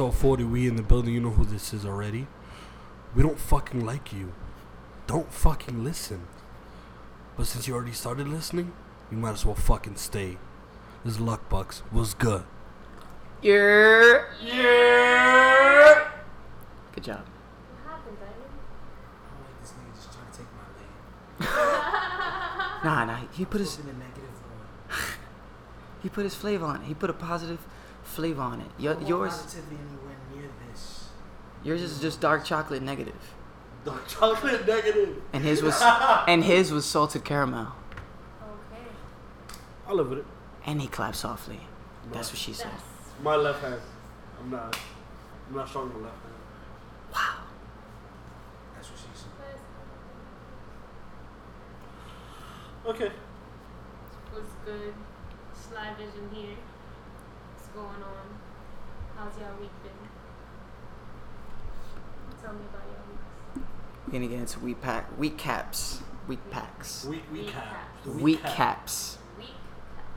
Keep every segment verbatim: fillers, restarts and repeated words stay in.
episode forty, we in the building. You know who this is already. We don't fucking like you. Don't fucking listen. But since you already started listening, you might as well fucking stay. This is Luck Bucks. What's good? Yeah. Yeah. Good job. What happened, Diamond? I don't like this nigga just trying to take my lane. nah, nah. He put his... in a negative one. He put his flavor on it. He put a positive flavor on it. Your, yours... positivity anywhere near this. Yours is just dark chocolate negative. Dark chocolate negative. And his was and his was salted caramel. Okay. I live with it. And he clapped softly. My, That's what she said. My left hand. I'm not. I'm not strong with left hand. Wow. That's what she said. Okay. What's good? Sly Vision here. What's going on? How's y'all week been? Tell me about y'all week. We're gonna get into week pack, week caps, week packs, week week caps, week caps.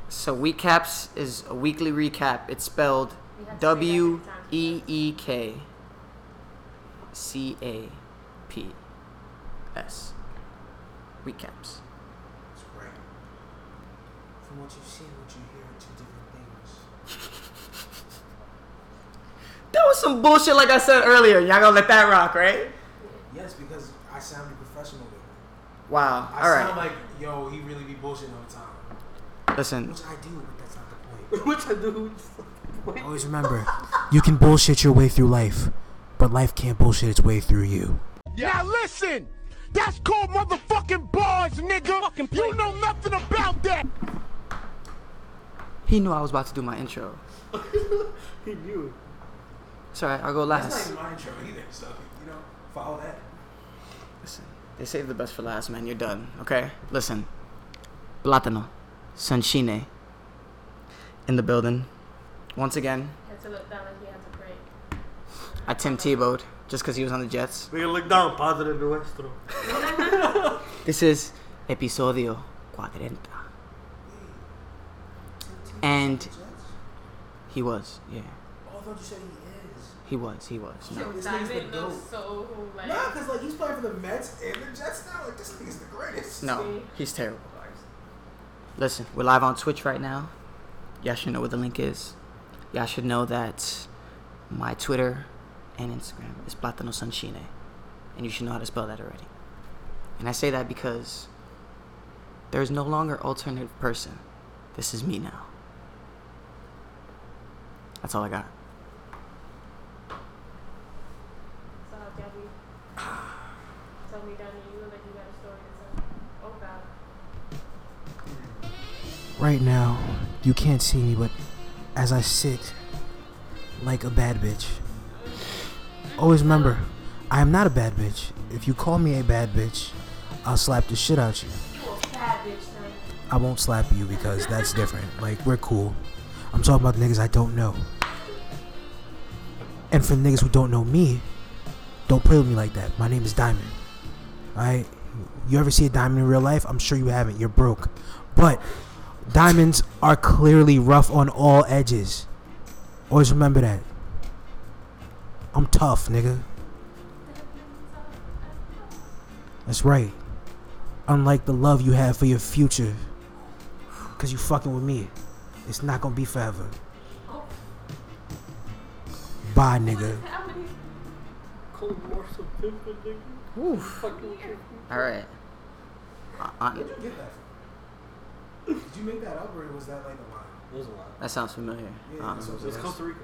So week caps is a weekly recap. It's spelled W E E K C A P S. Week caps. That's right. From what you see, what you hear are two different things. That was some bullshit, like I said earlier. Y'all gonna let that rock, right? Yes, because I sounded professional with him. Wow. I All right. sound like, yo, he really be bullshitting all the time. Listen. Which I do, but that's not the point. Which I do. Wait. Always remember, you can bullshit your way through life, but life can't bullshit its way through you. Yeah. Now listen, that's called motherfucking bars, nigga. Fucking you know nothing about that. He knew I was about to do my intro. He knew. Sorry, I'll go last. That's not even my intro either, so, you know, follow that. Listen, they saved the best for last, man. You're done, okay? Listen, Platano, Sanchine, in the building. Once again, he had to look down like he had to break. I Tim Tebowed just because he was on the Jets. We can look down, Padre Nuestro. This is Episodio Cuarenta. And he was, yeah. Oh, I thought you said he He was, he was. No. Yo, this Diamond nigga's the goat. So, like, nah, because like, he's playing for the Mets and the Jets now. Like, this nigga's the greatest. No, he's terrible. Listen, we're live on Twitch right now. Y'all should know where the link is. Y'all should know that my Twitter and Instagram is Platano Sanchine. And you should know how to spell that already. And I say that because there is no longer alternative person. This is me now. That's all I got. Right now, you can't see me, but as I sit like a bad bitch. Always remember, I am not a bad bitch. If you call me a bad bitch, I'll slap the shit out you. You a bad bitch, son. I won't slap you because that's different. Like, we're cool. I'm talking about the niggas I don't know. And for the niggas who don't know me, don't play with me like that. My name is Diamond. Alright? You ever see a diamond in real life? I'm sure you haven't. You're broke. But diamonds are clearly rough on all edges. Always remember that. I'm tough, nigga. That's right. Unlike the love you have for your future. Because you fucking with me. It's not going to be forever. Bye, nigga. Oof. Alright. Uh, Where'd you get that from? Did you make that up, or was that like a line? It was a line. That sounds familiar. Yeah, um, so it's Costa Rica.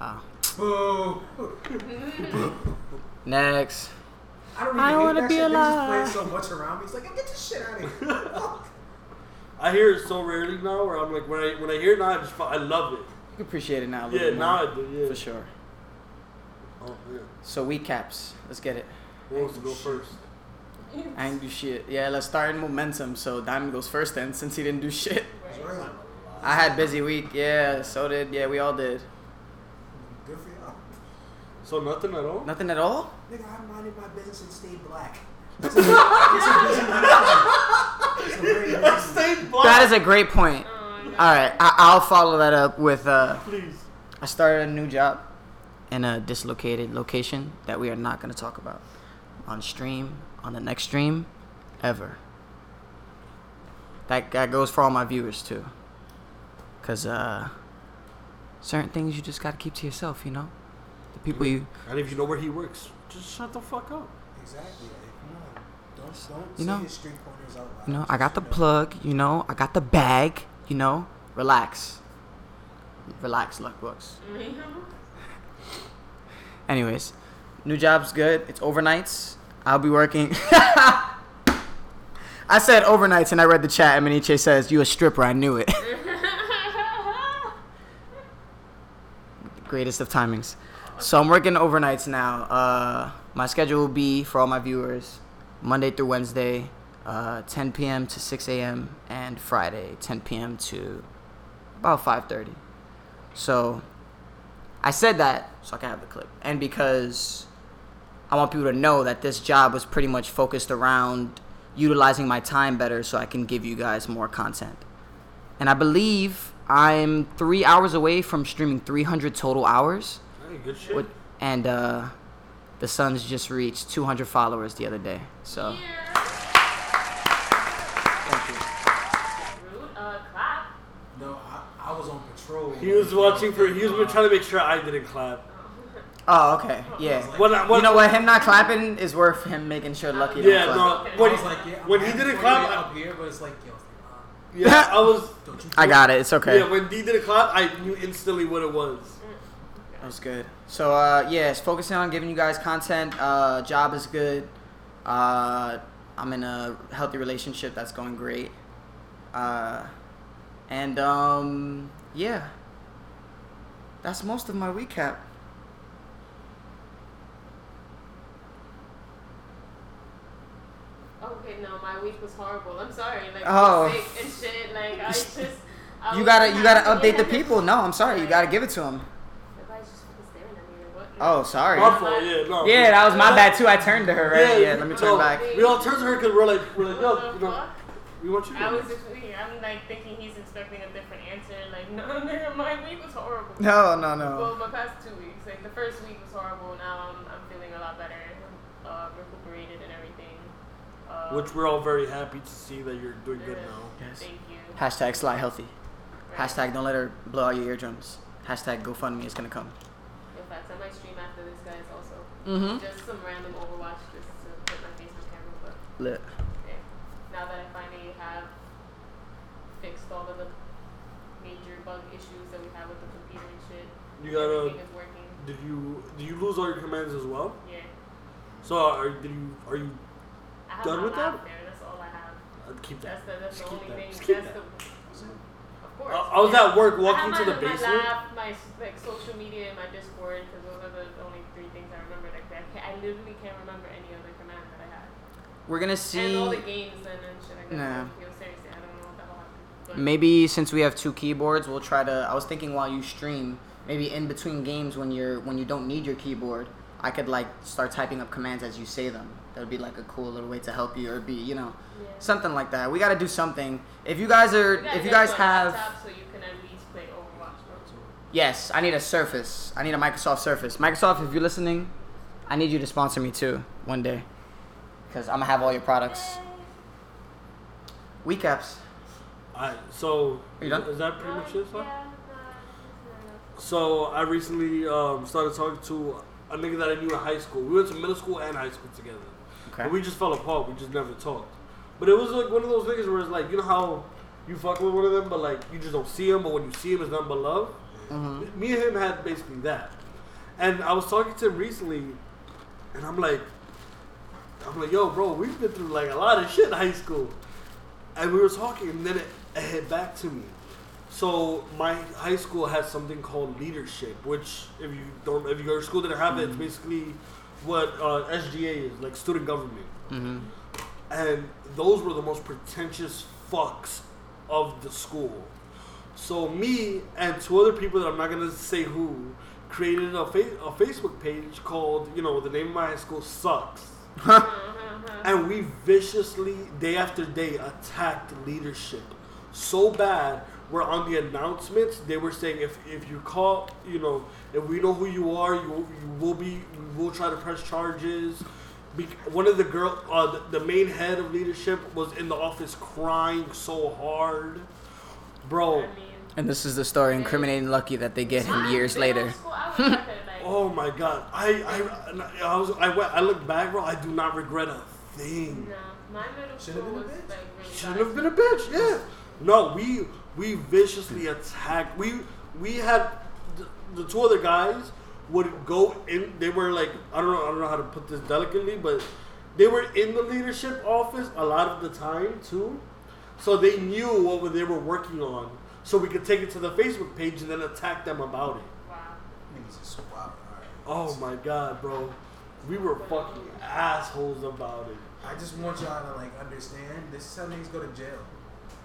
Ah. Oh. Next. I don't, don't want to be alive. They just playing so much around me. It's like, get this shit out of here. I hear it so rarely now, where I'm like, when I when I hear it now, I just I love it. You can appreciate it now. A yeah, now I do. Yeah, for sure. Oh yeah. So we caps. Let's get it. Who wants to go first? I didn't do shit. Yeah, let's start in momentum. So Diamond goes first then, since he didn't do shit. Right. I had busy week. Yeah, so did. Yeah, we all did. Good for y'all. So nothing at all? Nothing at all? Nigga, I minded my business and stayed black. It's a, it's a I stayed black. That is a great point. Oh, all right, I, I'll follow that up with. Uh, Please. I started a new job. in a dislocated location that we are not going to talk about on stream, on the next stream, ever. That, that goes for all my viewers, too. Because uh, certain things you just got to keep to yourself, you know? The people you... And if you know where he works, just shut the fuck up. Exactly. Don't, don't you know, your street corners out loud. You know, I got the plug, you know, I got the bag, you know, relax. Relax, Luckbooks. Anyways, new job's good. It's overnights. I'll be working. I said overnights, and I read the chat, and Maniche says, you a stripper, I knew it. Greatest of timings. So I'm working overnights now. Uh, my schedule will be, for all my viewers, Monday through Wednesday, uh, ten p.m. to six a.m., and Friday, ten p.m. to about five thirty. So I said that so I can have the clip. And because I want people to know that this job was pretty much focused around utilizing my time better so I can give you guys more content. And I believe I'm three hours away from streaming three hundred total hours. Hey, good shit. With, and uh, the Suns just reached two hundred followers the other day. So. Yeah. Thank you. Rude, uh, clap. No, I, I was on patrol. He was watching for, he was trying to make sure I didn't clap. Oh, okay, yeah. When I, when, you know what? Him not clapping is worth him making sure Lucky didn't yeah, clap. No, when he, like, yeah, when he didn't clap, I, up here, but it's like, yo, yeah, I was. I got it. It's okay. Yeah, when D didn't clap, I knew instantly what it was. That was good. So, uh, yeah, it's focusing on giving you guys content. Uh, job is good. Uh, I'm in a healthy relationship that's going great. Uh, and um, yeah, that's most of my recap. Okay, no, my week was horrible. I'm sorry. Like, oh. I was sick and shit. Like, I just... I you gotta, you gotta update the people. No, I'm sorry. You gotta give it to them. Everybody's just fucking staring at me. What? Oh, sorry. My fault, yeah. No, yeah, that was my bad, too. I turned to her, right? Yeah, yeah, yeah let me turn no, back. We all turned to her because we're like, we're like, no, you know, we want you to I was just, I'm, like, thinking he's expecting a different answer. Like, no, no, my week was horrible. No, no, no. Well, my past two weeks. Like, the first week was horrible. Now I'm, I'm feeling a lot better. I'm uh, recuperated and everything. Which we're all very happy to see that you're doing good now. Yes. Thank you. Hashtag Sly Healthy. Right. Hashtag don't let her blow out your eardrums. Hashtag GoFundMe is going to come. In fact, I might stream after this, guys, also. Mm-hmm. Just some random Overwatch just to put my face on camera. But lit. Okay. Now that I finally have fixed all of the major bug issues that we have with the computer and shit. You gotta... Everything is working. Did you, did you lose all your commands as well? Yeah. So are, did you, are you... I have done with that? There. That's all I have. I'd keep that. That's the, that's the only that. thing. Just keep that's that. The, of course. Uh, I was yeah. at work walking to the basement. I have my lab, my like, social media, and my Discord, because those are the only three things I remember. Like that. I literally can't remember any other command that I had. We're going to see... And all the games and, and shit. I got nah. Yo, seriously, I don't know what the hell happened. Maybe since we have two keyboards, we'll try to... I was thinking while you stream, maybe in between games when you're when you don't need your keyboard, I could like start typing up commands as you say them. That would be like a cool little way to help you, or be, you know, yeah. something like that. We got to do something. If you guys are, you if you guys have, so you can at least play Overwatch. Yes, I need a Surface. I need a Microsoft Surface. Microsoft, if you're listening, I need you to sponsor me too one day, because I'm gonna have all your products. Yay. Recaps. All right. So is that pretty much it? Yeah, so I recently um, started talking to a nigga that I knew in high school. We went to middle school and high school together. Okay. And we just fell apart. We just never talked. But it was like one of those niggas where it's like, you know how you fuck with one of them, but like you just don't see him, but when you see him, it's nothing but love? Mm-hmm. Me and him had basically that. And I was talking to him recently, and I'm like, I'm like, yo, bro, we've been through like a lot of shit in high school. And we were talking, and then it, it hit back to me. So my high school has something called leadership, which if you don't, if your school didn't have mm-hmm. it, it's basically what uh, S G A is, like student government. Mm-hmm. And those were the most pretentious fucks of the school. So me and two other people that I'm not gonna say who created a, fa- a Facebook page called, you know, the name of my high school sucks, and we viciously day after day attacked leadership so bad. where on the announcements they were saying if if you call, you know, if we know who you are, you you will be, we will try to press charges. Be, one of the girl, uh, the, the main head of leadership was in the office crying so hard, bro. I mean, and this is the story incriminating Lucky that they get him years later. Oh my god, I I I was I went, I look back, bro. I do not regret a thing. No, my middle school was like really shouldn't have been a bitch. Yeah, no, we we viciously attacked. We we had the, the two other guys. Would go in. They were like, I don't know. I don't know how to put this delicately, but they were in the leadership office a lot of the time too, so they knew what they were working on, so we could take it to the Facebook page and then attack them about it. Wow. Niggas are so wild. Oh my god, bro, we were fucking assholes about it. I just want y'all to like understand. This is how niggas go to jail.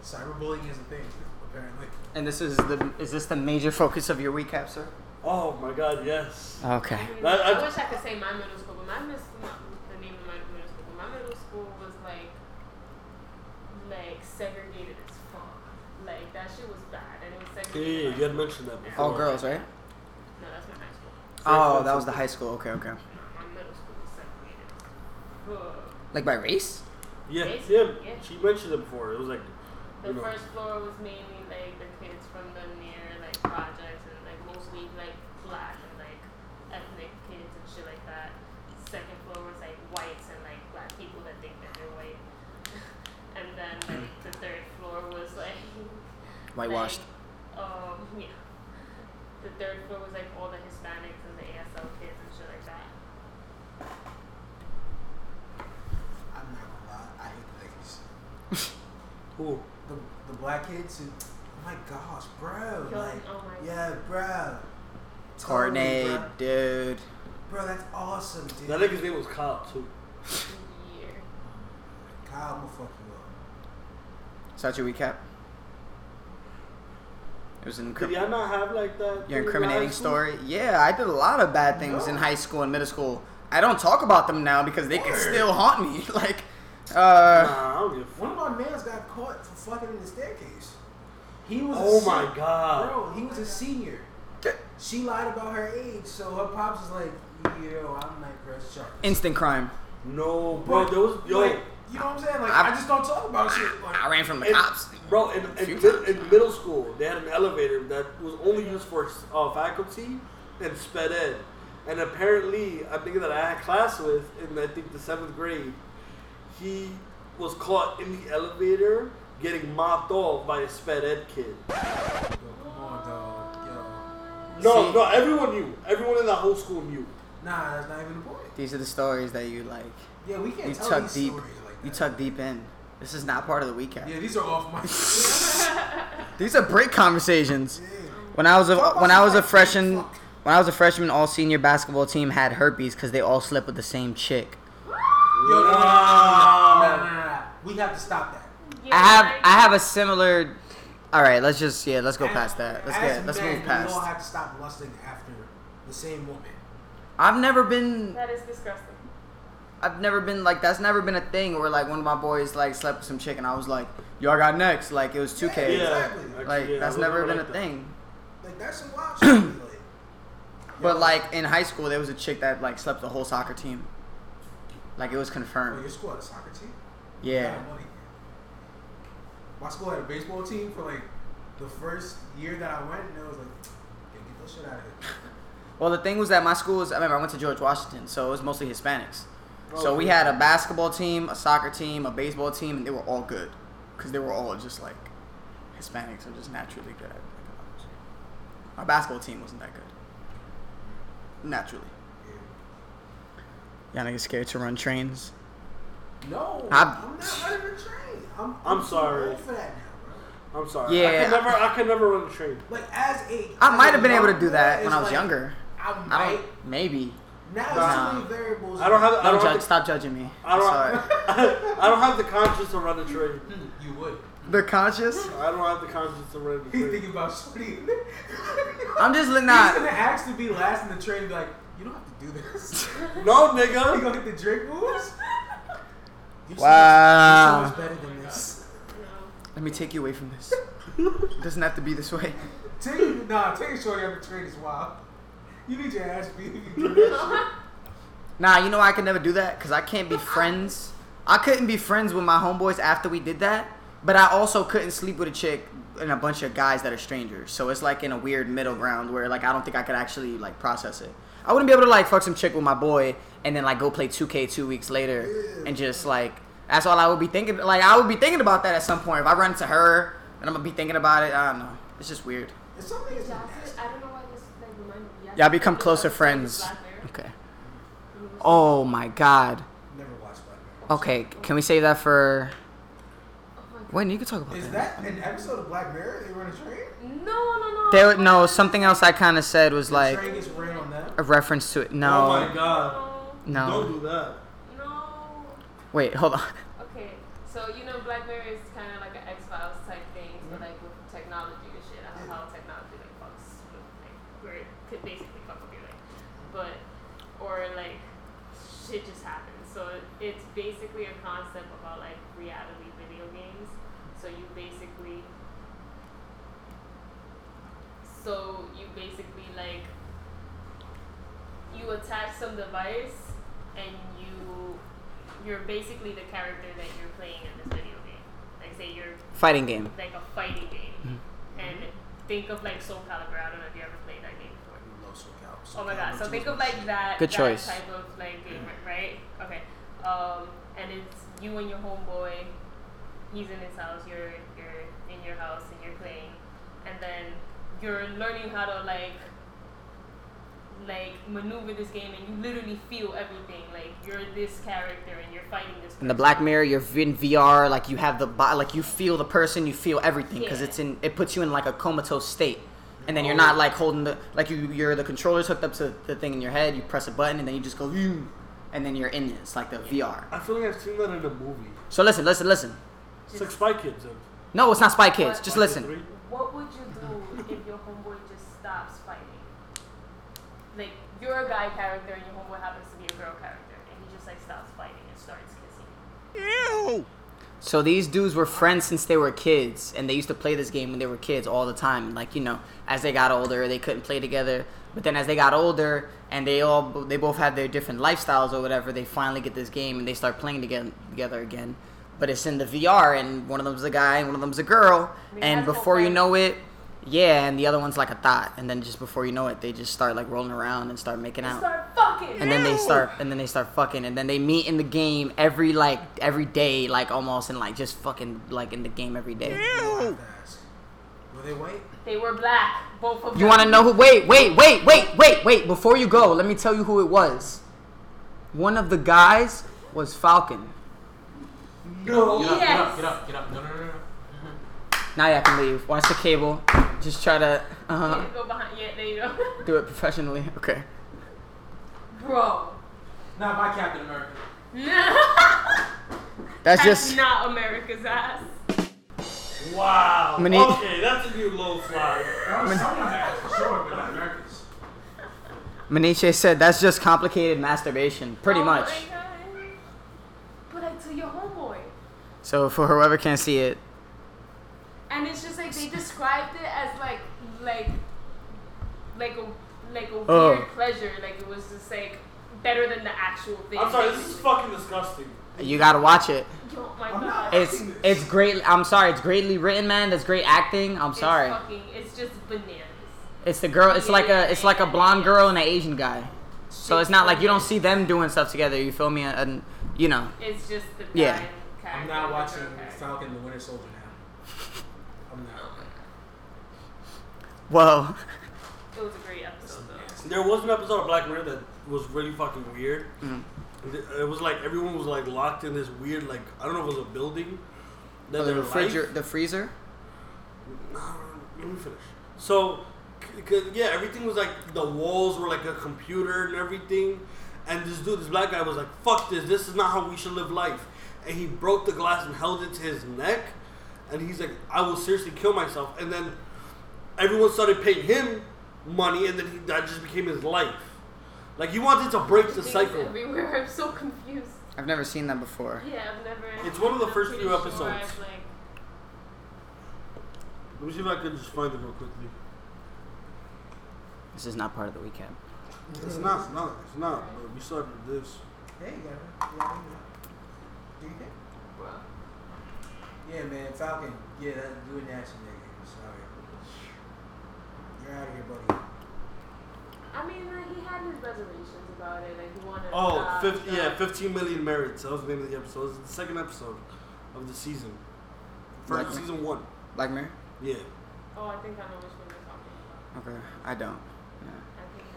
Cyberbullying is a thing, apparently. And this is the is this the major focus of your recap, sir? Oh my god, yes. Okay. I, I, I wish I could say my middle school, but my miss, not the name of my middle school, but my middle school was like, like segregated as fuck. Like that shit was bad, and it was segregated. Yeah, yeah, you had mentioned that before. All girls, right? No, that's my high school. Oh, so that was the high school. Okay, okay. My middle school was segregated. Ugh. Like by race? Yeah, Basically, yeah. yeah. She mentioned it before. It was like the first know. floor was mainly like the kids from the near like projects. Mostly like black and like ethnic kids and shit like that. Second floor was like whites and like black people that think that they're white. And then like the third floor was like whitewashed. Like, um yeah. The third floor was like all the Hispanics and the A S L kids and shit like that. I'm not gonna lie, I hate the niggas. Who? The the black kids who Oh my gosh, bro. Yo, like, oh my yeah, bro. Courtney, totally, dude. Bro, that's awesome, dude. That nigga's name was Kyle, too. Yeah. Kyle, I'm gonna fuck you up. Is that your recap? It was an incrim- Did y'all not have, like, that? Your incriminating story? Yeah, I did a lot of bad things no. in high school and middle school. I don't talk about them now because they can still haunt me. Like, uh. Nah, I don't give a fuck. One of my mans got caught for fucking in the staircase. He was oh a my senior. god. Bro, he was a senior. She lied about her age, so her pops was like, yo, I'm like press charge. Instant crime. No, bro, there was yo like, you know what I'm saying? Like I, I just don't talk about shit. Like, I ran from the and, cops. Bro, in, in, in, in middle school, they had an elevator that was only used for uh, faculty and sped ed. And apparently, I think that I had class with in I think the seventh grade, he was caught in the elevator getting mopped off by a sped ed kid. Yo, come on, dog. Yo. No, See, no, everyone knew. Everyone in that whole school knew. Nah, that's not even the point. These are the stories that you like. Yeah, we can't you tell tuck these deep, stories like that. You tuck deep in. This is not part of the weekend. Yeah, these are off my. These are break conversations. Yeah. When I was a Talk when I was a freshman, fuck. when I was a freshman, all senior basketball team had herpes because they all slept with the same chick. Yo, no, no, no, no, no, no, no, no, no. We have to stop that. I have I have a similar. All right, let's just yeah, let's go as, past that. Let's get let's men, move past. We all have to stop lusting after the same woman. I've never been. That is disgusting. I've never been like that's never been a thing where like one of my boys like slept with some chick and I was like, y'all got next. Like it was two K. Yeah, exactly. Like yeah, that's never been like a that. thing. Like that's some wild shit. Like, yeah. But like in high school, there was a chick that like slept the whole soccer team. Like it was confirmed. Well, your school had a soccer team? Yeah. My school had a baseball team for like the first year that I went, and it was like, yeah, get that shit out of here. Well, the thing was that my school was, I remember I went to George Washington, so it was mostly Hispanics. Oh, so we had a basketball team, a soccer team, a baseball team, and they were all good. Because they were all just like, Hispanics are just naturally good at it. Our basketball team wasn't that good. Naturally. Y'all niggas scared to run trains? No, I'm, I'm not running a train. I'm, I'm, I'm sorry. For that now, bro. I'm sorry. Yeah, I could never, I could never run a train. Like as a, I might have been able to do that when I was like, younger. I might, I don't, maybe. Now nah. It's too many variables. I don't have. I don't, don't judge. The, stop judging me. I don't. I, I don't have the conscience to run a train. You would. The conscience? I don't have the conscience to run a train. He's thinking about shooting. I'm just not. He's gonna ask to be last in the train and be like, you don't have to do this. No, nigga. You gonna get the drink moves? Wow. You're so much better than this. Let me take you away from this. It doesn't have to be this way. Take you, nah, take a shorty up the train is wild. You need your ass beat if you do that shit. Nah, you know I could never do that because I can't be friends. I couldn't be friends with my homeboys after we did that, but I also couldn't sleep with a chick and a bunch of guys that are strangers. So it's like in a weird middle ground where like I don't think I could actually like process it. I wouldn't be able to like fuck some chick with my boy and then like go play two K two weeks later yeah. and just like that's all I would be thinking. Like I would be thinking about that at some point if I run into her and I'm gonna be thinking about it. I don't know. It's just weird. It's something. It's I don't know why this like reminds me. Y'all yeah, become closer friends. Okay. Oh my God. Never watched Black Mirror. Okay, can we save that for? When you can talk about that. Is that an episode of Black Mirror? They were in a train? No, no, no. They, no, something else I kind of said was the like train gets ran on that? A reference to it. No. Oh my God. No. Don't do that. No. Wait, hold on. Okay, so you know Black Mirror is kind of like an X-Files type thing, mm-hmm. but like with technology and shit. I don't know how technology like fucks with like where it could basically fuck with your life, but or like shit just happens. So it's basically a concept about like reality video games. So you basically, so you basically like, you attach some device and you, you're basically the character that you're playing in this video game. Like say you're fighting game, like a fighting game, mm-hmm. and think of like Soul Calibur. I don't know if you ever played that game before. I love Soul Calibur. Soul oh my God! So think of like that. Good that choice. Type of like game, mm-hmm. right? Okay, um, and it's you and your homeboy. He's in his house, you're you're in your house and you're playing, and then you're learning how to like like maneuver this game, and you literally feel everything. Like you're this character and you're fighting this person. In the Black Mirror, you're in V R, like you have the like you feel the person, you feel everything, because yeah. it's in it puts you in like a comatose state, and then you're not like holding the like you you're the controller's hooked up to the thing in your head. You press a button and then you just go, and then you're in this like the V R. I feel like I've seen that in a movie. So listen, listen, listen. It's like Spy Kids. Then. No, it's not Spy Kids. What, just listen. What would you do if your homeboy just stops fighting? Like, you're a guy character and your homeboy happens to be a girl character. And he just, like, stops fighting and starts kissing. Ew! So these dudes were friends since they were kids. And they used to play this game when they were kids all the time. Like, you know, as they got older, they couldn't play together. But then as they got older and they all they both had their different lifestyles or whatever, they finally get this game and they start playing together, together again. But it's in the V R, and one of them's a guy, and one of them's a girl, I mean, and before you know it, yeah, and the other one's like a thot, and then just before you know it, they just start like rolling around and start making they out, start fucking, and then they start, and then they start fucking, and then they meet in the game every like every day, like almost, and like just fucking like in the game every day. Ew. Were they white? They were black, both of them. You want to know who? Wait, wait, wait, wait, wait, wait. Before you go, let me tell you who it was. One of the guys was Falcon. No. Get up, yes. get up, get up, get up. No, no, no, no. Now y'all can leave. Watch the cable. Just try to. Uh huh. Go behind. Yeah, there you go. Do it professionally. Okay. Bro. Not my Captain America. That's, that's just. Not America's ass. Wow. Maniche. Okay, that's a new low fly. Someone's ass for sure, but not America's. Maniche said that's just complicated masturbation, pretty oh much. My God. But like to your homeboy. So for whoever can't see it. And it's just like they described it as like like like a like a weird oh. pleasure. Like it was just like better than the actual thing. I'm sorry, this is fucking disgusting. You gotta watch it. Oh my God. It's it's great. I'm sorry, it's greatly written, man. That's great acting. I'm sorry. It's fucking it's just bananas. It's the girl it's like a it's like a blonde girl and an Asian guy. So it's not like you don't see them doing stuff together, you feel me? And you know. It's just the yeah. Character. I'm not watching Falcon the Winter Soldier now. I'm not. Whoa. It was a great episode though. There was an episode of Black Mirror that was really fucking weird. Mm. It was like everyone was like locked in this weird like I don't know if it was a building. That oh, the refrigerator, the freezer. No, let me finish. So, cause, yeah, everything was like the walls were like a computer and everything. And this dude, this black guy was like, fuck this, this is not how we should live life. And he broke the glass and held it to his neck. And he's like, I will seriously kill myself. And then everyone started paying him money and then he, that just became his life. Like he wanted to break the cycle. Everywhere. I'm so confused. I've never seen that before. Yeah, I've never. It's one of the first few episodes. Sure like... Let me see if I can just find it real quickly. This is not part of the recap. It's not, it's not, it's not, but we started with this. There you go. Yeah, there you go. Do you think? Wow. Yeah, man, Falcon. Yeah, that's doing that shit, nigga. I'm sorry. You're out of here, buddy. I mean, like, he had his reservations about it. Like, he wanted... Oh, uh, fifty, yeah, fifteen million Merits. That was the name of the episode. It was the second episode of the season. First Black season Mir- one. Black Mirror? Yeah. Oh, I think I know which one you're talking about. Okay, I don't. Yeah. I think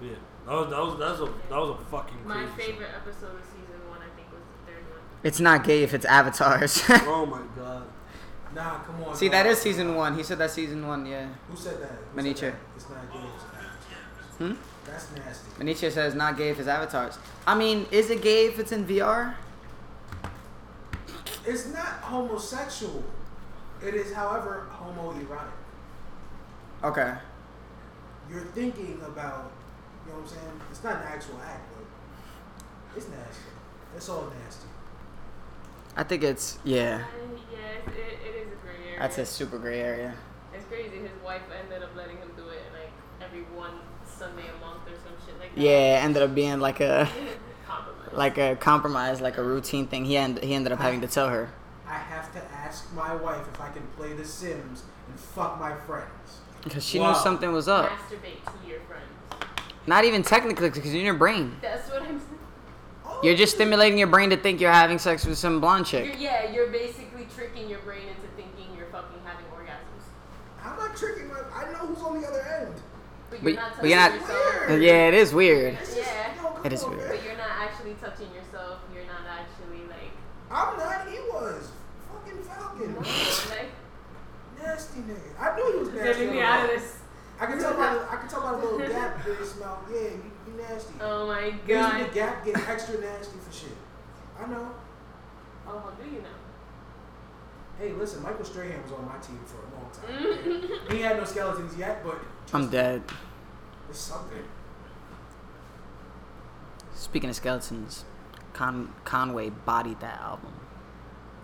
I do. Yeah. That was, that was, that was, a, that was a fucking My favorite show. Episode of season one, I think, was the third one. It's not gay if it's avatars. Oh, my God. Nah, come on. See, God. That is season one. He said that's season one, yeah. Who said that? Who Maniche. Said that? It's not gay. It's not. Hmm? That's nasty. Maniche says not gay if it's avatars. I mean, is it gay if it's in V R? It's not homosexual. It is, however, homoerotic. Okay. You're thinking about, you know what I'm saying? It's not an actual act, but it's nasty. It's all nasty. I think it's, yeah. Yes, it, it is a gray area. That's a super gray area. It's crazy. His wife ended up letting him do it like every one Sunday a month or some shit like that. Yeah, ended up being like a compromise. like a compromise, like a routine thing. He end, he ended up I, having to tell her. I have to ask my wife if I can play The Sims and fuck my friends. Because she wow. knew something was up. Masturbate to your friends. Not even technically, because you're in your brain. That's what I'm saying. You're just stimulating your brain to think you're having sex with some blonde chick. You're, yeah, you're basically tricking your brain into thinking you're fucking having orgasms. How am I tricking my... I know who's on the other end. But you're but, not touching you're not, yourself. Weird. Yeah, it is weird. Just, yeah. No, it is weird. But you're not actually touching yourself. You're not actually, like... I'm not. He was. Fucking Falcon. No, like, nasty nigga. I knew he was nasty. Get me out of this. I can tell by the, I can tell by the little gap in his mouth. Yeah, you, you nasty. Oh my god. Using the gap get extra nasty for shit. I know. Oh, well, do you know? Hey, listen, Michael Strahan was on my team for a long time. He had no skeletons yet, but I'm dead. It's something. Speaking of skeletons, Con- Conway bodied that album.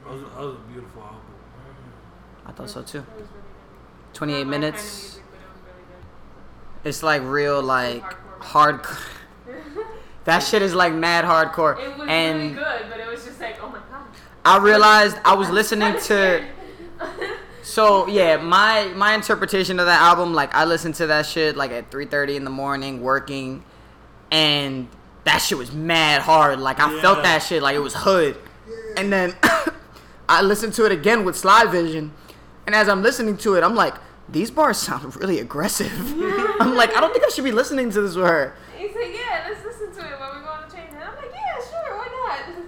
That was, that was a beautiful album. I thought so too. twenty-eight minutes. It's like real, like hardcore. hardcore. That shit is like mad hardcore. It was and really good, but it was just like, oh my god. I realized I was listening to. So yeah, my my interpretation of that album, like I listened to that shit like at three thirty in the morning, working, and that shit was mad hard. Like I yeah. felt that shit, like it was hood. Yeah. And then I listened to it again with Sly Vision, and as I'm listening to it, I'm like, these bars sound really aggressive. I'm like, I don't think I should be listening to this with her. He's like, yeah, let's listen to it when we go on the train. And I'm like, yeah, sure, why not?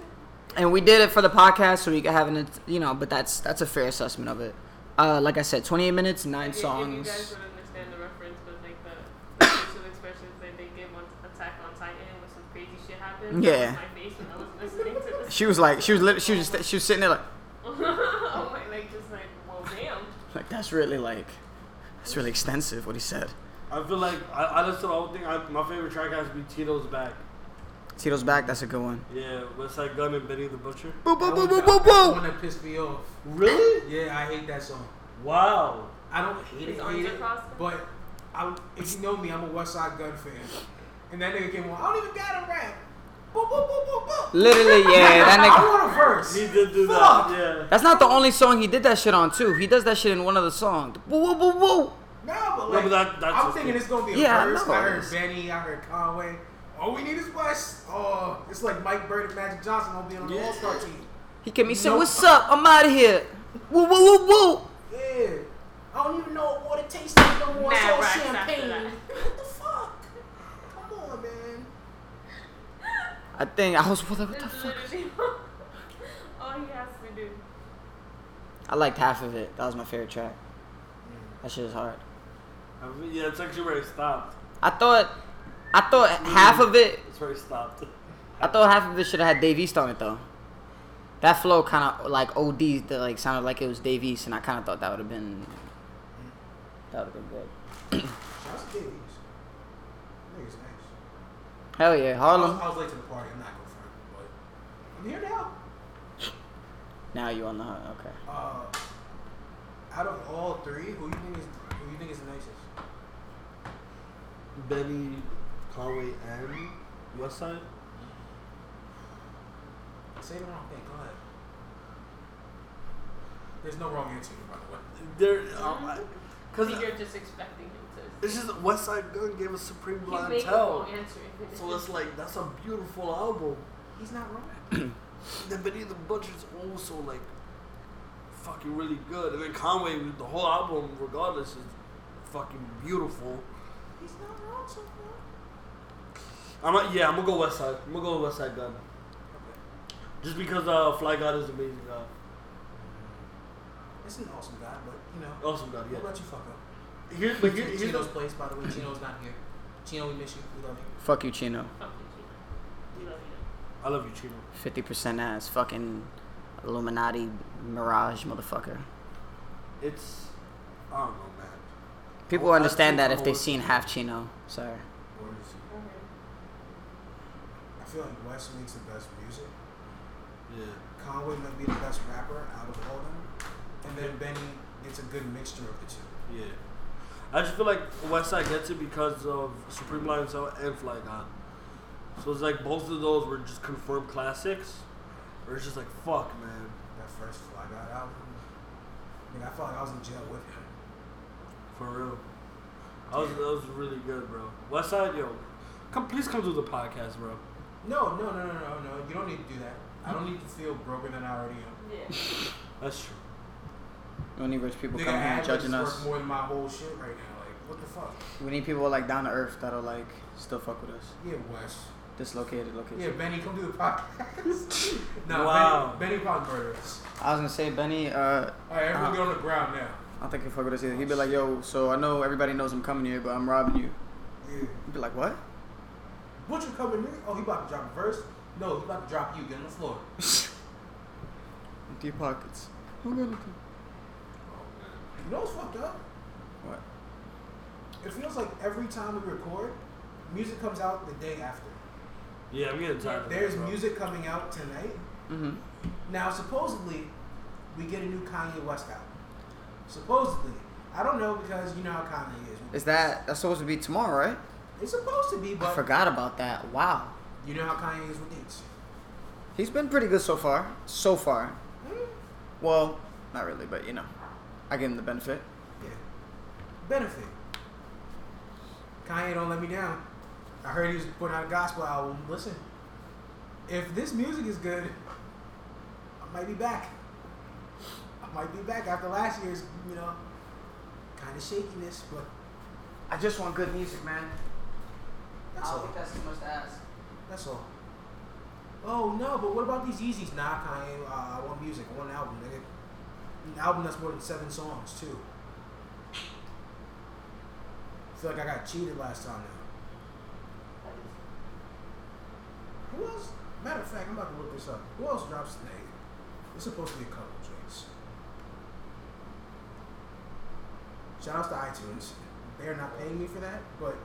And we did it for the podcast, so we could have an, you know, but that's that's a fair assessment of it. Uh, like I said, twenty-eight minutes, nine if, songs. If you guys would understand the reference, but like the facial expressions that they give on Attack on Titan when some crazy shit happened. Yeah. That was my face when I was listening to this. She was like, she was lit- she was just, she was sitting there like. Oh my, like just like, well, damn. Like that's really like. It's really extensive what he said. I feel like I, I listened to the whole thing. I, my favorite track has to be Tito's Back. Tito's Back, that's a good one. Yeah, Westside Gunn and Benny the Butcher. Boo boo boo boo boo boo. The one that pissed me off. Really? Yeah, I hate that song. Wow. I don't hate it's it, hate it but I, if you know me, I'm a Westside Gunn fan. And that nigga came on. I don't even got a rap. Boo, boo, boo, boo, boo. Literally, yeah, that nigga. I want a verse. He did do Fuck. that. Yeah. That's not the only song he did that shit on too. He does that shit in one of the songs. Boo, boo, boo, boo. No, but like no, but that, that's I'm thinking thing. It's gonna be a yeah, verse. I, I heard this. Benny, I heard Conway. All we need is West. Oh, it's like Mike Bird and Magic Johnson gonna be on the yeah. All Star team. He can be saying, "What's up? I'm out of here." Woo, woo, woo, woo. Yeah. I don't even know what it tastes like no more. It's all champagne. What the fuck? Come on, man. I think I was what the fuck. All he has to do. I liked half of it. That was my favorite track. That shit is hard. Yeah, it's actually where it stopped. I thought, I thought it's half really, of it. It's where it stopped. I thought half of it should have had Dave East on it though. That flow kind of like O D that like sounded like it was Dave East, and I kind of thought that would have been, that would have been good. That's Dave East. Hell yeah, Harlem. I was, I was late to the party. I'm not going for it, but I'm here now. Now you on the hunt, okay. Uh, out of all three, who you think is who you think is the nicest? Benny, Conway, and Westside. Say the wrong thing. Go ahead. There's no wrong answer, by the way. There, because um, you're just expecting him to. It's just Westside Gunn gave us Supreme Clientele. So it's like that's a beautiful album. He's not wrong. Then Benny the Butcher's also like fucking really good, and then Conway, the whole album, regardless, is fucking beautiful. He's not wrong so far. I'm a, yeah, I'm gonna go Westside. I'm gonna go Westside Gunn. Okay. Just because uh, Fly God is an amazing guy. It's an awesome guy, but you know. Awesome guy, yeah. We'll let you fuck up. Here's, but here, here's Chino's the... place, by the way. Chino's not here. Chino, we miss you. We love you. Fuck you, Chino. Fuck you, Chino. We love you. I love you, Chino. Fifty percent ass, fucking Illuminati mirage, motherfucker. It's I don't know, man. People well, understand that if they've seen half Chino, sir. I feel like West makes the best music. Yeah. Conway might be the best rapper out of all of them. And then Benny gets a good mixture of the two. Yeah. I just feel like Westside gets it because of Supreme Clientele and Fly God. So it's like both of those were just confirmed classics. Or it's just like, fuck, man. That first Fly God album. I mean, I felt like I was in jail with him. For real. I was, that was really good, bro. Westside, yo. Come, please come do the podcast, bro. No, no, no, no, no, no. You don't need to do that. I don't need to feel broken than I already am. Yeah. That's true. We need rich people coming here judging us. More than my whole shit right now. Like, what the fuck? We need people like down to earth that'll like still fuck with us. Yeah, West. Dislocated, located. Yeah, Benny, come do the podcast. No, wow. Benny, Benny probably murdered us. I was gonna say Benny. Uh, All right, everyone get on the ground now. I don't think he'll fuck with us either. He'd be like, "Yo, so I know everybody knows I'm coming here, but I'm robbing you." Yeah. He'd be like, "What? What you coming here? Oh, he about to drop a verse? No, he about to drop you. Get on the floor." Empty pockets. Who gonna come? You know what's fucked up? What? It feels like every time we record, music comes out the day after. Yeah, I'm getting tired. There's that, music coming out tonight. Mm-hmm. Now, supposedly, we get a new Kanye West album. Supposedly. I don't know because you know how Kanye is. Is that... That's supposed to be tomorrow, right? It's supposed to be, but... I forgot about that. Wow. You know how Kanye is with dates. He's been pretty good so far. So far. Mm-hmm. Well, not really, but you know. I give him the benefit. Yeah. Benefit. Kanye don't let me down. I heard he was putting out a gospel album. Listen, if this music is good, I might be back. I might be back after last year's, you know, kind of shakiness, but I just want good music, man. That's I don't all. think that's too much to ask. That's all. Oh, no, but what about these Yeezys? Nah, Kanye, uh, I want music. I want an album, nigga. An album that's more than seven songs too. I feel like I got cheated last time now. Who else? Matter of fact, I'm about to look this up. Who else drops today? It's supposed to be a couple of joints. Shout out to iTunes. They're not paying me for that, but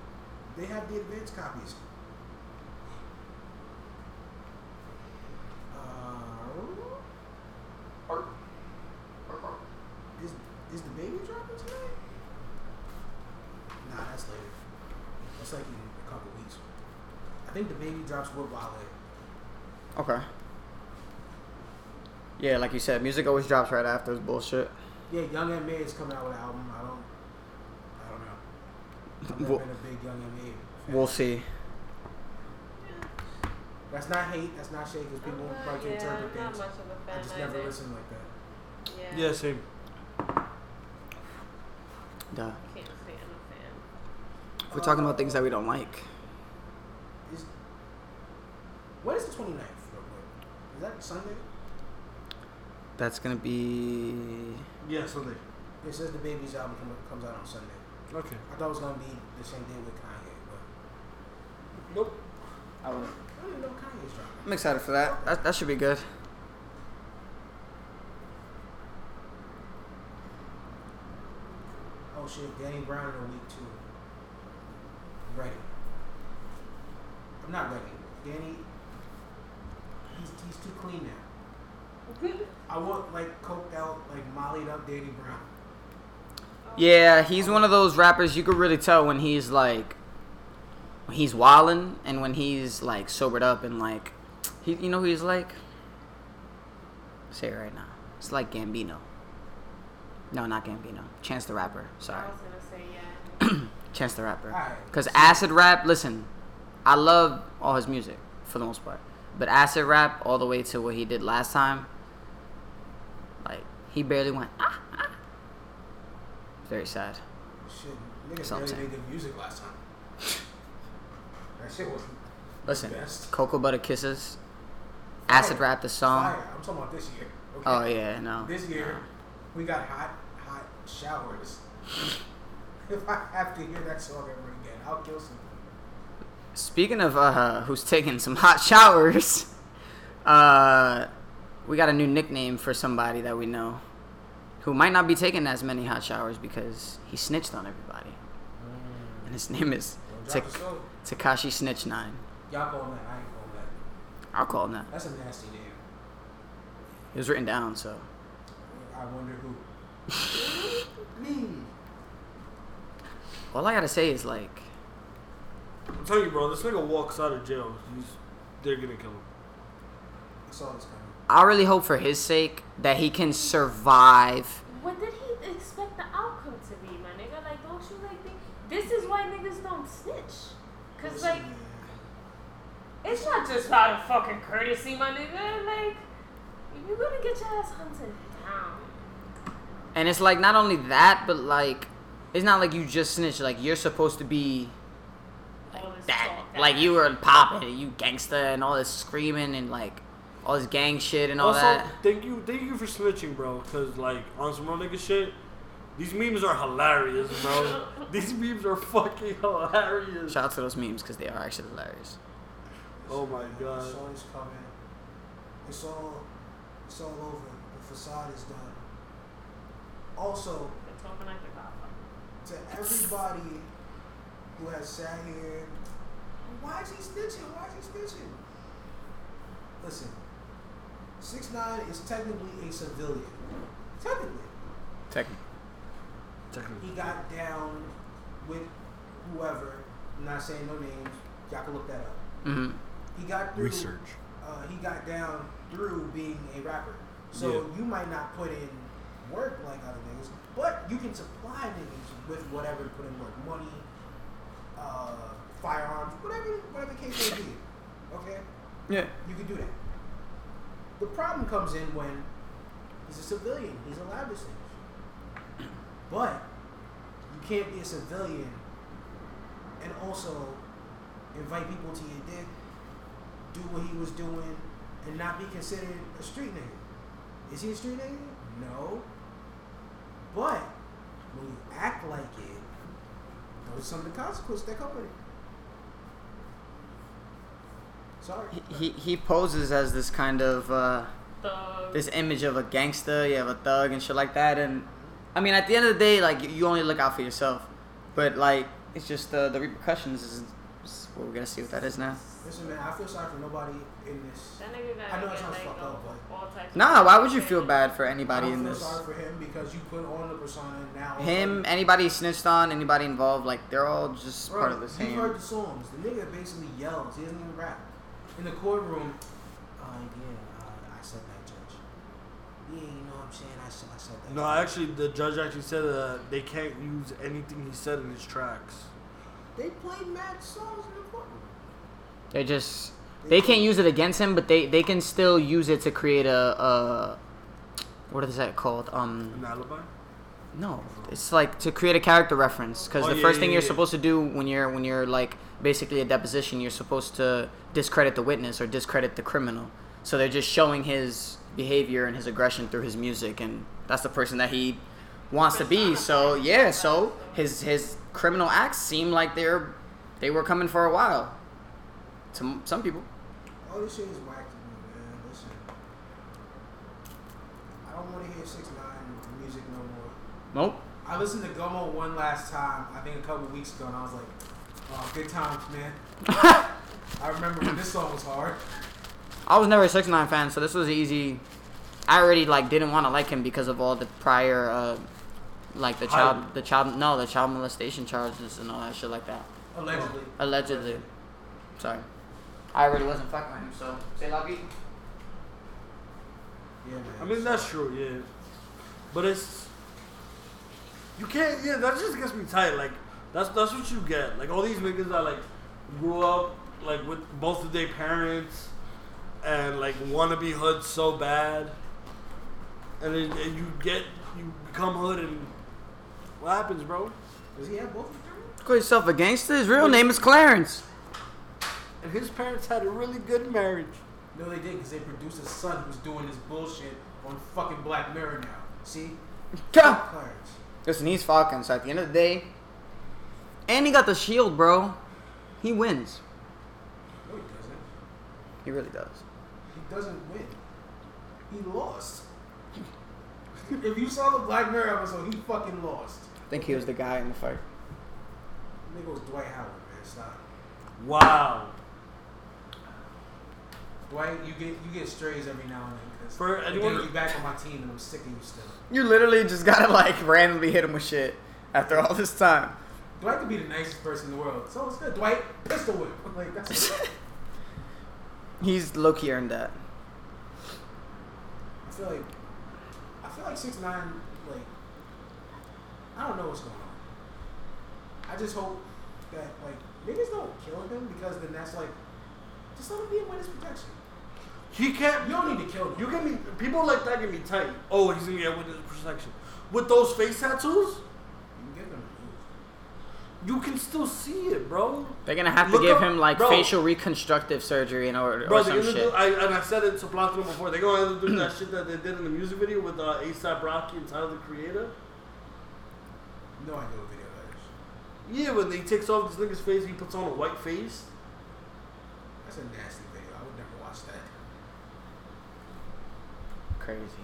they have the advanced copies. Uh, Is is the baby dropping tonight? Nah, that's later. That's like in a couple weeks. I think the baby drops with Wale. Okay. Yeah, like you said, music always drops right after. It's bullshit. Yeah, Young M A is coming out with an album. I don't. I don't know. I've never we'll, been a big Young M A fan. We'll see. That's not hate. That's not shade. Because people uh, like to yeah, interpret I'm things. Not much of a fan I just either. never listen like that. Yeah. Yeah, same. Duh. I can't say I'm a fan. If we're uh, talking about things that we don't like. Is, what is the twenty-ninth? Is that Sunday? That's going to be... Yeah, Sunday. It says the baby's album comes out on Sunday. Okay. I thought it was going to be the same day with Kanye, but... Nope. I wouldn't. I don't even know Kanye's dropping. I'm excited for that. That, that should be good. Oh shit, Danny Brown in a week too. I'm ready. I'm not ready. Danny, he's he's too clean now. I want like coked out, like mollied up Danny Brown. Yeah, he's one of those rappers you could really tell when he's like, when he's wildin' and when he's like sobered up and like, he, you know who he's like? Say it right now. It's like Gambino. No, not Gambino. Chance the Rapper. Sorry. I was gonna say yeah. Chance the Rapper. Because acid rap, listen, I love all his music for the most part, but acid rap all the way to what he did last time, like he barely went. Ah, ah. Very sad. Shit, niggas barely made their music last time. That shit wasn't. Listen, best. Cocoa Butter Kisses. Acid rap the song. Fire. I'm talking about this year. Okay. Oh yeah, no. This year, no. We got hot, hot showers. If I have to hear that song ever again, I'll kill somebody. Speaking of uh, who's taking some hot showers, uh, we got a new nickname for somebody that we know, who might not be taking as many hot showers because he snitched on everybody, mm. and his name is T- Takashi six nine nine. Y'all call him that? I ain't call him that. I'll call him that. That's a nasty name. It was written down, so. I wonder who. Me. All I gotta say is like. I'm telling you, bro. This nigga walks out of jail. He's, they're gonna kill him. I saw this coming. I really hope for his sake that he can survive. What did he expect the outcome to be, my nigga? Like, don't you like think this is why niggas don't snitch? Cause like, it's not just out of fucking courtesy, my nigga. Like. You're gonna get your ass hunted down. And it's like not only that, but like it's not like you just snitch. Like you're supposed to be like all that. Like you were popping, you gangster, and all this screaming and like all this gang shit and all also, that. Thank you, thank you for snitching, bro. Cause like on some real nigga shit, these memes are hilarious, bro. These memes are fucking hilarious. Shout out to those memes because they are actually hilarious. Oh my god. It's always coming. It's all. It's all over. The facade is done. Also, to everybody who has sat here, why is he snitching? Why is he snitching? Listen, six nine is technically a civilian. Technically. Technically. Technically. He got down with whoever. I'm not saying no names. Y'all can look that up. Mm-hmm. He got through. Research. Uh, he got down through being a rapper. So yeah. You might not put in work like other niggas, but you can supply niggas with whatever to put in work. Money, uh, firearms, whatever whatever case may be. Okay? Yeah. You can do that. The problem comes in when he's a civilian. He's allowed to snitch. But you can't be a civilian and also invite people to your dick, do what he was doing, and not be considered a street nigga. Is he a street nigga? No. But when you act like it, there's some of the consequences that come with it. Sorry. He, he he poses as this kind of uh, thug. This image of a gangster, you have a thug and shit like that. And I mean, at the end of the day, like you only look out for yourself. But like, it's just uh, the repercussions is, is what we're gonna see what that is now. Listen, man, I feel sorry for nobody in this. That nigga got I know it sounds fucked up, but. Nah, why would you feel bad for anybody in this? I feel sorry for him because you put on the persona now. Him, anybody snitched on, anybody involved, like, they're all just part of the same. You heard the songs. The nigga basically yells. He doesn't even rap. In the courtroom, uh, yeah, uh, I said that, Judge. Yeah, you know what I'm saying? I said, I said that. No, actually, the judge actually said that they can't use anything he said in his tracks. They played mad songs in the courtroom. They just, they can't use it against him, but they, they can still use it to create a, a what is that called? Um, An alibi? No, it's like to create a character reference. Because oh, the yeah, first yeah, thing yeah, you're yeah. supposed to do when you're when you're like basically a deposition, you're supposed to discredit the witness or discredit the criminal. So they're just showing his behavior and his aggression through his music, and that's the person that he wants to be. So yeah, so his his criminal acts seem like they're they were coming for a while. Some, some people. All this shit is whack to me, man. Listen. I don't want to hear six nine music no more. Nope. I listened to Gummo one last time, I think a couple weeks ago, and I was like, oh, good times, man. I remember when this song was hard. I was never a six nine fan, so this was easy. I already, like, didn't want to like him because of all the prior uh, like the child, How? the child, no, the child molestation charges and all that shit like that. Allegedly. Allegedly. Sorry. I already wasn't fucking with him, so say lucky. Yeah, man. I mean, that's true, yeah. But it's, you can't, yeah, that just gets me tight. Like, that's that's what you get. Like, all these niggas that, like, grew up, like, with both of their parents and, like, want to be hood so bad. And, it, and you get, you become hood and what happens, bro? Does he have both of them? Call yourself a gangster? His real name is Clarence. And his parents had a really good marriage. No, they did, because they produced a son who's doing this bullshit on fucking Black Mirror now. See? Clarence. Listen, he's Falcon, so at the end of the day... And he got the shield, bro. He wins. No, he doesn't. He really does. He doesn't win. He lost. If you saw the Black Mirror episode, he fucking lost. I think he was the guy in the fight. I think it was Dwight Howard, man. Stop. Wow. Dwight, you get you get strays every now and then. Cause For anyone, you back on my team, and I'm sick of you still. You literally just gotta like randomly hit him with shit after all this time. Dwight could be the nicest person in the world, so it's good. Dwight, pistol whip. Like that's. He's low key earned that. I feel like, I feel like six nine. Like, I don't know what's going on. I just hope that, like, niggas don't kill him because then that's, like, just let him be in witness protection. He can't... You don't need to kill him. You get me... People like that get me tight. Oh, he's going to get witness protection. With those face tattoos... You can get them. You can still see it, bro. They're going to have Look to give up, him, like, bro. facial reconstructive surgery in order, bro, or some shit. Do, I, and I said it to Platoon before. They're going to do that shit that they did in the music video with uh, A$AP Rocky and Tyler, the Creator. No, I know video. Yeah, when he takes off this nigga's face, he puts on a white face. That's a nasty video. I would never watch that. Crazy.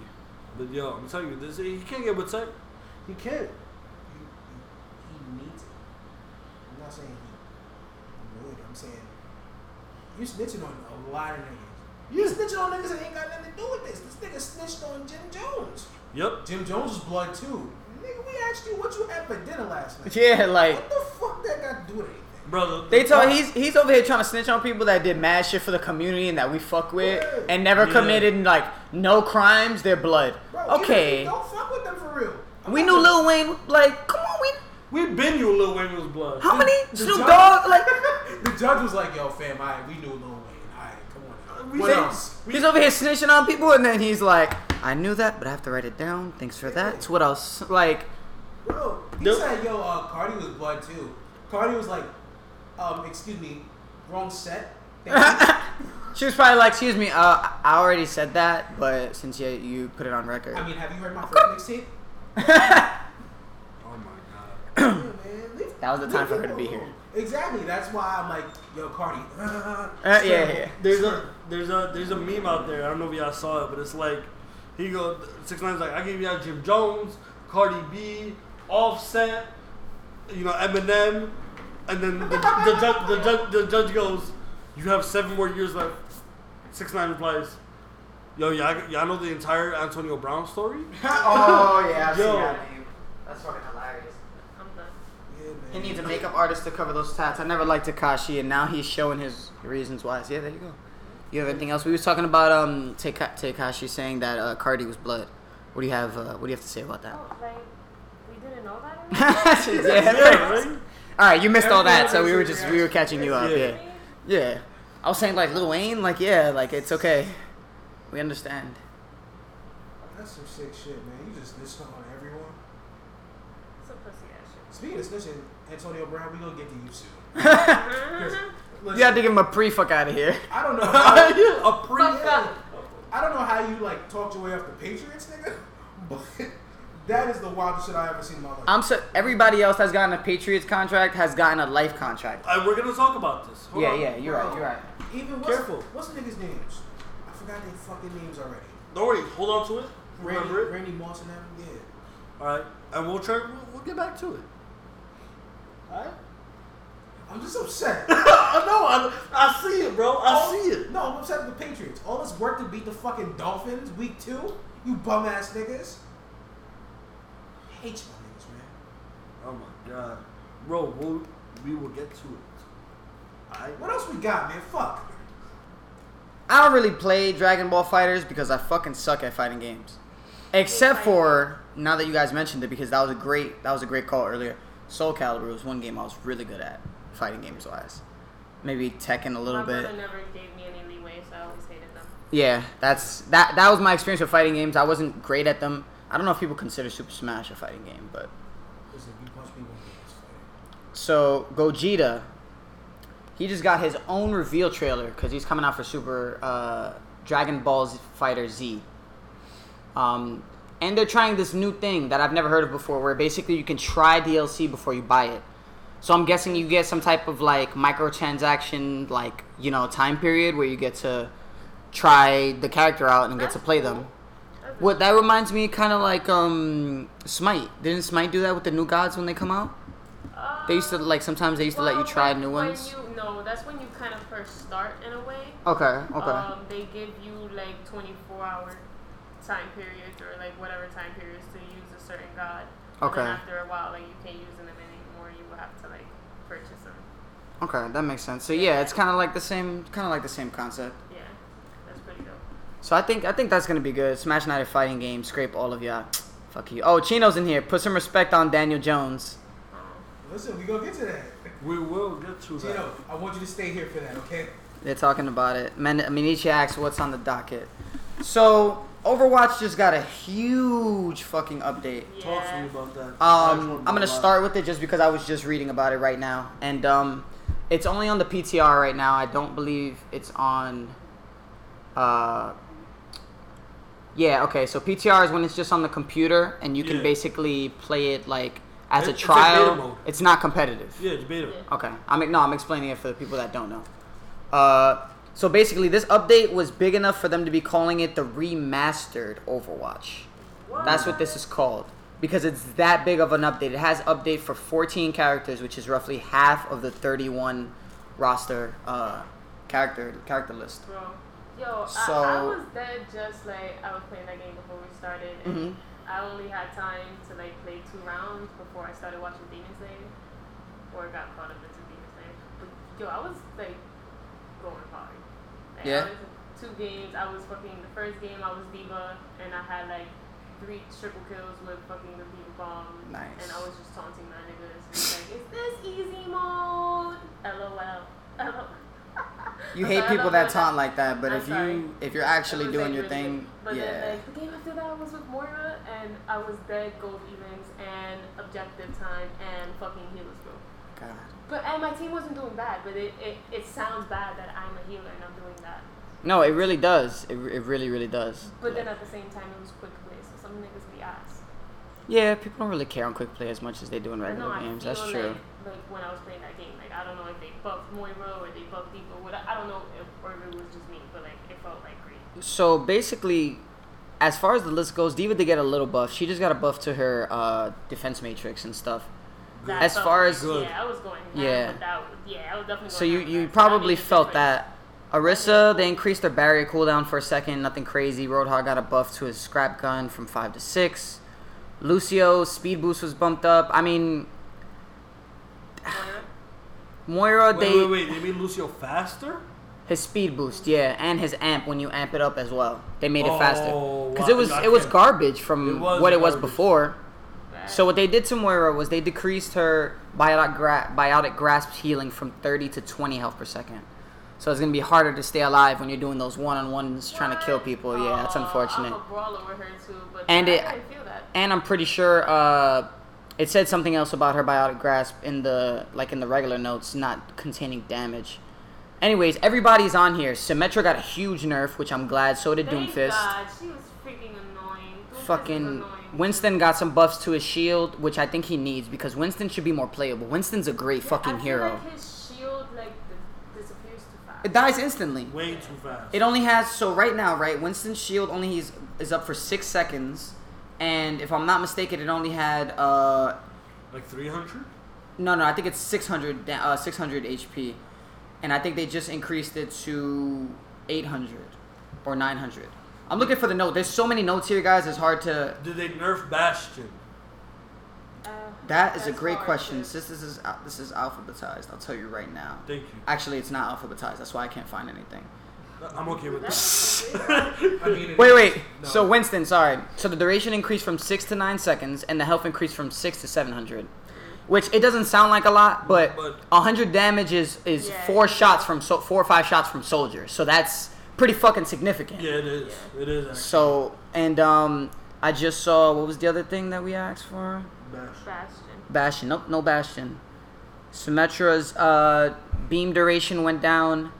But yo, I'm telling you, this he can't get what's up. He can't. He, he, he needs it. I'm not saying he would. I'm saying you snitching on a lot of niggas. You snitching on niggas that ain't got nothing to do with this. This nigga snitched on Jim Jones. Yep. Jim Jones is blood too. Nigga, we asked you what you had for dinner last night. Yeah, like... What the fuck that got to do with anything? Brother, they told... He's, he's over here trying to snitch on people that did mad shit for the community and that we fuck with. Yeah. And never yeah. committed, like, no crimes. They're blood. Bro, okay. Don't fuck with them for real. I'm we knew them. Lil Wayne, like, come on, we... We been knew Lil Wayne was blood. How the, many? The Snoop Dogg, like... The judge was like, yo, fam, all right, we knew Lil Wayne. All right, come on. Now. We what said, else? He's we, over here snitching on people and then he's like... I knew that, but I have to write it down. Thanks for that. It's what else, like... Bro, he nope. said, yo, uh, Cardi was blood, too. Cardi was like, um, excuse me, wrong set. She was probably like, excuse me, uh, I already said that, but since you, you put it on record. I mean, have you heard my first mixtape? Oh, my God. Yeah, man. Leave, that was the time for her to be here. Exactly. That's why I'm like, yo, Cardi. uh, yeah, yeah, yeah. There's a, there's, a, there's a meme out there. I don't know if y'all saw it, but it's like... He goes, six nine's like, I gave you out Jim Jones, Cardi B, Offset, you know, Eminem. And then the, the, judge, the, judge, the judge goes, you have seven more years left. six nine replies, yo, y'all, y'all know the entire Antonio Brown story? Oh, yeah, I've yo. seen that name. That's fucking hilarious. I'm done. Yeah, man. He needs a makeup artist to cover those tats. I never liked Tekashi, and now he's showing his reasons why. So, yeah, there you go. You have anything else? We was talking about um Tekashi saying that uh, Cardi was blood. What do you have? Uh, what do you have to say about that? Oh, like we didn't know that. Anymore? yeah, yeah, right. All right, you missed Everything all that, so we were just we were catching you up. Yeah. yeah, yeah. I was saying like Lil Wayne, like yeah, like it's okay. We understand. That's some sick shit, man. You just snitched on everyone. It's a pussy ass shit. Speaking of snitching, Antonio Brown, we gonna get to you soon. Listen, you have to give him a pre fuck out of here. I don't know. How, a pre fuck. I don't know how you like talked your way off the Patriots, nigga. But that is the wildest shit I ever seen in my life. I'm so everybody else that's gotten a Patriots contract has gotten a life contract. Uh, we're gonna talk about this. Hold yeah, on. yeah, you're Bro. right, you're right. Even what's, careful. What's the niggas' names? I forgot their fucking names already. Don't worry, hold on to it. Remember Randy, it. Randy Moss and them. Yeah. All right, and we'll try. We'll, we'll get back to it. All right. I'm just upset. no, I, I see it, bro. I oh, see it. No, I'm upset with the Patriots. All this work to beat the fucking Dolphins week two? You bum-ass niggas. I hate you, my niggas. Oh my god, bro. We'll, we will get to it. Alright. What else we got, man? Fuck. I don't really play Dragon Ball Fighters because I fucking suck at fighting games. Except for now that you guys mentioned it, because that was a great that was a great call earlier. Soul Calibur was one game I was really good at, fighting games wise. Maybe Tekken a little bit. My brother never gave me any leeway, so I always hated them. Yeah, that's that. That was my experience with fighting games. I wasn't great at them. I don't know if people consider Super Smash a fighting game, but. Listen, you punch people. So Gogeta, he just got his own reveal trailer because he's coming out for Super uh, Dragon Ball Fighter Z. Um, and they're trying this new thing that I've never heard of before, where basically you can try D L C before you buy it. So I'm guessing you get some type of like microtransaction, like, you know, time period where you get to try the character out and get to play them. What that reminds me, kind of like um, Smite. Didn't Smite do that with the new gods when they come out? Uh, they used to like sometimes they used well, to let you try when, new ones. When you, no, that's when you kind of first start in a way. Okay. Okay. Um, they give you like twenty-four hour time periods or like whatever time periods to use a certain god. Okay. And then after a while, like you can't use them anymore. You will have to like purchase them. Okay, that makes sense. So yeah, yeah it's kind of like the same, kind of like the same concept. Yeah, that's pretty dope. So I think I think that's gonna be good. Smash Night at fighting game, scrape all of y'all. Fuck you. Oh, Chino's in here. Put some respect on Daniel Jones. Listen, we gonna get to that. We will get to Gino, that. Gino, I want you to stay here for that, okay? They're talking about it. Man- Maniche asks, "What's on the docket?" So. Overwatch just got a huge fucking update. Yeah. Talk to me about that. Um, I'm gonna start with it just because I was just reading about it right now, and um, it's only on the P T R right now. I don't believe it's on. Uh, yeah. Okay. So P T R is when it's just on the computer, and you yeah. can basically play it like as it, a trial. It's, like beta mode. It's not competitive. Yeah, it's beta. Yeah. Okay. I'm no. I'm explaining it for the people that don't know. Uh. So basically, this update was big enough for them to be calling it the remastered Overwatch. What? That's what this is called. Because it's that big of an update. It has update for fourteen characters, which is roughly half of the thirty-one roster uh, character character list. Bro. Yo, so, I, I was dead just like I was playing that game before we started. And mm-hmm. I only had time to like play two rounds before I started watching Demon Slayer. Or got caught up into Demon Slayer. But yo, I was like going hard. Yeah. I was two games. I was fucking the first game. I was D.Va, and I had like three triple kills with fucking the D.Va bomb. Nice. And I was just taunting my niggas. It's like, is this easy mode? L O L. L O L. You hate people that taunt like that, but if you if you're actually doing your thing, yeah. But the game after that was with Moira, and I was dead gold evens and objective time and fucking healers, bro. God. But and my team wasn't doing bad, but it, it, it sounds bad that I'm a healer and I'm doing that. No, it really does. It it really, really does. But yeah. Then at the same time, it was quick play, so some niggas be ass. Yeah, people don't really care on quick play as much as they do in regular no, games. That's like, true. Like when I was playing that game, like I don't know if they buffed Moira or they buffed people. What I don't know if or if it was just me, but like it felt like great. So basically, as far as the list goes, D.Va did get a little buff. She just got a buff to her uh, defense matrix and stuff. That as far as good. yeah, I was going. Down, yeah. That, yeah, I was definitely. Going so you, you probably felt that. Orisa, they increased their barrier cooldown for a second. Nothing crazy. Roadhog got a buff to his scrap gun from five to six. Lucio's speed boost was bumped up. I mean, Moira. Moira wait, they. Wait, wait, wait. They made Lucio faster. His speed boost, yeah, and his amp when you amp it up as well. They made oh, it faster because wow, it was it was garbage from it was what garbage. it was before. So what they did to Moira was they decreased her biotic, gra- biotic grasp healing from thirty to twenty health per second. So it's going to be harder to stay alive when you're doing those one-on-ones trying to kill people. Yeah, that's unfortunate. I'm a brawler with her too, but and it, I didn't feel that. And I'm pretty sure uh, it said something else about her biotic grasp in the like in the regular notes, not containing damage. Anyways, everybody's on here. Symmetra got a huge nerf, which I'm glad. So did Thank Doomfist. God. She was freaking annoying. Doomfist Fucking... was annoying. Winston got some buffs to his shield, which I think he needs because Winston should be more playable. Winston's a great yeah, fucking I feel hero. Like his shield like disappears too fast. It dies instantly. Way too fast. It only has so right now, right? Winston's shield only he's is up for six seconds, and if I'm not mistaken, it only had uh like three hundred. No, no, I think it's six hundred. Uh, six hundred H P, and I think they just increased it to eight hundred or nine hundred. I'm looking for the note. There's so many notes here, guys. It's hard to... Did they nerf Bastion? Uh, that is a great question. Since this is uh, this is alphabetized, I'll tell you right now. Thank you. Actually, it's not alphabetized. That's why I can't find anything. I'm okay with this. I mean, wait, wait. No. So Winston, sorry. So the duration increased from six to nine seconds, and the health increased from six to seven hundred. Which it doesn't sound like a lot, but a hundred damage is, is yeah, four yeah. shots from so four or five shots from soldiers. So that's pretty fucking significant. Yeah, it is. Yeah. It is. Actually. So and um, I just saw what was the other thing that we asked for? Bastion. Bastion. Nope, no Bastion. Symmetra's uh, beam duration went down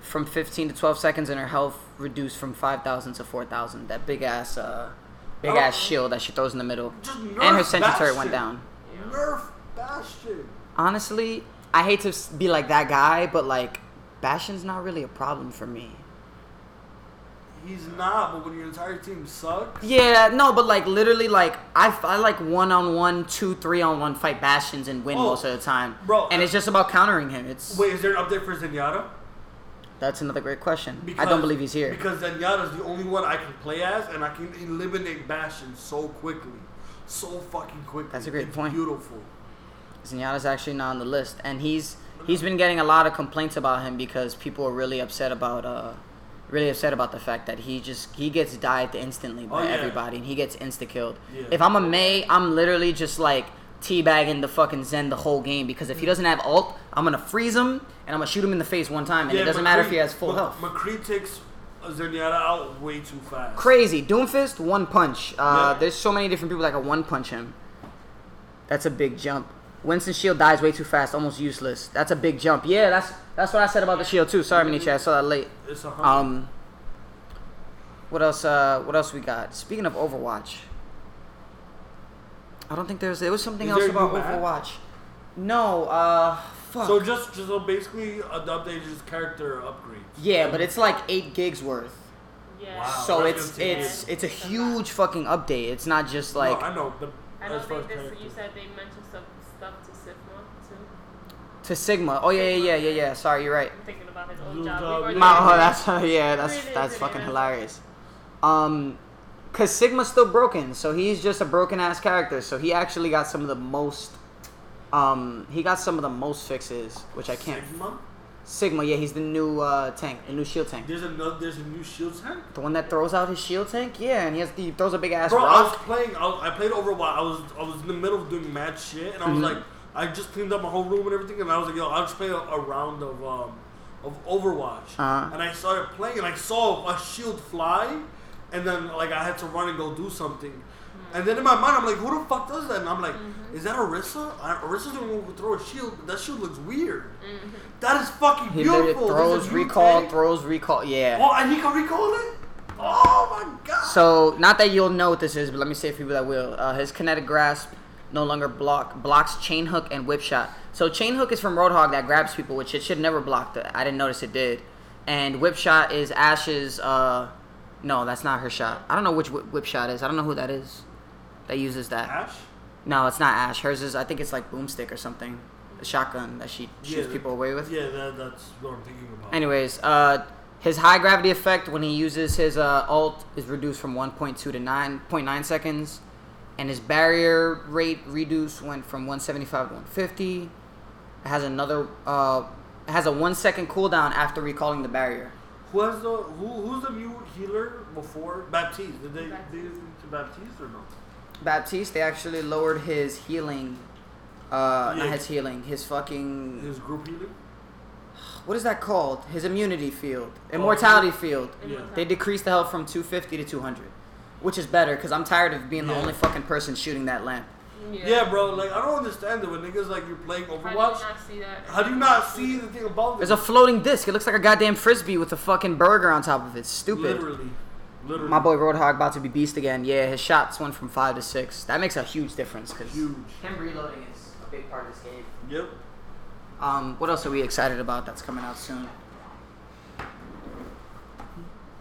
from fifteen to twelve seconds, and her health reduced from five thousand to four thousand. That big ass, uh, big oh. ass shield that she throws in the middle, and her sentry turret went down. Nerf Bastion. Honestly, I hate to be like that guy, but like, Bastion's not really a problem for me. He's not, but when your entire team sucks. Yeah, no, but like literally, like I, I like one on one, two, three on one fight Bastions and win oh, most of the time, bro. And I, it's just about countering him. It's wait, is there an update for Zenyatta? That's another great question. Because, I don't believe he's here. Because Zenyatta's the only one I can play as, and I can eliminate Bastion so quickly, so fucking quickly. That's a great it's point. Beautiful. Zenyatta's actually not on the list, and he's he's been getting a lot of complaints about him because people are really upset about uh. Really upset about the fact that he just he gets died instantly by oh, yeah. everybody, and he gets insta killed. Yeah. If I'm a Mei, I'm literally just like teabagging the fucking Zen the whole game because if he doesn't have ult, I'm gonna freeze him and I'm gonna shoot him in the face one time, and yeah, it doesn't McCree, matter if he has full Ma- health. McCree takes Zenyatta out way too fast. Crazy. Doomfist one punch. Uh, yeah. There's so many different people that can one punch him. That's a big jump. Winston's shield dies way too fast, almost useless. That's a big jump. Yeah, that's that's what I said about the shield too. Sorry, Maniche, I saw that late. It's a hundred. Um, what else? Uh, what else we got? Speaking of Overwatch, I don't think there's there was something Is else about Overwatch. No, uh, fuck. So just just so basically, updated just character upgrades. Yeah, but it's like eight gigs worth. Yeah. Wow. So right, it's it's it's a huge fucking update. It's not just like. No, I know. The, I don't think this. Character. You said they mentioned something. To Sigma. Oh, yeah, yeah, yeah, yeah, yeah. Sorry, you're right. I'm thinking about his old job. We My, oh, that's, uh, yeah, that's, that's fucking hilarious. Um, because Sigma's still broken, so he's just a broken-ass character. So he actually got some of the most, um, he got some of the most fixes, which I can't. Sigma? Sigma, yeah, he's the new uh, tank, the new shield tank. There's another, there's a new shield tank? The one that throws out his shield tank? Yeah, and he, has, he throws a big-ass rock. Bro, I was playing, I, was, I played Overwatch. I was, I was in the middle of doing mad shit, and I was mm-hmm. like, I just cleaned up my whole room and everything, and I was like, yo, I'll just play a, a round of um, of Overwatch. Uh-huh. And I started playing, and I saw a shield fly, and then like I had to run and go do something. Mm-hmm. And then in my mind, I'm like, who the fuck does that? And I'm like, mm-hmm. is that Orisa? I, Orisa's the one who would throw a shield, but that shield looks weird. Mm-hmm. That is fucking he beautiful. He throws, recall, tank. throws, recall, yeah. Oh, and he can recall it? Oh, my God. So, not that you'll know what this is, but let me say for people that will. Uh, his kinetic grasp. No longer block blocks chain hook and whip shot. So chain hook is from Roadhog that grabs people, which it should never block. I didn't notice it did. And whip shot is Ash's. Uh, no, that's not her shot. I don't know which whip, whip shot is. I don't know who that is. That uses that. Ash? No, it's not Ash. Hers is. I think it's like boomstick or something. The shotgun that she yeah, shoots that, people away with. Yeah, that, that's what I'm thinking about. Anyways, uh, his high gravity effect when he uses his uh, ult is reduced from one point two to nine point nine seconds. And his barrier rate reduce went from one seventy-five to one fifty. It has another uh it has a one second cooldown after recalling the barrier. Who has the who who's the new healer before? Baptiste. Did they Baptiste. They use Baptiste or no? Baptiste, they actually lowered his healing uh yeah. not his healing, his fucking his group healing? What is that called? His immunity field. Immortality oh, okay. field. Yeah. They decreased the health from two fifty to two hundred. Which is better, because I'm tired of being yeah. the only fucking person shooting that lamp. Yeah. yeah, bro. Like, I don't understand it when niggas, like, you're playing Overwatch. How do you not see that? How do you not see the thing about it? There's a floating disc. It looks like a goddamn Frisbee with a fucking burger on top of it. Stupid. Literally. Literally. My boy Roadhog about to be beast again. Yeah, his shots went from five to six. That makes a huge difference. Cause huge. Him reloading is a big part of this game. Yep. Um, what else are we excited about that's coming out soon?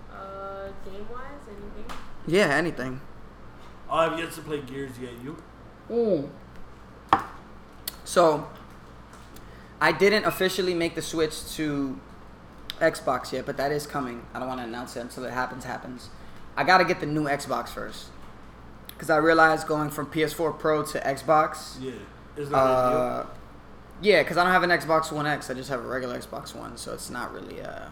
Uh, game-wise? Anything? Yeah, anything. I've yet to play Gears yet, you? Ooh. So, I didn't officially make the switch to Xbox yet, but that is coming. I don't want to announce it until it happens, happens. I got to get the new Xbox first. because I realized going from P S four Pro to Xbox. Yeah. Is that uh, a deal? Yeah, because I don't have an Xbox One X. I just have a regular Xbox One, so it's not really uh,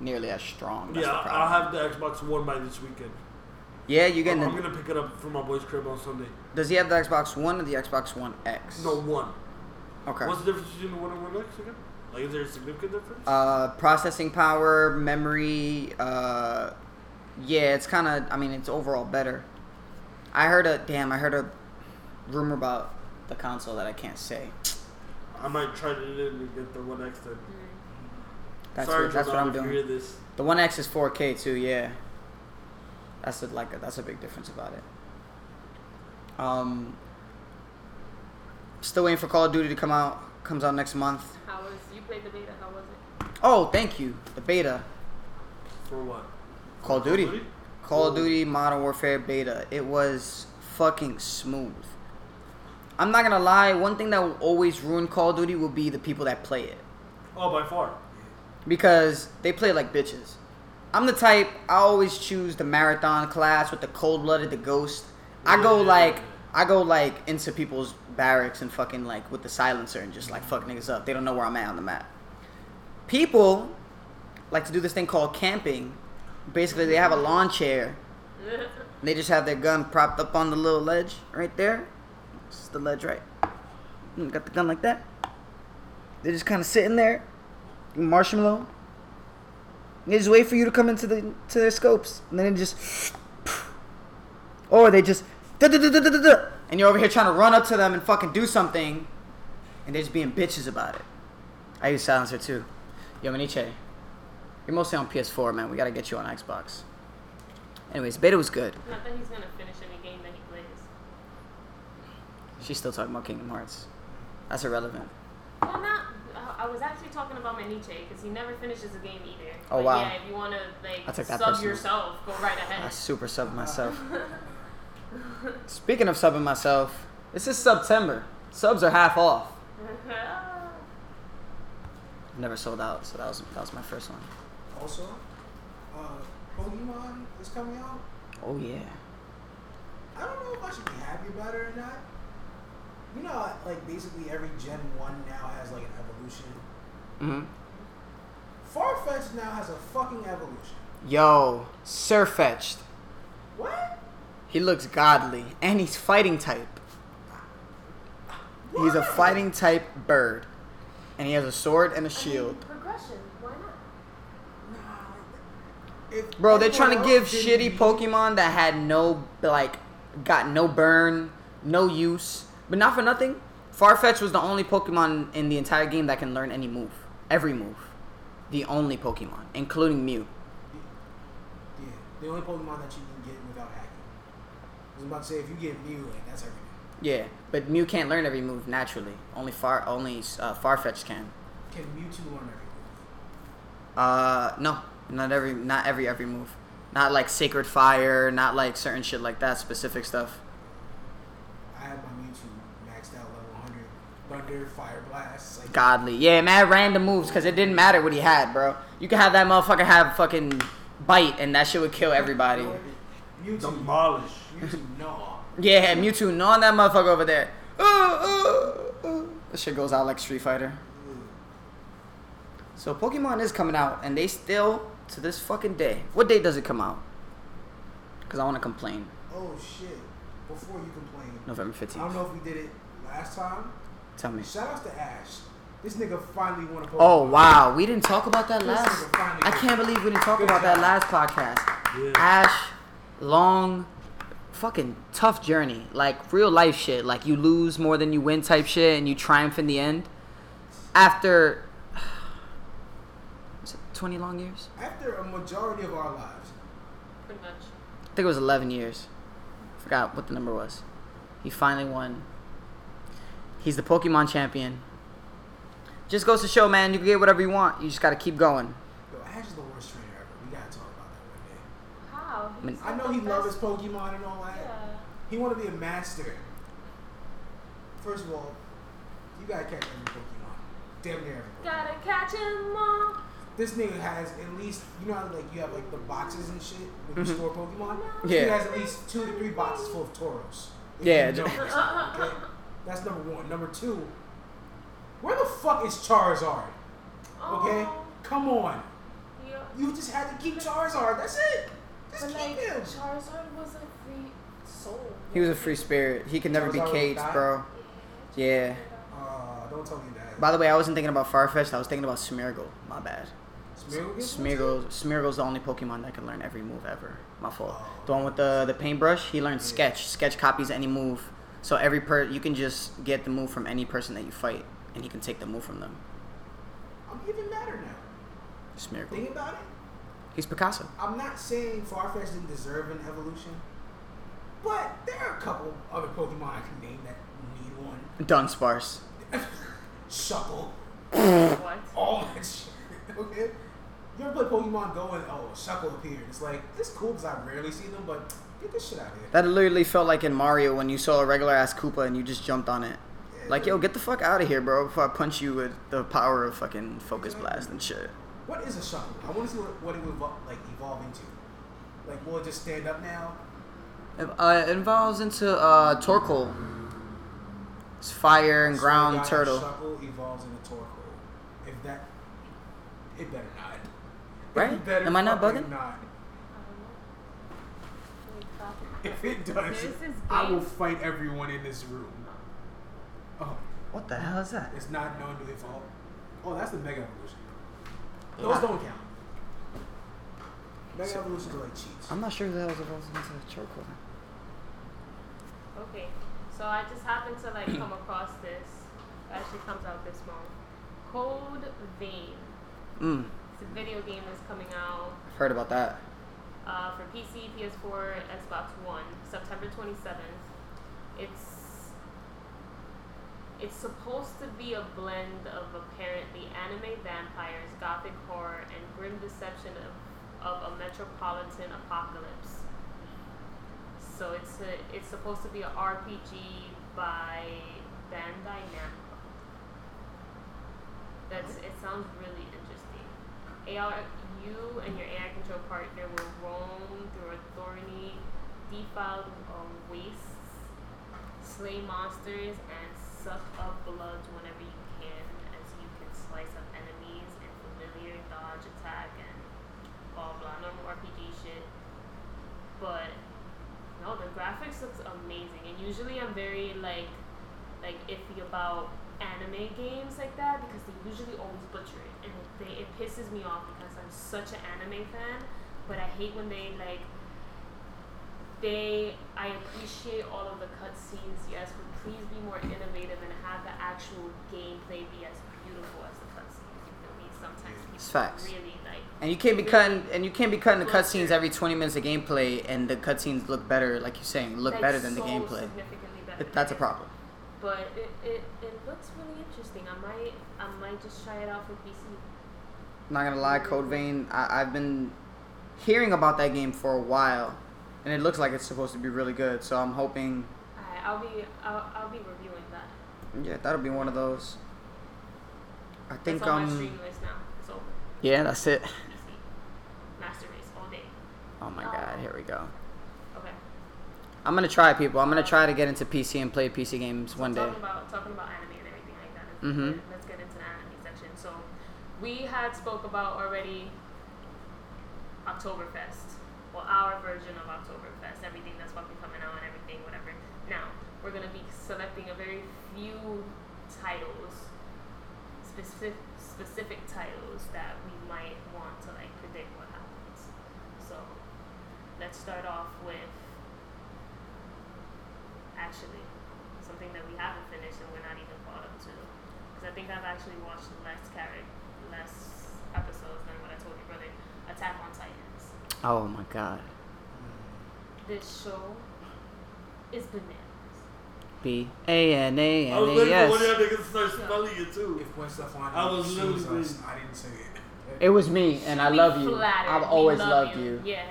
nearly as strong. That's yeah, I'll have the Xbox One by this weekend. Yeah, you getting? I'm the... gonna pick it up from my boy's crib on Sunday. Does he have the Xbox One or the Xbox One X? No, one. Okay. What's the difference between the one and one X again? Like, is there a significant difference? Uh, processing power, memory. Uh, yeah, it's kind of. I mean, it's overall better. I heard a damn. I heard a rumor about the console that I can't say. I might try to get the one X then. That's Sorry, what, that's what I'm doing. This. The one X is four K too. Yeah. That's a, like a, that's a big difference about it. Um, still waiting for Call of Duty to come out. Comes out next month. How was you played the beta? How was it? Oh, thank you. The beta. For what? Call of Duty. Duty? Call of Duty Modern Warfare beta. It was fucking smooth. I'm not gonna lie. One thing that will always ruin Call of Duty will be the people that play it. Oh, by far. Because they play like bitches. I'm the type, I always choose the marathon class with the cold-blooded, the ghost. I go like, I go like into people's barracks and fucking like with the silencer and just like fuck niggas up. They don't know where I'm at on the map. People like to do this thing called camping. Basically, they have a lawn chair. And they just have their gun propped up on the little ledge right there. It's the ledge, right? Got the gun like that. They're just kind of sitting there, marshmallow. They just wait for you to come into the to their scopes, and then they just, or they just, duh, duh, duh, duh, duh, duh, and you're over here trying to run up to them and fucking do something, and they're just being bitches about it. I use silencer too. Yo, Maniche, you're mostly on P S four, man. We gotta get you on Xbox. Anyways, beta was good. Not that he's gonna finish any game that he plays. She's still talking about Kingdom Hearts. That's irrelevant. Well, not. I was actually talking about Maniche because he never finishes a game either. Oh, but wow. Yeah, if you want to like sub personally. Yourself, go right ahead. I super sub myself. Speaking of subbing myself, this is September. Subs are half off. Never sold out, so that was that was my first one. Also, uh, Pokemon is coming out. Oh yeah. I don't know if I should be happy about it or not. You know, like, basically every Gen one now has, like, an evolution. Mm-hmm. Farfetch'd now has a fucking evolution. Yo, Sirfetch'd. What? He looks godly, and he's fighting type. What? He's a fighting type bird, and he has a sword and a shield. I mean, progression, why not? Nah. If Bro, they're trying to give shitty Pokemon that had no, like, got no burn, no use. But not for nothing, Farfetch'd was the only Pokemon in the entire game that can learn any move. Every move. The only Pokemon, including Mew. Yeah, the only Pokemon that you can get without hacking. I was about to say, if you get Mew, like, that's everything. Yeah, but Mew can't learn every move naturally. Only Far, only uh, Farfetch'd can. Can Mewtwo learn every move? Uh, no. Not every, not every, every move. Not like Sacred Fire, not like certain shit like that, specific stuff. I have my Mewtwo. Thunder, Fire Blast. Like, godly. Yeah, mad random moves because it didn't matter what he had, bro. You could have that motherfucker have fucking bite and that shit would kill everybody. Mewtwo. Demolish. Mewtwo gnaw. Yeah, Mewtwo gnawing that motherfucker over there. Uh, uh, uh. This shit goes out like Street Fighter. Mm. So Pokemon is coming out and they still, to this fucking day. What day does it come out? Because I want to complain. Oh, shit. Before you complain. November fifteenth. I don't know if we did it last time. Tell me. Shout out to Ash. This nigga finally won a Pokemon. Oh, wow. We didn't talk about that last. I can't believe we didn't talk Good about job. that last podcast. Yeah. Ash, long, fucking tough journey. Like, real life shit. Like, you lose more than you win type shit, and you triumph in the end. After, was it twenty long years? After a majority of our lives. Pretty much. I think it was eleven years. I forgot what the number was. He finally won. He's the Pokemon champion. Just goes to show, man, you can get whatever you want. You just got to keep going. Yo, Ash is the worst trainer ever. We got to talk about that one day. How? I, mean, I know he loves his Pokemon and all that. Yeah. He want to be a master. First of all, you got to catch every Pokemon. Damn near every Pokemon. Got to catch him all. this nigga has at least, you know how like you have like the boxes and shit when you mm-hmm. store Pokemon? Yeah. He has at least two to three boxes full of Tauros. Yeah. Numbers, okay? That's number one. Number two, where the fuck is Charizard? Okay? Oh. Come on. Yeah. You just had to keep Charizard. That's it. Just but keep like, him. Charizard was a free soul. He was a free spirit. He could never Charizard be caged, bro. Yeah. Uh, don't tell me that. By the way, I wasn't thinking about Farfetch'd. I was thinking about Smeargle. My bad. Smeargle? Smeargle's the only Pokemon that can learn every move ever. My fault. Oh. The one with the the paintbrush, he learned yeah. Sketch. Sketch copies any move. So every per you can just get the move from any person that you fight, and he can take the move from them. I'm even madder now. Smeargle. Think about it. He's Picasso. I'm not saying Farfetch'd didn't deserve an evolution, but there are a couple other Pokemon I can name that need one. Dunsparce. Shuckle. What? All that shit. Okay. You ever play Pokemon Go and oh, Shuckle appeared? It's like, it's cool because I rarely see them, but get this shit out of here. That literally felt like in Mario when you saw a regular ass Koopa and you just jumped on it. Yeah, like, yo, get the fuck out of here, bro, before I punch you with the power of fucking Focus exactly. Blast and shit. What is a Shuckle? I want to see what, what it would like evolve into. Like, will it just stand up now? Uh, it evolves into uh, Torkoal. It's fire and so ground God, turtle. Shuckle evolves into Torkoal. If that, it better not. Right? Better Am I not bugging? Not. If it does, I will fight everyone in this room. Oh, what the hell is that? It's not known to evolve. Oh, that's the Mega Evolution. Those don't count. Mega so, Evolutions are like cheats. I'm not sure that was evolved into charcoal. Okay, so I just happened to like come across this. It actually comes out this month. Code Vein. Mm. It's a video game that's coming out. I've heard about that. Uh, for P C, P S four, Xbox One, September twenty-seventh. It's It's supposed to be a blend of apparently anime vampires, gothic horror, and grim deception of, of a metropolitan apocalypse. So it's a, it's supposed to be an R P G by Bandai Namco. That's it sounds really interesting. A R, you and your A I control partner will roam through a thorny, defiled um, wastes, slay monsters, and suck up blood whenever you can, as you can slice up enemies and familiar, dodge, attack, and blah blah, normal R P G shit. But no, the graphics looks amazing, and usually I'm very like like iffy about anime games like that because they usually always butcher it, and they, it pisses me off because I'm such an anime fan, but I hate when they like They, I appreciate all of the cutscenes, yes, but please be more innovative and have the actual gameplay be as beautiful as the cutscenes. You feel me? Sometimes people Facts. really like. And you can't be really cutting, and you can't be cutting the cutscenes every twenty minutes of gameplay, and the cutscenes look better, like you're saying, look like better than so the gameplay. Significantly better. It, that's a problem. But it, it, it looks really interesting. I might, I might just try it out for P C. Not gonna lie, Code Vein. I, I've been hearing about that game for a while. And it looks like it's supposed to be really good, so I'm hoping. Alright, I'll be I'll, I'll be reviewing that. Yeah, that'll be one of those. I think it's on um. my stream list now. It's over. Yeah, that's it. Master Race all day. Oh my oh. god, here we go. Okay. I'm gonna try, people. I'm gonna try to get into P C and play P C games so one talking day. About, talking about anime and everything like that. Mm-hmm. Let's get into the anime section. So we had spoke about already Oktoberfest. Well, our version of Oktoberfest, everything that's fucking coming out and everything, whatever. Now, we're going to be selecting a very few titles, specific specific titles that we might want to, like, predict what happens. So, let's start off with, actually, something that we haven't finished and we're not even caught up to. Because I think I've actually watched less, carrot, less episodes than what I told you, brother. Attack on Titan. Oh my god. This show is bananas. B A N A N A S. I was waiting for one of y'all niggas to start spelling it too. If when Stefan, I was literally. Us, I didn't say it. It was me, and I love you. I've always loved you. Yeah.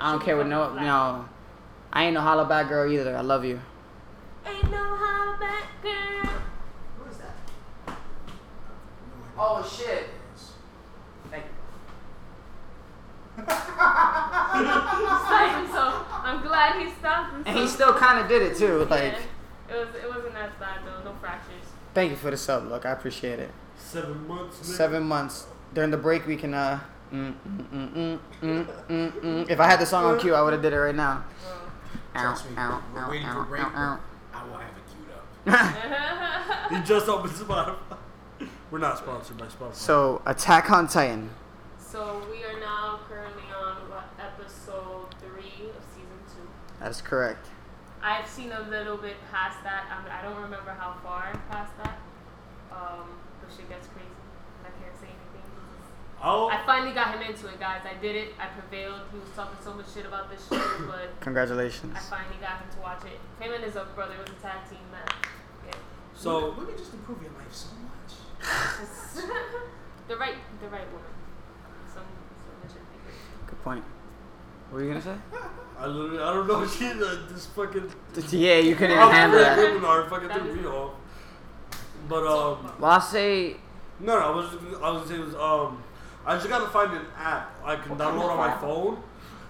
I don't care what no, no. I ain't no holla back girl either. I love you. Ain't no holla back girl. Who is that? Oh shit. So I'm glad he stopped himself. And he still kind of did it too. Like yeah. it was, it wasn't that bad though. No fractures. Thank you for the sub. Look, I appreciate it. Seven months. Later. Seven months. During the break, we can. uh mm, mm, mm, mm, mm, mm, mm. If I had the song on cue, I would have did it right now. Trust me, ow, we're ow, waiting ow, for break. Ow, ow. I will have it queued up. You just opened Spotify. We're not sponsored by Spotify. So, Attack on Titan. So we are now currently on what, episode three of season two. That is correct. I've seen a little bit past that. I, mean, I don't remember how far past that. Um, but shit gets crazy. I can't say anything. Oh! I finally got him into it, guys. I did it. I prevailed. He was talking so much shit about this show, but congratulations. I finally got him to watch it. Him and his other brother was a tag team, man. Yeah. So women just improve your life so much. the right, the right woman. Good point. What were you gonna say? I literally, I don't know. She uh, this fucking. Yeah, you couldn't even handle that. I fucking threw me off. But um. Well, I say. No, no, I was, I was saying it was um, I just gotta find an app I can what download on my app? phone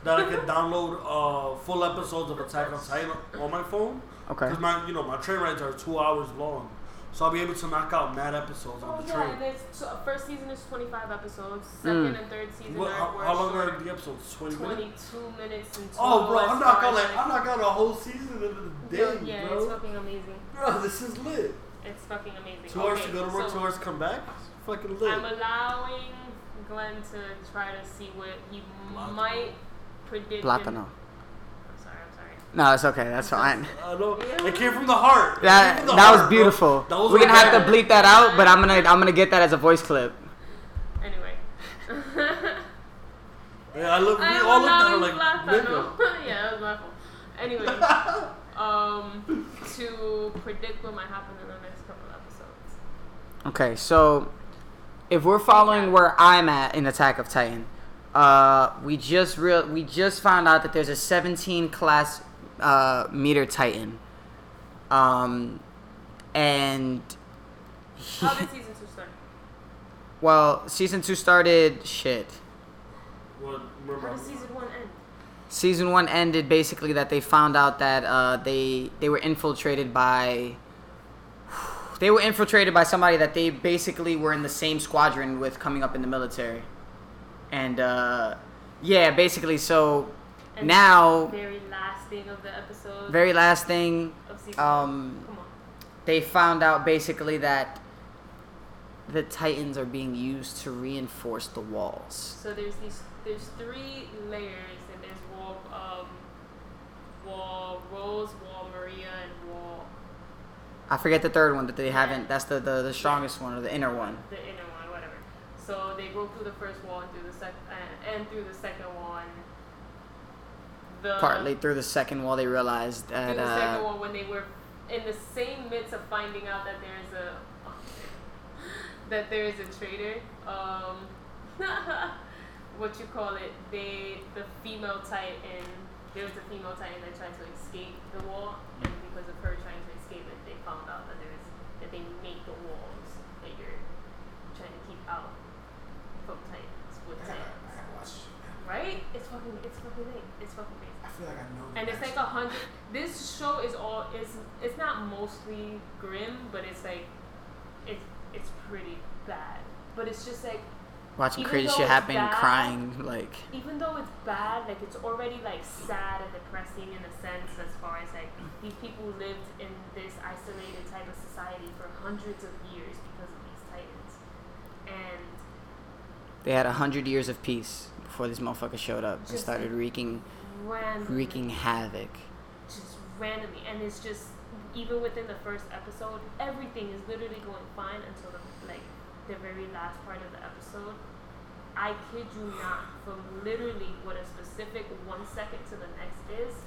that I can download uh full episodes of Attack on Titan on my phone. Okay. Cause my, you know, my train rides are two hours long. So I'll be able to knock out mad episodes oh, on the yeah, train. And there's, so first season is twenty-five episodes. Second mm. and third season well, are How long are the episodes? twenty minutes? twenty-two minutes and two Oh, bro, I'm not gonna like, I'm not gonna a whole season in the day, yeah, yeah, bro. Yeah, it's fucking amazing. Bro, this is lit. It's fucking amazing. Two hours okay, to go to work, so two hours to come back? It's fucking lit. I'm allowing Glenn to try to see what he Platano. might predict. Platano. No, it's okay. That's fine. I know. It came from the heart. That the that heart, was beautiful. That was We're gonna have to bleep that out, but I'm gonna I'm gonna get that as a voice clip. Anyway. yeah, I look. We I all looked at her like. Nigga. yeah, that was laughable. Anyway, um, to predict what might happen in the next couple of episodes. Okay, so if we're following yeah. where I'm at in Attack of Titan, uh, we just real we just found out that there's a seventeen class. Uh, meter Titan, um, and he, how did season two start? Well, season two started shit. What, how did season one end? Season one ended basically that they found out that uh, they they were infiltrated by they were infiltrated by somebody that they basically were in the same squadron with coming up in the military, and uh, yeah, basically so. And now, very last thing of the episode. Very last thing. Of um, Come on. They found out basically that the Titans are being used to reinforce the walls. So there's these, there's three layers, and there's wall, um, wall Rose, wall Maria, and wall. I forget the third one that they haven't. That's the the, the strongest yeah. one, or the inner one. The inner one, whatever. So they go through the first wall and through the sec- and through the second wall. And The, partly through the second wall, they realized that. Through the uh, second wall, when they were in the same midst of finding out that there is a that there is a traitor, um, what you call it? They the female Titan. There was a female Titan that tried to escape the wall, and because of her trying to escape it, they found out that there's that they make the walls that you're trying to keep out from Titans with Titans. Right? It's fucking. It's fucking late. It's fucking late. I feel like I know. And it's like a hundred. This show is all. It's it's not mostly grim, but it's like, it's it's pretty bad. But it's just like watching crazy shit happen, bad, crying like. Even though it's bad, like it's already like sad and depressing in a sense as far as like these people lived in this isolated type of society for hundreds of years because of these Titans, and they had a hundred years of peace. Before these motherfuckers showed up just and started wreaking, randomly, wreaking havoc. Just randomly, and it's just even within the first episode, everything is literally going fine until the, like the very last part of the episode. I kid you not, from literally what a specific one second to the next is,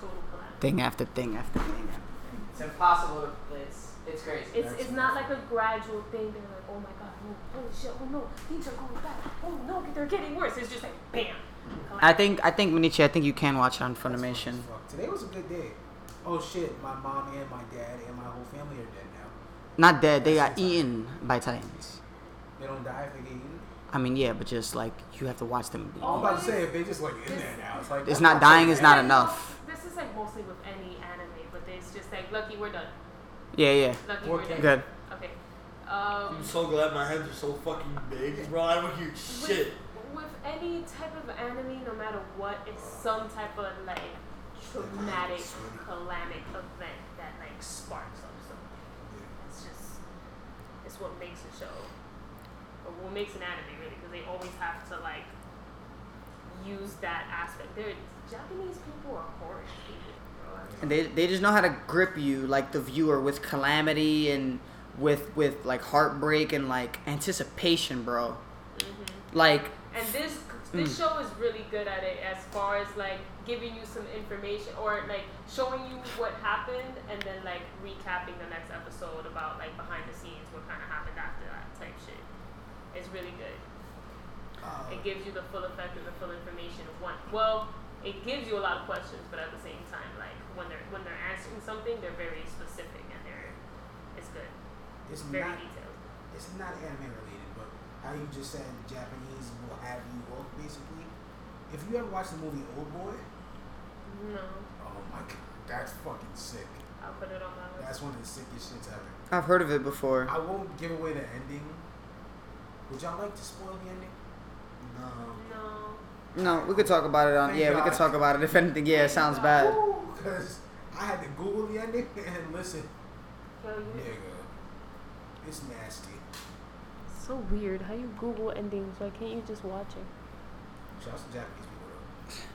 total collapse. Thing after thing after thing after thing. It's impossible. It's it's crazy. It's it's not like a gradual thing. They're like, oh my god. Holy shit, oh no, things are going back. Oh no, they're getting worse. It's just like, bam. Collapse. I think, I think, Maniche, I think you can watch it on Funimation. Today was a good day. Oh shit, my mom and my dad and my whole family are dead now. Not dead, they are eaten by Titans. They don't die if they get eaten? I mean, yeah, but just like you have to watch them. Be, I'm about to say if they just like in this, there now, it's like it's not dying is not enough. This is like mostly with any anime, but it's just like, lucky we're done. Yeah, yeah. Lucky we're done. Good. Okay. Um, I'm so glad my hands are so fucking big, bro. I don't hear shit. With, with any type of anime, no matter what, it's some type of like traumatic, calamic event that like sparks up something. It's just, it's what makes a show. What makes an anime, really, because they always have to like use that aspect. They're Japanese people are horrid people, bro. And they they just know how to grip you, like the viewer, with calamity and with with like heartbreak and like anticipation, bro. Mm-hmm. Like, and this this mm. show is really good at it as far as like giving you some information or like showing you what happened and then like recapping the next episode about like behind the scenes what kind of happened after that type shit. It's really good. Uh, it gives you the full effect and the full information of one. Well, it gives you a lot of questions, but at the same time, like when they're when they're answering something, they're very specific and they're it's good. It's very not, detailed. It's not anime related, but how you just said Japanese will have you hooked, basically. If you ever watched the movie Old Boy, no. Oh my god, that's fucking sick. I'll put it on my list. That's one of the sickest shits ever. I've heard of it before. I won't give away the ending. Would y'all like to spoil the ending? No. No. No, we could talk about it on... Thank yeah, God. We could talk about it. If anything, yeah, it sounds bad. Because I had to Google the ending and listen. Nigga. It's nasty. It's so weird. How you Google endings? Why can't you just watch it? Shout out to Japanese people.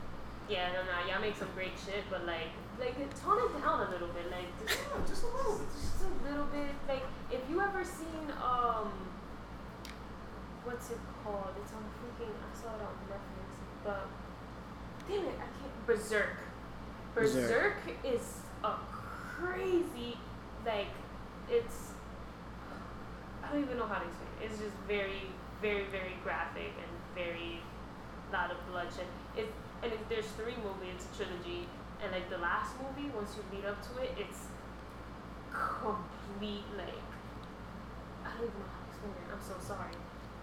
Yeah, no, no. Y'all make some great shit, but like... Like, tone it down a little bit. Like, just, yeah, just a little bit. Just a little bit. Like, if you ever seen... um. What's it called? It's on freaking... I saw it on Netflix, but... Damn it, I can't... Berserk. Berserk, Berserk is a crazy... Like, it's... I don't even know how to explain it. It's just very, very, very graphic and very... lot of bloodshed. It, and if there's three movies, it's a trilogy. And, like, the last movie, once you lead up to it, it's... complete, like... I don't even know how to explain it. I'm so sorry.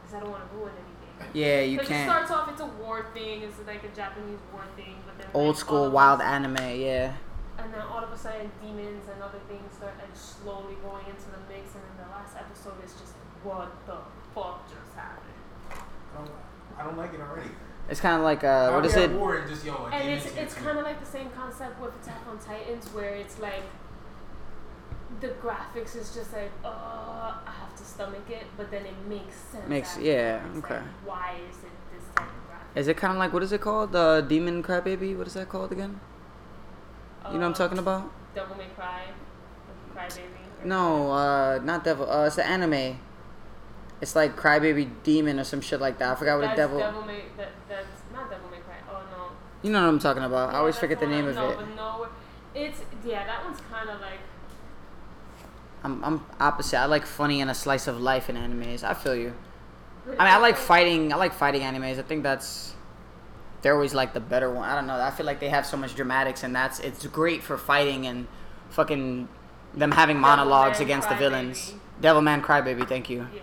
I don't want to ruin anything. Yeah, you can't. It starts off, it's a war thing. It's like a Japanese war thing. But then old like school wild anime, yeah. And then all of a sudden, demons and other things start like slowly going into the mix. And then the last episode is just what the fuck just happened. I don't, I don't like it already. It's kind of like uh, what is it? War and just, yo, like, and it's it's kind of like the same concept with Attack on Titans, where it's like. The graphics is just like, uh, I have to stomach it, but then it makes sense. Makes, actually. Yeah, it's okay. Like, why is it this type of graphic? Is it kind of like, what is it called? The uh, Demon Crybaby? What is that called again? Uh, you know what I'm talking about? Devil May Cry? Crybaby? No, uh, not Devil. Uh, it's an anime. It's like Crybaby Demon or some shit like that. I forgot what the devil. Devil May, that, that's not Devil May Cry. Oh, no. You know what I'm talking about. Yeah, I always forget the name of no, it. But no, it's, yeah, that one's kind of like. I'm I'm opposite. I like funny and a slice of life in animes. I feel you. I mean, I like fighting. I like fighting animes. I think that's they're always like the better one. I don't know. I feel like they have so much dramatics, and that's it's great for fighting and fucking them having monologues against the villains. Devilman Crybaby. Thank you. Yeah.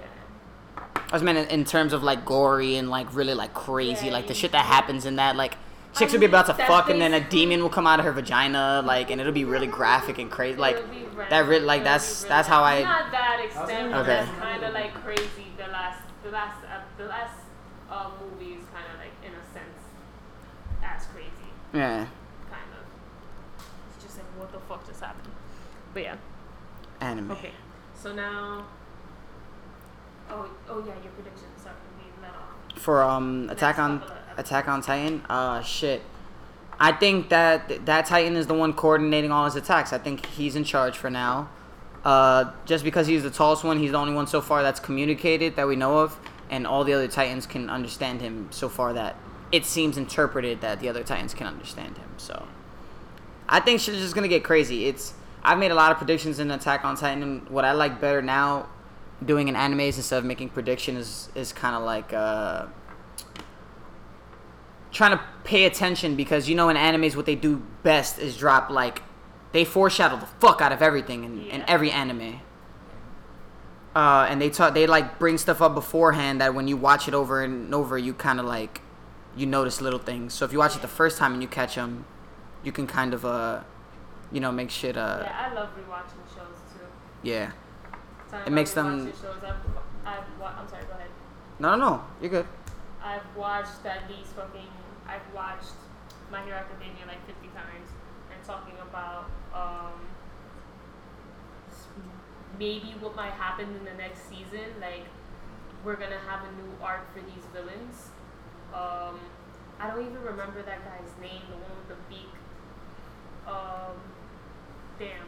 I was meant in, in terms of like gory and like really like crazy, yeah, like the shit that happens in that. Like chicks I mean, will be about to fuck, and then a demon will come out of her vagina, like, and it'll be really graphic and crazy, like. That really, like, that's that's how I... Not that extent, but that's kind of, like, crazy. The last, the last, uh, the last uh, movie is kind of, like, in a sense, that's crazy. Yeah. Kind of. It's just like, what the fuck just happened? But, yeah. Anime. Okay. So, now... Oh, oh yeah, your prediction. Sorry, we let off. For, um, Attack on, Attack on Titan? Uh, shit. I think that that Titan is the one coordinating all his attacks. I think he's in charge for now. Uh, just because he's the tallest one, he's the only one so far that's communicated that we know of, and all the other Titans can understand him so far that it seems interpreted that the other Titans can understand him. So I think shit's just gonna get crazy. It's I've made a lot of predictions in Attack on Titan, and what I like better now doing in animes instead of making predictions is, is kind of like uh, trying to pay attention, because you know in animes what they do best is drop like they foreshadow the fuck out of everything in, yeah. in every anime. Uh, and they talk, they like bring stuff up beforehand that when you watch it over and over, you kind of like, you notice little things. So if you watch it the first time and you catch them, you can kind of, uh, you know, make shit. Uh, yeah, I love rewatching shows too. Yeah. Sometimes it makes them. Shows, I've, I've wa- I'm sorry, go ahead. No, no, no, you're good. I've watched at least fucking. I've watched My Hero Academia like fifty times and talking about. Um, maybe what might happen in the next season, like, we're gonna have a new arc for these villains. Um, I don't even remember that guy's name, the one with the beak. Um, damn.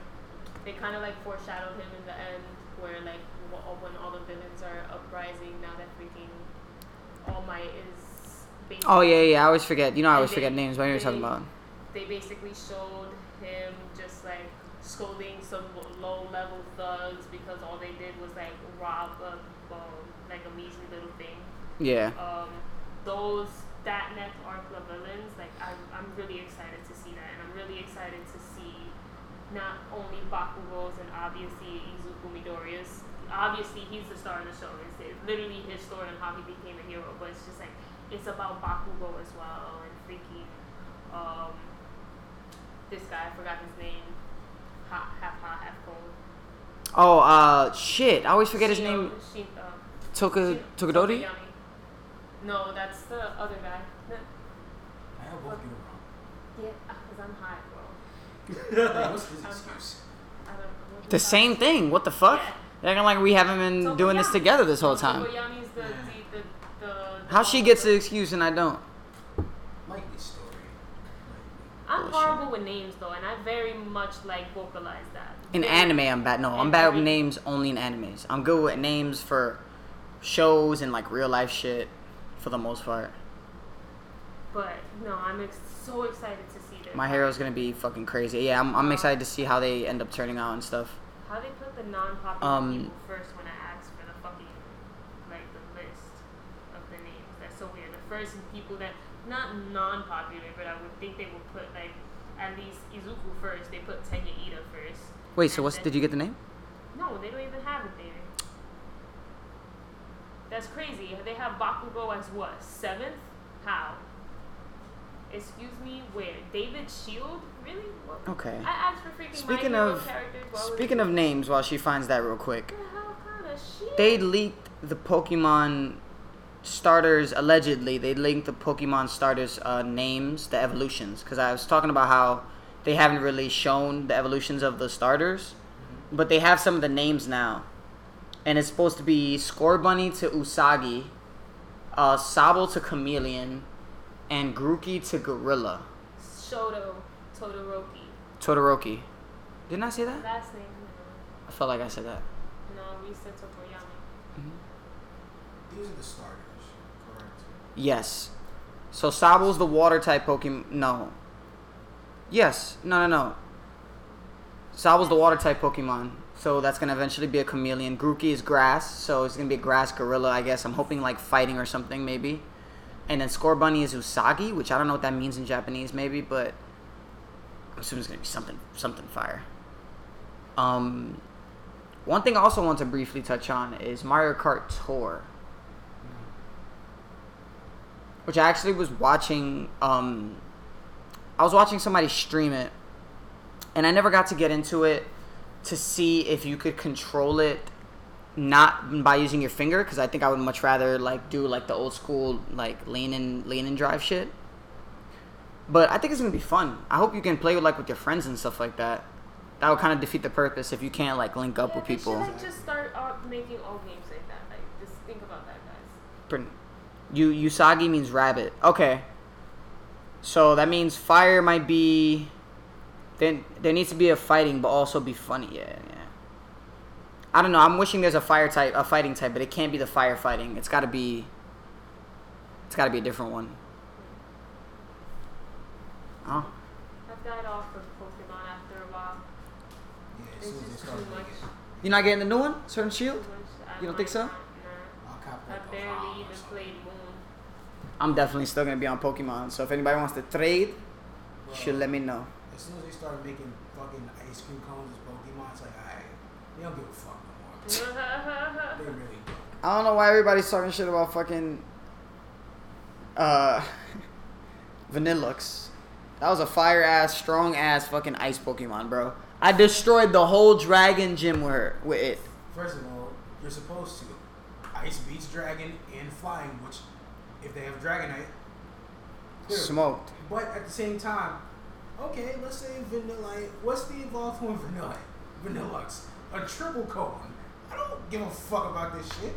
They kind of, like, foreshadowed him in the end, where, like, when all the villains are uprising, now that freaking All Might is basically... Oh, yeah, yeah, I always forget. You know I always they, forget names when you're talking about him. They basically showed him just, like, scolding some low-level thugs because all they did was like rob a um, like a measly little thing. Yeah. Um, those that next arc of villains, like I'm, I'm really excited to see that, and I'm really excited to see not only Bakugo's and obviously Izuku Midoriya's. Obviously, he's the star of the show. It's, it's literally his story and how he became a hero, but it's just like it's about Bakugo as well and freaking um, this guy. I forgot his name. Hot, half hot, half cold. Oh, uh, shit. I always forget Chino, his name. She, uh, Toka, Chino, Tokudori? Tokuyami. No, that's the other guy. No. I have both people wrong. Yeah, because I'm high, bro. What's his excuse? I don't know. The same about? Thing. What the fuck? Yeah. They're acting like we haven't been Tokuyami. Doing this together this whole time. Tokuyami's the, the, the, the, the how she gets the excuse and I don't? I'm horrible with names though, and I very much like vocalize that. In anime, I'm bad. No, I'm bad with names only in animes. I'm good with names for shows and like real life shit for the most part. But no, I'm ex- so excited to see this. My Hero's gonna be fucking crazy. Yeah, I'm, I'm excited to see how they end up turning out and stuff. How they put the non-popular um, people first when I asked for the fucking like the list of the names. That's so weird. The first people that. Not non-popular, but I would think they would put, like, at least Izuku first. They put Tenya Ida first. Wait, so what's... Then, did you get the name? No, they don't even have it there. That's crazy. They have Bakugo as what? Seventh? How? Excuse me, where? David Shield? Really? What? Okay. I asked for freaking speaking my of, characters. While speaking of names, while she finds that real quick. What the hell kind of shit? They leaked the Pokemon... starters allegedly they linked the Pokemon starters uh names, the evolutions, because I was talking about how they haven't really shown the evolutions of the starters, but they have some of the names now, and it's supposed to be Scorbunny to Usagi, uh Sobble to Chameleon, and Grookey to Gorilla. Shoto Todoroki Todoroki didn't I say that last name? No. I felt like I said that. No, we said Tokoyami. Mm-hmm. These are the starters. Yes. So Sabo's the water type Pokemon. No. Yes. No, no, no. Sabo's the water type Pokemon. So that's going to eventually be a chameleon. Grookey is grass. So it's going to be a grass gorilla, I guess. I'm hoping like fighting or something, maybe. And then Scorbunny is Usagi, which I don't know what that means in Japanese, maybe, but I'm assuming it's going to be something, something fire. Um, one thing I also want to briefly touch on is Mario Kart Tour. Which I actually was watching, um, I was watching somebody stream it, and I never got to get into it to see if you could control it not by using your finger, because I think I would much rather, like, do, like, the old school, like, lean and, lean and drive shit. But I think it's going to be fun. I hope you can play, with, like, with your friends and stuff like that. That would kind of defeat the purpose if you can't, like, link up yeah, with people. Yeah, they should, like, just start off making old games like that. Like, just think about that, guys. Pretty You Usagi means rabbit. Okay. So that means fire might be... Then there needs to be a fighting, but also be funny. Yeah, yeah. I don't know. I'm wishing there's a fire type, a fighting type, but it can't be the firefighting. It's got to be... It's got to be a different one. Huh? I've died off of Pokemon after a while. Yeah, it's, it's just too much. You're not getting the new one? Sword and Shield? You don't think so? I barely even played Moon. I'm definitely still gonna be on Pokemon, so if anybody wants to trade, well, you should let me know. As soon as they start making fucking ice cream cones with Pokemon, it's like, alright, they don't give a fuck no more. They really do. I don't know why everybody's talking shit about fucking uh, Vanillux. That was a fire ass, strong ass fucking ice Pokemon, bro. I destroyed the whole dragon gym with her, with it. First of all, you're supposed to. Ice beats dragon and flying, which if they have Dragonite, clearly. Smoked. But at the same time, okay, let's say Vanillite. What's the evolved form of Vanillite? Vanillux. A triple cone. I don't give a fuck about this shit.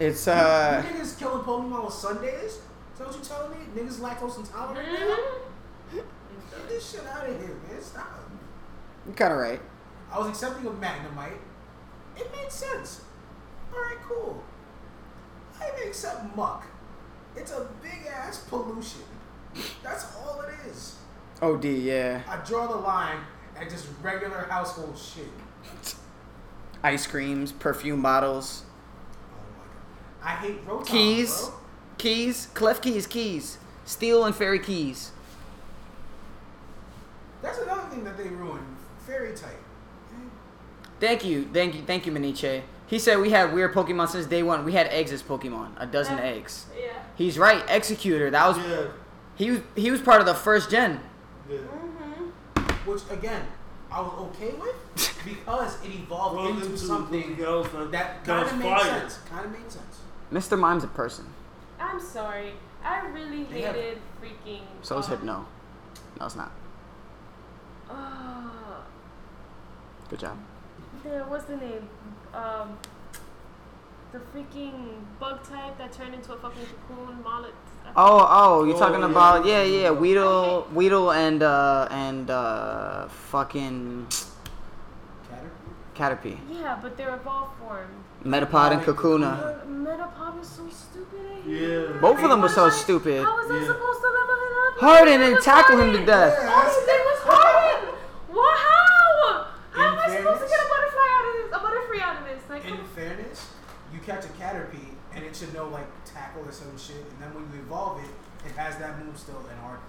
It's uh. You, you niggas killing Pokemon on Sundays? Is that what you telling me? Niggas lactose intolerant now? Get this shit out of here, man. Stop it. You're kind of right. I was accepting of Magnemite. It made sense. Alright, cool. I even accept muck. It's a big ass pollution. That's all it is. O D, yeah. I draw the line at just regular household shit. Ice creams, perfume bottles. Oh my god. I hate Roadhog. Keys. Bro. Keys. Clef keys, keys. Steel and fairy keys. That's another thing that they ruined. Fairy type. Thank you. Thank you. Thank you, Maniche. He said we had weird Pokemon since day one. We had eggs as Pokemon. A dozen yeah. eggs. Yeah. He's right. Executor. That was... Yeah. He was, he was part of the first gen. Yeah. Mm-hmm. Which, again, I was okay with because it evolved well, into, into something else that, that kind of made sense. Kind of made sense. Mister Mime's a person. I'm sorry. I really they hated have... freaking... So said no. No, it's not. Uh, Good job. Yeah, what's the name? Um, the freaking bug type that turned into a fucking cocoon mollet. Oh, oh, you're oh, talking yeah. about yeah, yeah, Weedle, okay. Weedle, and uh, and uh, fucking Caterpie. Caterpie. Yeah, but they're evolved form. Metapod and Kakuna. Metapod was so stupid. I hate yeah. Both of them were so I, stupid. How was yeah. I supposed to level him up? Harden and tackle him to death. Yeah, oh, his name was Harden. What? How? How am I supposed to get a butterfly out of this? A butterfree out of this? Like, in fairness, you catch a Caterpie. And it should know, like, tackle or some shit. And then when you evolve it, it has that move still in Harden.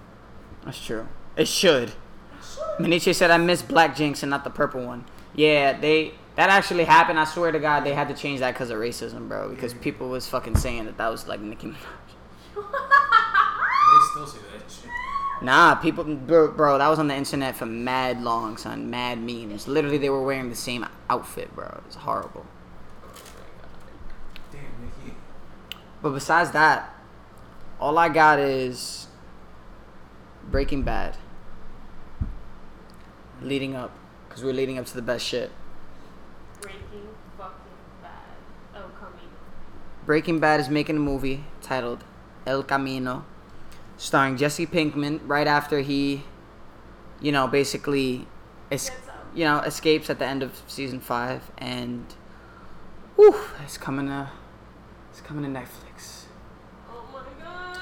That's true. It should. It should. Maniche said, I miss Black Jinx and not the purple one. Yeah, they that actually happened. I swear to God, they had to change that because of racism, bro. Because yeah. people was fucking saying that that was, like, Nicki Minaj. They still say that shit. Nah, people, bro, bro, that was on the internet for mad long, son. Mad mean. It's literally they were wearing the same outfit, bro. It's horrible. But besides that, all I got is Breaking Bad. Leading up. Because we're leading up to the best shit. Breaking fucking Bad. El Camino. Breaking Bad is making a movie titled El Camino. Starring Jesse Pinkman right after he, you know, basically, es- you know, escapes at the end of season five. And, whew, it's coming to... It's coming to Netflix. Oh my god!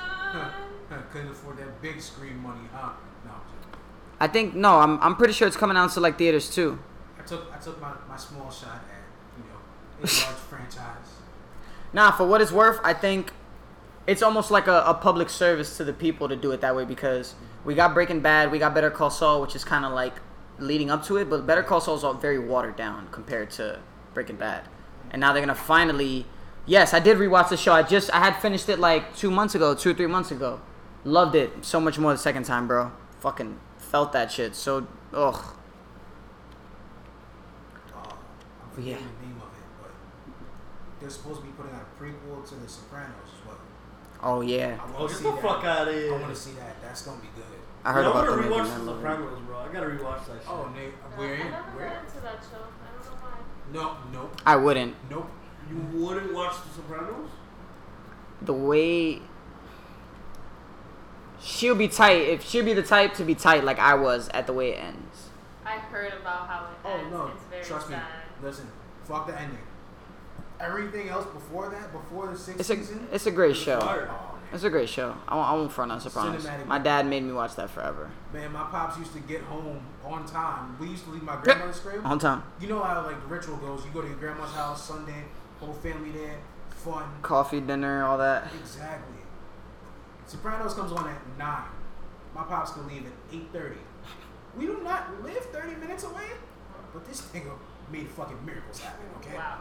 Huh. Couldn't afford that big screen money, huh? No. I think no. I'm I'm pretty sure it's coming out to like theaters too. I took I took my, my small shot at you know a large franchise. Nah, for what it's worth, I think it's almost like a, a public service to the people to do it that way because mm-hmm. we got Breaking Bad, we got Better Call Saul, which is kind of like leading up to it, but Better Call Saul is all very watered down compared to Breaking Bad, mm-hmm. and now they're gonna finally. Yes, I did rewatch the show. I just I had finished it like two months ago, two or three months ago. Loved it so much more the second time, bro. Fucking felt that shit. So, ugh. Oh, I forget yeah. the name of it, but they're supposed to be putting out a prequel to The Sopranos as well. Oh yeah. I oh, get the that. fuck out of here. I want to see that. That's gonna be good. I heard yeah, about that. I want to rewatch The Sopranos, bro. I gotta rewatch that shit. Oh, Nate, where? No, I never where? got into that show. I don't know why. No, nope. I wouldn't. Nope. You wouldn't watch The Sopranos? The way... She'll be tight. If she'll be the type to be tight like I was at the way it ends. I heard about how it ends. Oh, no. It's very Trust sad. me. Listen. Fuck the ending. Everything else before that, before the sixth it's a, season... It's a great show. Oh, it's a great show. I won't, I won't front on Sopranos. Cinematic my dad movie. made me watch that forever. Man, my pops used to get home on time. We used to leave my grandmother's grave. On time. You know how, like, the ritual goes. You go to your grandma's house Sunday... Whole family there, fun. Coffee, dinner, all that. Exactly. Sopranos comes on at nine. My pops can leave at eight thirty. We do not live thirty minutes away, but this thing made fucking miracles happen, okay? Wow.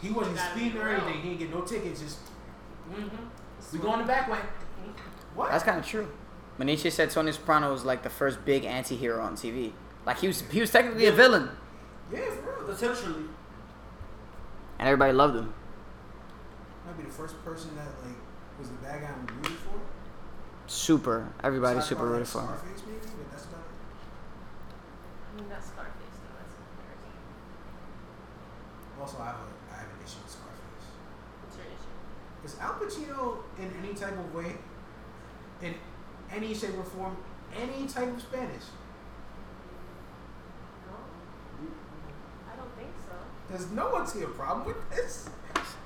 He wasn't speeding or anything. He didn't get no tickets. Just mm-hmm. we go on the back way. What? That's kind of true. Maniche said Tony Soprano was like the first big anti-hero on T V. Like he was, he was technically yeah. a villain. Yeah, for real, essentially. And everybody loved him. Might be the first person that like was the bad guy we rooted for. Super, everybody super rooted like for. Scarface, maybe, but that's about it. I mean, that's Scarface, though. That's embarrassing. Also, I have, a, I have an issue with Scarface. What's your issue? Is Al Pacino in any type of way, in any shape or form, any type of Spanish? There's no one see a problem with this.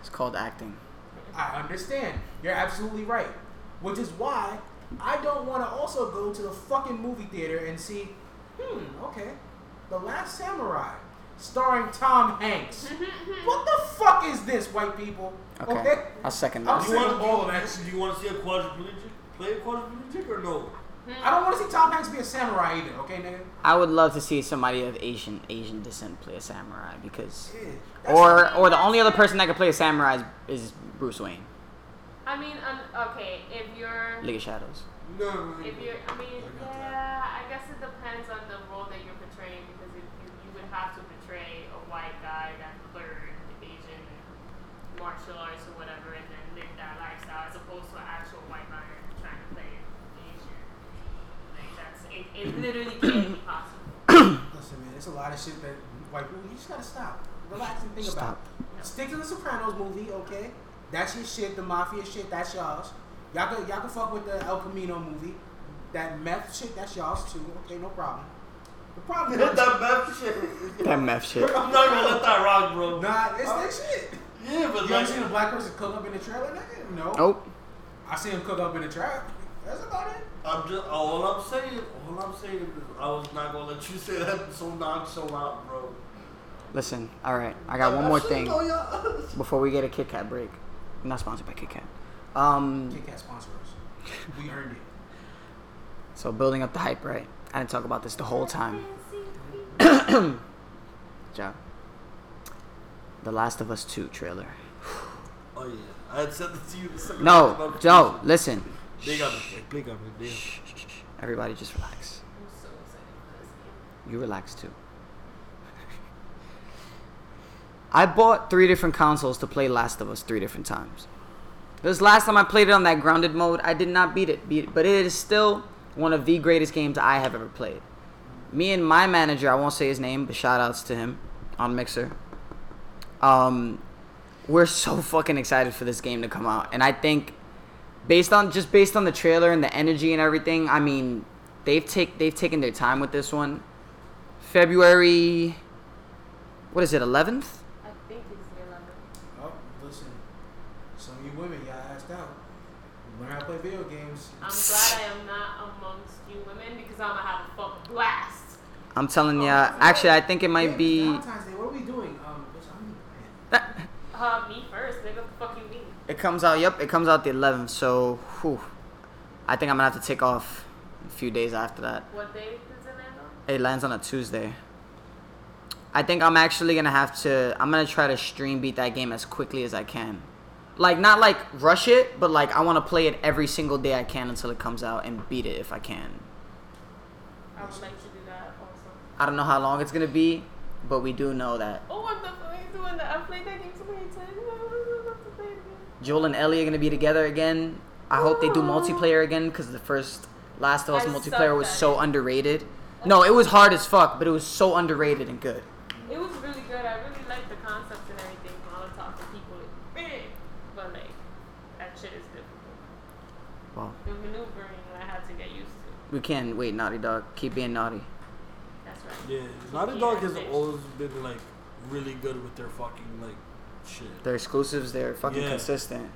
It's called acting. I understand. You're absolutely right. Which is why I don't want to also go to the fucking movie theater and see, hmm, okay, The Last Samurai, starring Tom Hanks. What the fuck is this, white people? Okay. okay? I'll second that. Do you want all of that? Do you want to see a quadriplegic play a quadriplegic or no? I don't want to see Tom Hanks be a samurai either, okay, nigga? I would love to see somebody of Asian Asian descent play a samurai because... Yeah, or or the only other person that could play a samurai is, is Bruce Wayne. I mean, um, okay, if you're... League of Shadows. No. If you're, I mean, yeah, I guess it depends on the role that you're portraying because if you, you would have to portray a white guy that learned Asian martial arts or whatever and then live that lifestyle as opposed to an actual white guy trying to play It, it literally can't be possible. Listen, man, it's a lot of shit that white people, you just gotta stop. Relax and think stop. about it. No. Stick to the Sopranos movie, okay? That's your shit, the mafia shit, that's y'all's. Y'all can, y'all can fuck with the El Camino movie. That meth shit, that's y'all's too, okay? No problem. The problem is that meth shit. That meth shit. I'm not gonna let that rock, bro. Nah, it's uh, that shit. Yeah, but you like, ever seen a black person cook up in the trailer? No. Nope. I seen him cook up in the trailer. That's about it. I'm just all I'm saying. All I'm saying is I was not gonna let you say that so long, so loud, bro. Listen, all right. I got I one more thing before we get a Kit Kat break. I'm not sponsored by Kit Kat. Um, Kit Kat sponsors. We earned it. So building up the hype, right? I didn't talk about this the whole time. Good job. The Last of Us two trailer. Oh yeah, I had said this to you. This no, Joe, listen. They got me. They got me. Everybody just relax. I'm so excited for this game. You relax too. I bought three different consoles to play Last of Us three different times. This last time I played it on that grounded mode, I did not beat it, beat it, but it is still one of the greatest games I have ever played. Me and my manager, I won't say his name, but shout outs to him on Mixer. Um, we're so fucking excited for this game to come out, and I think... Based on just based on the trailer and the energy and everything, I mean, they've take they've taken their time with this one. February, what is it, eleventh? I think it's the eleventh. Oh, listen, some of you women, y'all asked out. Learn how to play video games. I'm glad I am not amongst you women because I'm gonna have a fucking blast. I'm telling oh, y'all. Actually, I think it might yeah, be. Valentine's Day. What are we doing? Um, bitch, I'm that. Uh, me first, nigga. Fucking me. It comes out, yep, it comes out the eleventh, so, whew, I think I'm going to have to take off a few days after that. What day does it land on? It lands on a Tuesday. I think I'm actually going to have to, I'm going to try to stream beat that game as quickly as I can. Like, not like rush it, but like I want to play it every single day I can until it comes out and beat it if I can. I would like to do that also. I don't know how long it's going to be, but we do know that. Oh, I'm definitely doing that. I played that game so many times. Joel and Ellie are going to be together again. I oh. hope they do multiplayer again because the first Last of Us I multiplayer was so it. underrated. No, it was hard as fuck, but it was so underrated and good. It was really good. I really liked the concepts and everything. When I would talk to people, but like, that shit is difficult. Well, the maneuvering I had to get used to. We can't wait, Naughty Dog. Keep being naughty. That's right. Yeah, Naughty Dog has always been like really good with their fucking like. Shit. They're exclusives. They're fucking yeah. consistent.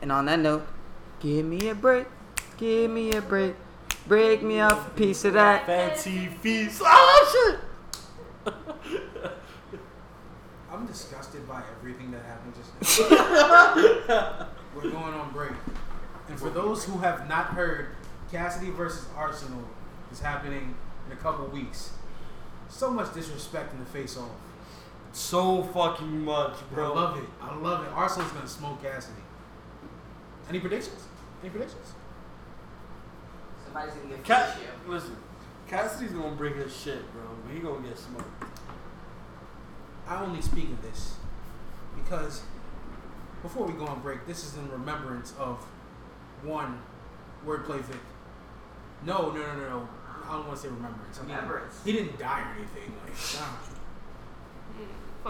And on that note, give me a break, give me a break, break me off a piece of that fancy feast. Oh shit! I'm disgusted by everything that happened just now. We're going on break, and for those who have not heard, Cassidy versus Arsenal is happening in a couple weeks. So much disrespect in the face-off. so fucking much, bro. I love it. I love it. Arsenal's gonna smoke Cassidy. Any predictions? Any predictions? Somebody's gonna get Cass- shit. Listen, Cassidy's gonna bring his shit, bro. But he gonna get smoked. I only speak of this because before we go on break, this is in remembrance of one wordplay Vic. No, no, no, no, no. I don't want to say remembrance. I mean, remembrance. He didn't die or anything. Like, nah.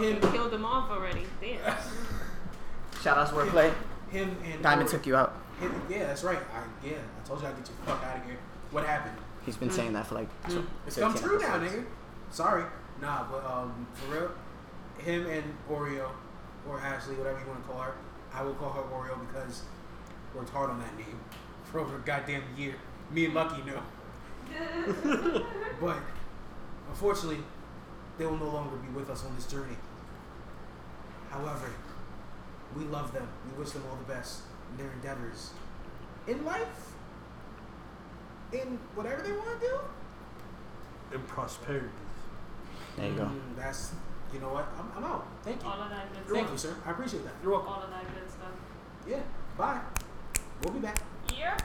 Him, fucking killed them off already. Damn. Shout outs wordplay. Him and Diamond Oreo took you out. Him, yeah, that's right. I, yeah, I told you I'd get you the fuck out of here. What happened? He's been mm. saying that for like. Mm. Two, it's come true now, nigga. Sorry. Nah, but um, for real, him and Oreo, or Ashley, whatever you want to call her, I will call her Oreo because I worked hard on that name for over a goddamn year. Me and Lucky know. But unfortunately, they will no longer be with us on this journey. However, we love them. We wish them all the best in their endeavors, in life, in whatever they want to do, in prosperity. There you mm, go. That's you know what I'm, I'm out. Thank you. All of that good stuff. Thank you, sir. I appreciate that. You're welcome. All of that good stuff. Yeah. Bye. We'll be back. Yeah.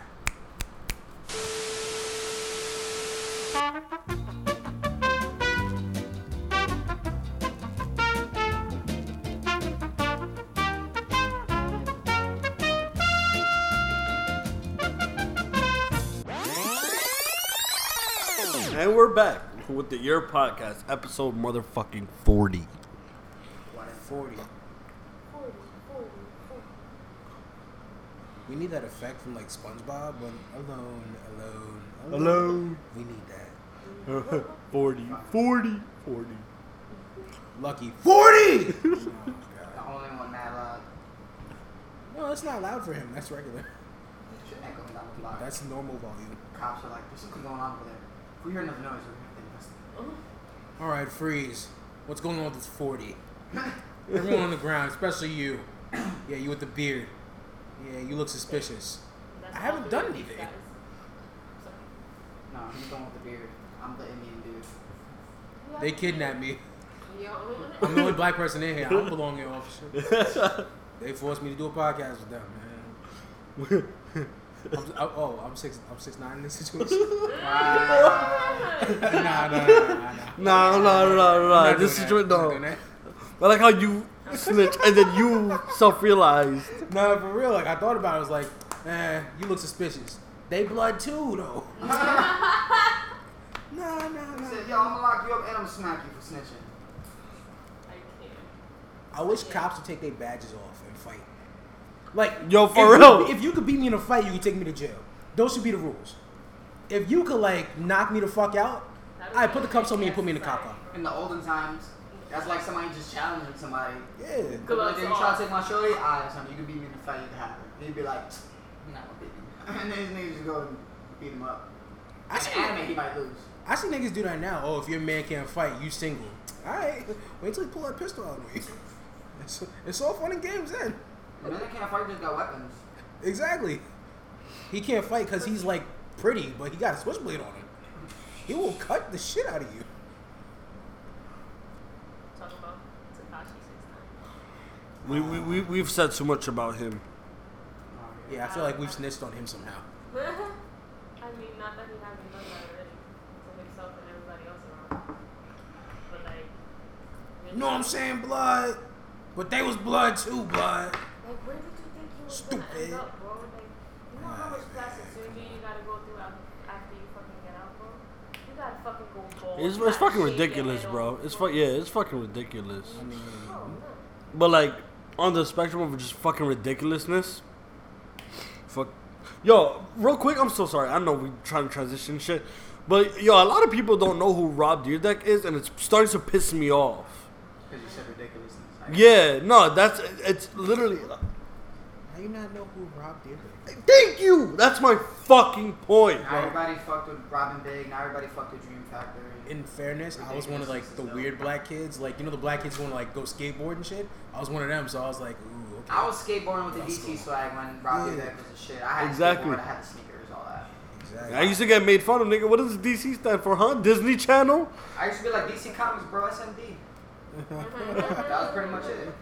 And we're back with the Your Podcast, episode motherfucking forty. Why forty? We need that effect from like SpongeBob when alone, alone, alone. Alone. We need that. forty, forty, forty. Lucky forty! Oh, God. The only one that loud. No, that's not loud for him. That's regular. That's normal volume. Cops are like, there's something going on over there. If we hear enough noise, we're going to investigate. Alright, freeze. What's going on with this forty? Everyone on the ground, especially you. Yeah, you with the beard. Yeah, you look suspicious. That's I haven't done anything. Guys. No, he's going with the beard. I'm the Indian dude. They kidnapped me. Yo. I'm the only black person in here. I don't belong here, officer. They forced me to do a podcast with them, man. I'm, I, oh, I'm six. I'm six nine in this situation. Wow. nah, nah, nah, nah, nah, nah, nah, nah, nah. This situation, no. I like how you snitch and then you self-realized. No, for real. Like I thought about it. I was like, eh, you look suspicious. They blood too, though. No, no, no. He said, yo, I'm gonna lock you up and I'm gonna smack you for snitching. I can't. I wish yeah. cops would take their badges off and fight. Like, yo, for if real. You, if you could beat me in a fight, you could take me to jail. Those should be the rules. If you could like knock me the fuck out, I put the cups on me and put me in the cop car. In the olden times. That's like somebody just challenging somebody. Yeah. Like, like if you try to take my shorty, ah, right, something you could beat me in the fight, you could have it. They'd be like, you're not gonna beat me. And then these niggas just go and beat him up. I see anime, he might lose. I see niggas do that now. Oh, if your man can't fight, you single. All right, wait till you pull that pistol out of me. It's, it's all fun and games then. The man that can't fight just got weapons. Exactly. He can't fight because he's like pretty, but he got a switchblade on him. He will cut the shit out of you. We, we, we, we've said so much about him. Yeah, I feel like we've snitched on him somehow. I mean, not that he hasn't done that already. To himself and everybody else around. But, like... You know what I'm saying, blood? But they was blood, too, blood. Like, where did you think you was gonna end up, bro? Like, you know how much plastic surgery you gotta go through after you fucking get out, bro? You gotta fucking go bald. It's, it's fucking ridiculous, bro. It's fu- Yeah, it's fucking ridiculous. I mean... But, like... On the spectrum of just fucking ridiculousness. Fuck. Yo, real quick, I'm so sorry. I know we trying to transition shit. But, yo, a lot of people don't know who Rob Dyrdek is, and it's starting to piss me off. Because you said ridiculousness. Yeah, no, that's, it's literally. How do you not know who Rob Dyrdek is? Thank you! That's my fucking point, bro. Now everybody fucked with Robin Big. Now everybody fucked with Dream Factory. In fairness, I was one of like the weird black kids. Like, you know the black kids who want to like go skateboard and shit? I was one of them, so I was like, ooh, okay. I was skateboarding with the That's D T cool. swag when Rob yeah. Dyrdek was the shit. I had exactly. skateboard, I had the sneakers, all that. Exactly. I used to get made fun of, nigga. What does D C stand for, huh? Disney Channel? I used to be like, D C Comics, bro, S M D. That was pretty much it.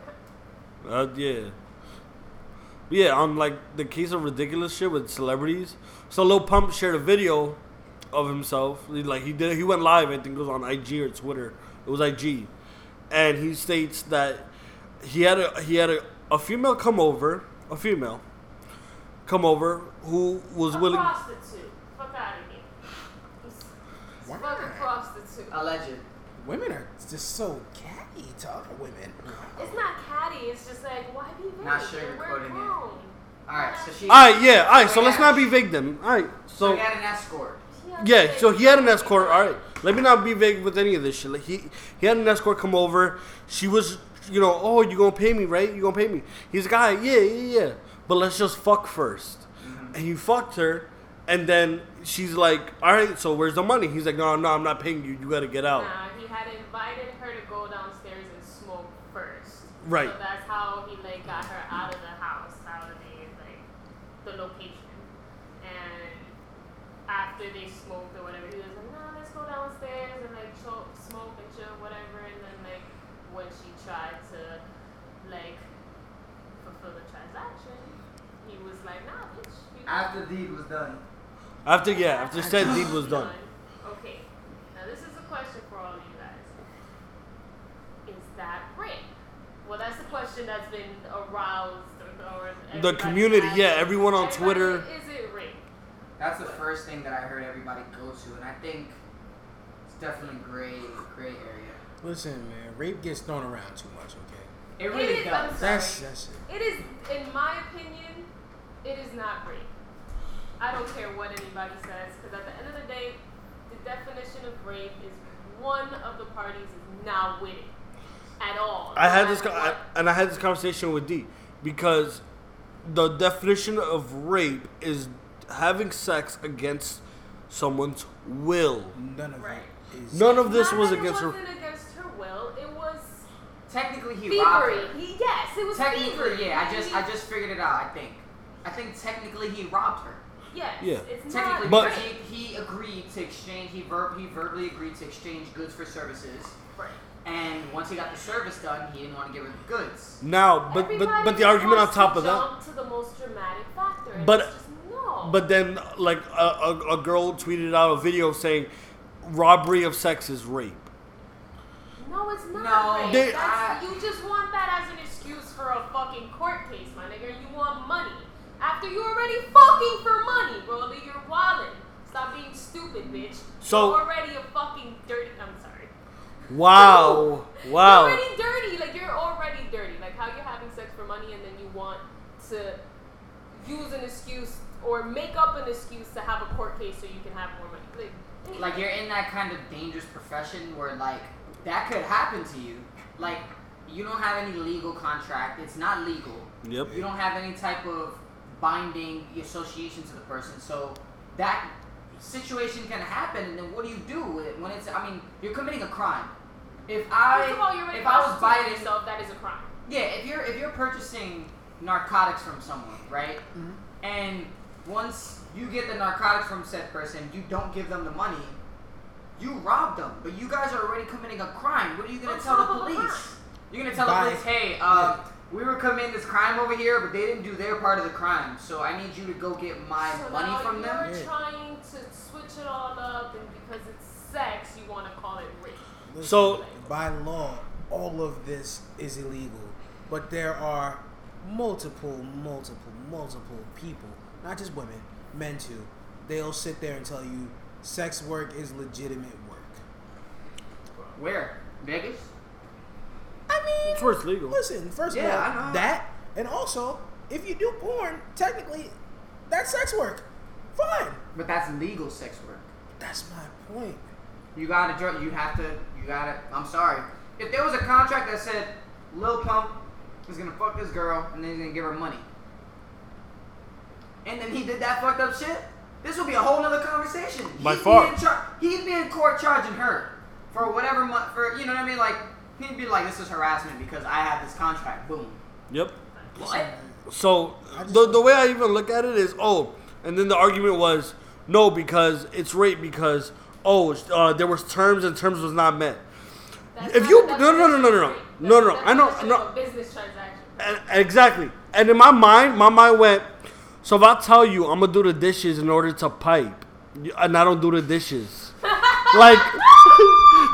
Uh, yeah. But yeah, on like the case of ridiculous shit with celebrities. So Lil Pump shared a video of himself. He, like he did, he went live. I think it was on I G or Twitter. It was I G, and he states that he had a he had a, a female come over, a female come over who was a willing. Prostitute. Fuck out of here. It's fucking prostitute. Alleged. Women are just so catty to other women. It's not catty. It's just like, why be vague? Not sugarcoating it. All right, so she. All right, yeah. All right, so let's not be vague then. All right, so. So he had an escort. Yeah, so he had an escort. All right, let me not be vague with any of this shit. Like he, he had an escort come over. She was, you know, oh, you gonna pay me, right? You gonna pay me? He's a guy. Yeah, yeah, yeah. But let's just fuck first. Mm-hmm. And he fucked her, and then she's like, all right, so where's the money? He's like, no, no, I'm not paying you. You gotta get out. Nah, he had invited her to go downstairs and smoke first. Right. So that's how he like got her out of the house, out of the like the location. And after they smoked or whatever, he was like, no, let's go downstairs and like cho- smoke and chill, whatever. And then like when she tried to like fulfill the transaction, he was like, nah, bitch. You know. After the deed was done. After yeah, after said deed was done. Okay. Now this is a question for all of you guys. Is that rape? Well, that's the question that's been aroused or the community. Yeah, everyone on everybody, Twitter. Is it rape? That's the first thing that I heard everybody go to, and I think it's definitely gray, gray area. Listen, man, rape gets thrown around too much. Okay. It really it is, does. That's that's it. It is, in my opinion, it is not rape. I don't care what anybody says, because at the end of the day, the definition of rape is one of the parties is not with it at all. I had this, I, and I had this conversation with D, because the definition of rape is having sex against someone's will. None of right. is None of this was against her. It wasn't against her will. It was technically he robbed her. He, yes, it was technically. Yeah, I just, I just figured it out. I think, I think technically he robbed her. Yes, yeah. It's technically, not but he, he agreed to exchange. He ver- he verbally agreed to exchange goods for services. Right. And once he got the service done, he didn't want to give her the goods. Now, but but, but the argument on top to of that. To the most dramatic factor. And but it's just, no. But then, like a, a a girl tweeted out a video saying, "Robbery of sex is rape." No, it's not. No, rape. They, I, you just want that as an excuse for a fucking court case, my nigga. You want money. After you already fucking for money, bro, that you're wildin'. Stop being stupid, bitch. So you're already a fucking dirty. I'm sorry. Wow. You're, wow. You're already dirty. Like you're already dirty. Like how you're having sex for money and then you want to use an excuse or make up an excuse to have a court case so you can have more money. Like, like you're in that kind of dangerous profession where like that could happen to you. Like you don't have any legal contract. It's not legal. Yep. You don't have any type of binding the association to the person, so that situation can happen. And then what do you do with it when it's? I mean, you're committing a crime. If I, first of all, you're already if I was buying yourself, that is a crime. Yeah, if you're if you're purchasing narcotics from someone, right? Mm-hmm. And once you get the narcotics from said person, you don't give them the money. You rob them, but you guys are already committing a crime. What are you gonna I'm tell the police? You're gonna tell Bye. the police, hey, uh. Yeah. We were committing this crime over here, but they didn't do their part of the crime. So I need you to go get my so money now from them. You're trying to switch it all up, and because it's sex, you want to call it rape. Listen, so by law, all of this is illegal. But there are multiple, multiple, multiple people, not just women, men too. They'll sit there and tell you sex work is legitimate work. Where? Vegas? I mean, it's where it's legal. Listen, first of yeah, all, that, and also, if you do porn, technically, that's sex work. Fine. But that's legal sex work. That's my point. You gotta, you have to, you gotta, I'm sorry. If there was a contract that said, Lil Pump is gonna fuck this girl, and then he's gonna give her money. And then he did that fucked up shit, this would be a whole nother conversation. By he'd far. Be in char- he'd be in court charging her for whatever, month, for, you know what I mean, like, he'd be like, this is harassment because I have this contract. Boom. Yep. What? So the the way I even look at it is, oh, and then the argument was, no, because it's rape because, oh, uh, there was terms and terms was not met. That's if you no no no no no no no no no I know no business transaction. Exactly. And in my mind, my mind went, so if I tell you I'm gonna do the dishes in order to pipe, and I don't do the dishes, like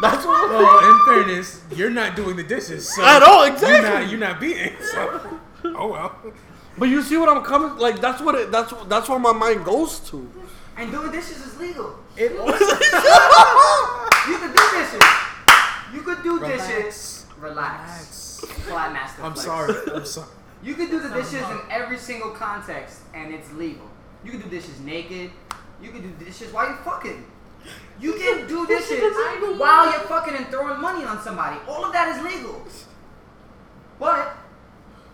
that's what. Well, in fairness, you're not doing the dishes so at all. Exactly. You're not, you're not beating. So. Oh well. But you see what I'm coming? Like that's what it. That's that's where my mind goes to. And doing dishes is legal. It also you could do dishes. You could do relax. dishes. Relax. Relax. I'm sorry. I'm sorry. You could do the dishes in every single context, and it's legal. You could do dishes naked. You could do dishes while you're fucking. You can do dishes while you're fucking and throwing money on somebody. All of that is legal. But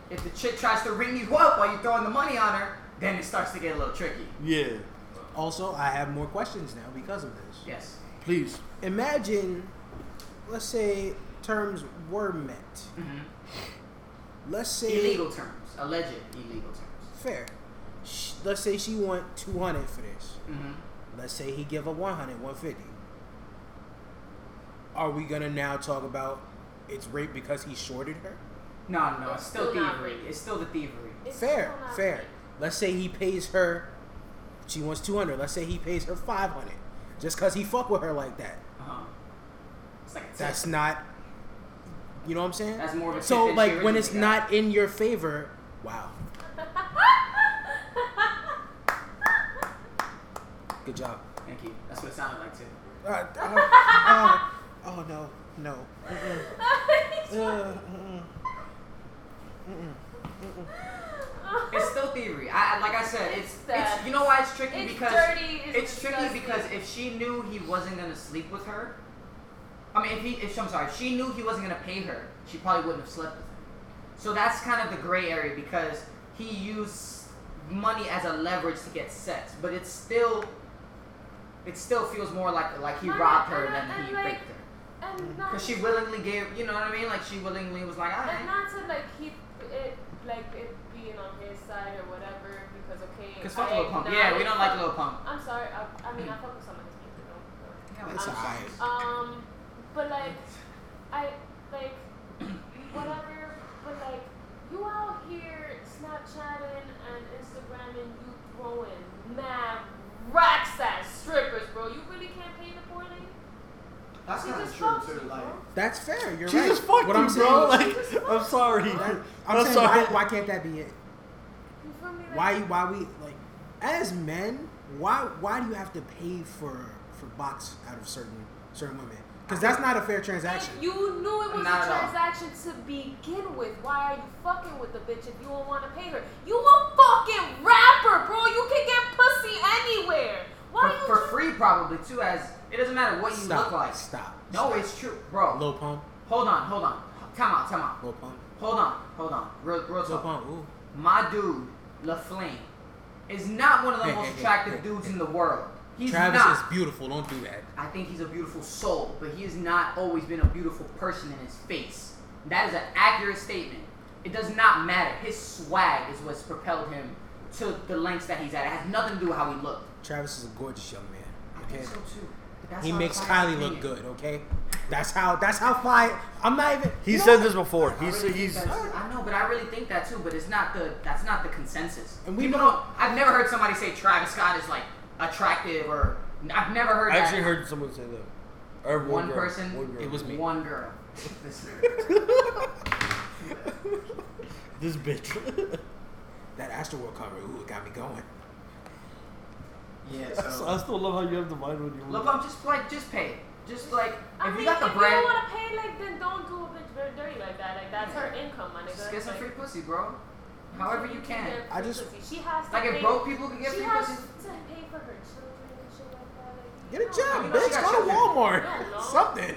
if the chick tries to ring you up while you're throwing the money on her, then it starts to get a little tricky. Yeah. Also, I have more questions now because of this. Yes. Please. Imagine, let's say, terms were met. Mm-hmm. Let's say... Illegal terms. Alleged illegal terms. Fair. She, let's say she want two hundred for this. Mm-hmm. Let's say he give her one hundred, one fifty. Are we going to now talk about it's rape because he shorted her? No, no, it's, it's still, still thievery. It's still the thievery. It's fair, fair. Rape. Let's say he pays her... She wants two hundred. Let's say he pays her five hundred just because he fuck with her like that. Uh-huh. It's like a tip. That's not... You know what I'm saying? That's more of a So, like, when it's not out. in your favor... Wow. Good job. Thank you. That's what it sounded like, too. Uh, uh, uh, oh, no. No. Uh-uh. Uh, uh-uh. Uh-uh. Uh-uh. It's still theory. I like I said, it's, it's you know why it's tricky it's because dirty, it's, it's tricky because if she knew he wasn't gonna sleep with her, I mean if he if I'm sorry, if she knew he wasn't gonna pay her, she probably wouldn't have slept with him. So that's kind of the gray area because he used money as a leverage to get sex, but it's still it still feels more like like he robbed her than he raped her. Because she willingly gave, you know what I mean? Like she willingly was like, all right. And not to like keep it like it. On his side or whatever because okay because fuck Lil Pump yeah we don't like Lil Pump I'm sorry I, I mean I fuck with some of these people though yeah, it's alright um but like I like whatever but like you out here Snapchatting and Instagramming you throwing mad racks at strippers bro you really can't pay the poor lady That's she not true, too. Like, that's fair. You're she right. Just what I'm saying, bro. Like, I'm sorry. I'm, I'm saying, sorry. Why, why can't that be it? Why? Why we like? As men, why? Why do you have to pay for for box out of certain certain women? Because that's not a fair transaction. If you knew it was not a transaction to begin with. Why are you fucking with the bitch if you don't want to pay her? You a fucking rapper, bro. You can get pussy anywhere. Why for, you for just... free, probably too. As it doesn't matter what you stop, look like. Stop. No, stop. It's true, bro. Lil Pump. Hold on, hold on. Time out, time out. Lil Pump. Hold on, hold on. Real, real talk. Lil Pump. Ooh. My dude, La Flame, is not one of the hey, most hey, attractive hey, dudes hey, in the world. He's Travis not. Travis is beautiful. Don't do that. I think he's a beautiful soul, but he has not always been a beautiful person in his face. That is an accurate statement. It does not matter. His swag is what's propelled him to the lengths that he's at. It has nothing to do with how he looked. Travis is a gorgeous young man. Okay? I think so too. That's he makes Kylie opinion. Look good, okay? That's how. That's how fly. I'm not even. He said know, this before. He said he's. I, really he's I know, but I really think that too. But it's not the. That's not the consensus. And we People know. Don't, I've never heard somebody say Travis Scott is like attractive, or I've never heard. I that. actually heard someone say that. Or one, one girl, person. One girl. It was me. One girl. This girl. This bitch. That Astroworld cover. Ooh, it got me going. Yeah, so. I still love how you have the mind when you love. I'm just like, just pay. Just like, I if mean, you got the if bread. If you don't want to pay, like, then don't do a bitch very dirty like that. Like, that's yeah. her income, my nigga. Just get some free pussy, bro. However you can. can I just. Pussy. She has to like, pay, if broke people can get free pussy. She has to pay for her children and shit like that. Like, get a job, you know, bitch. Go to Walmart. Yeah, something.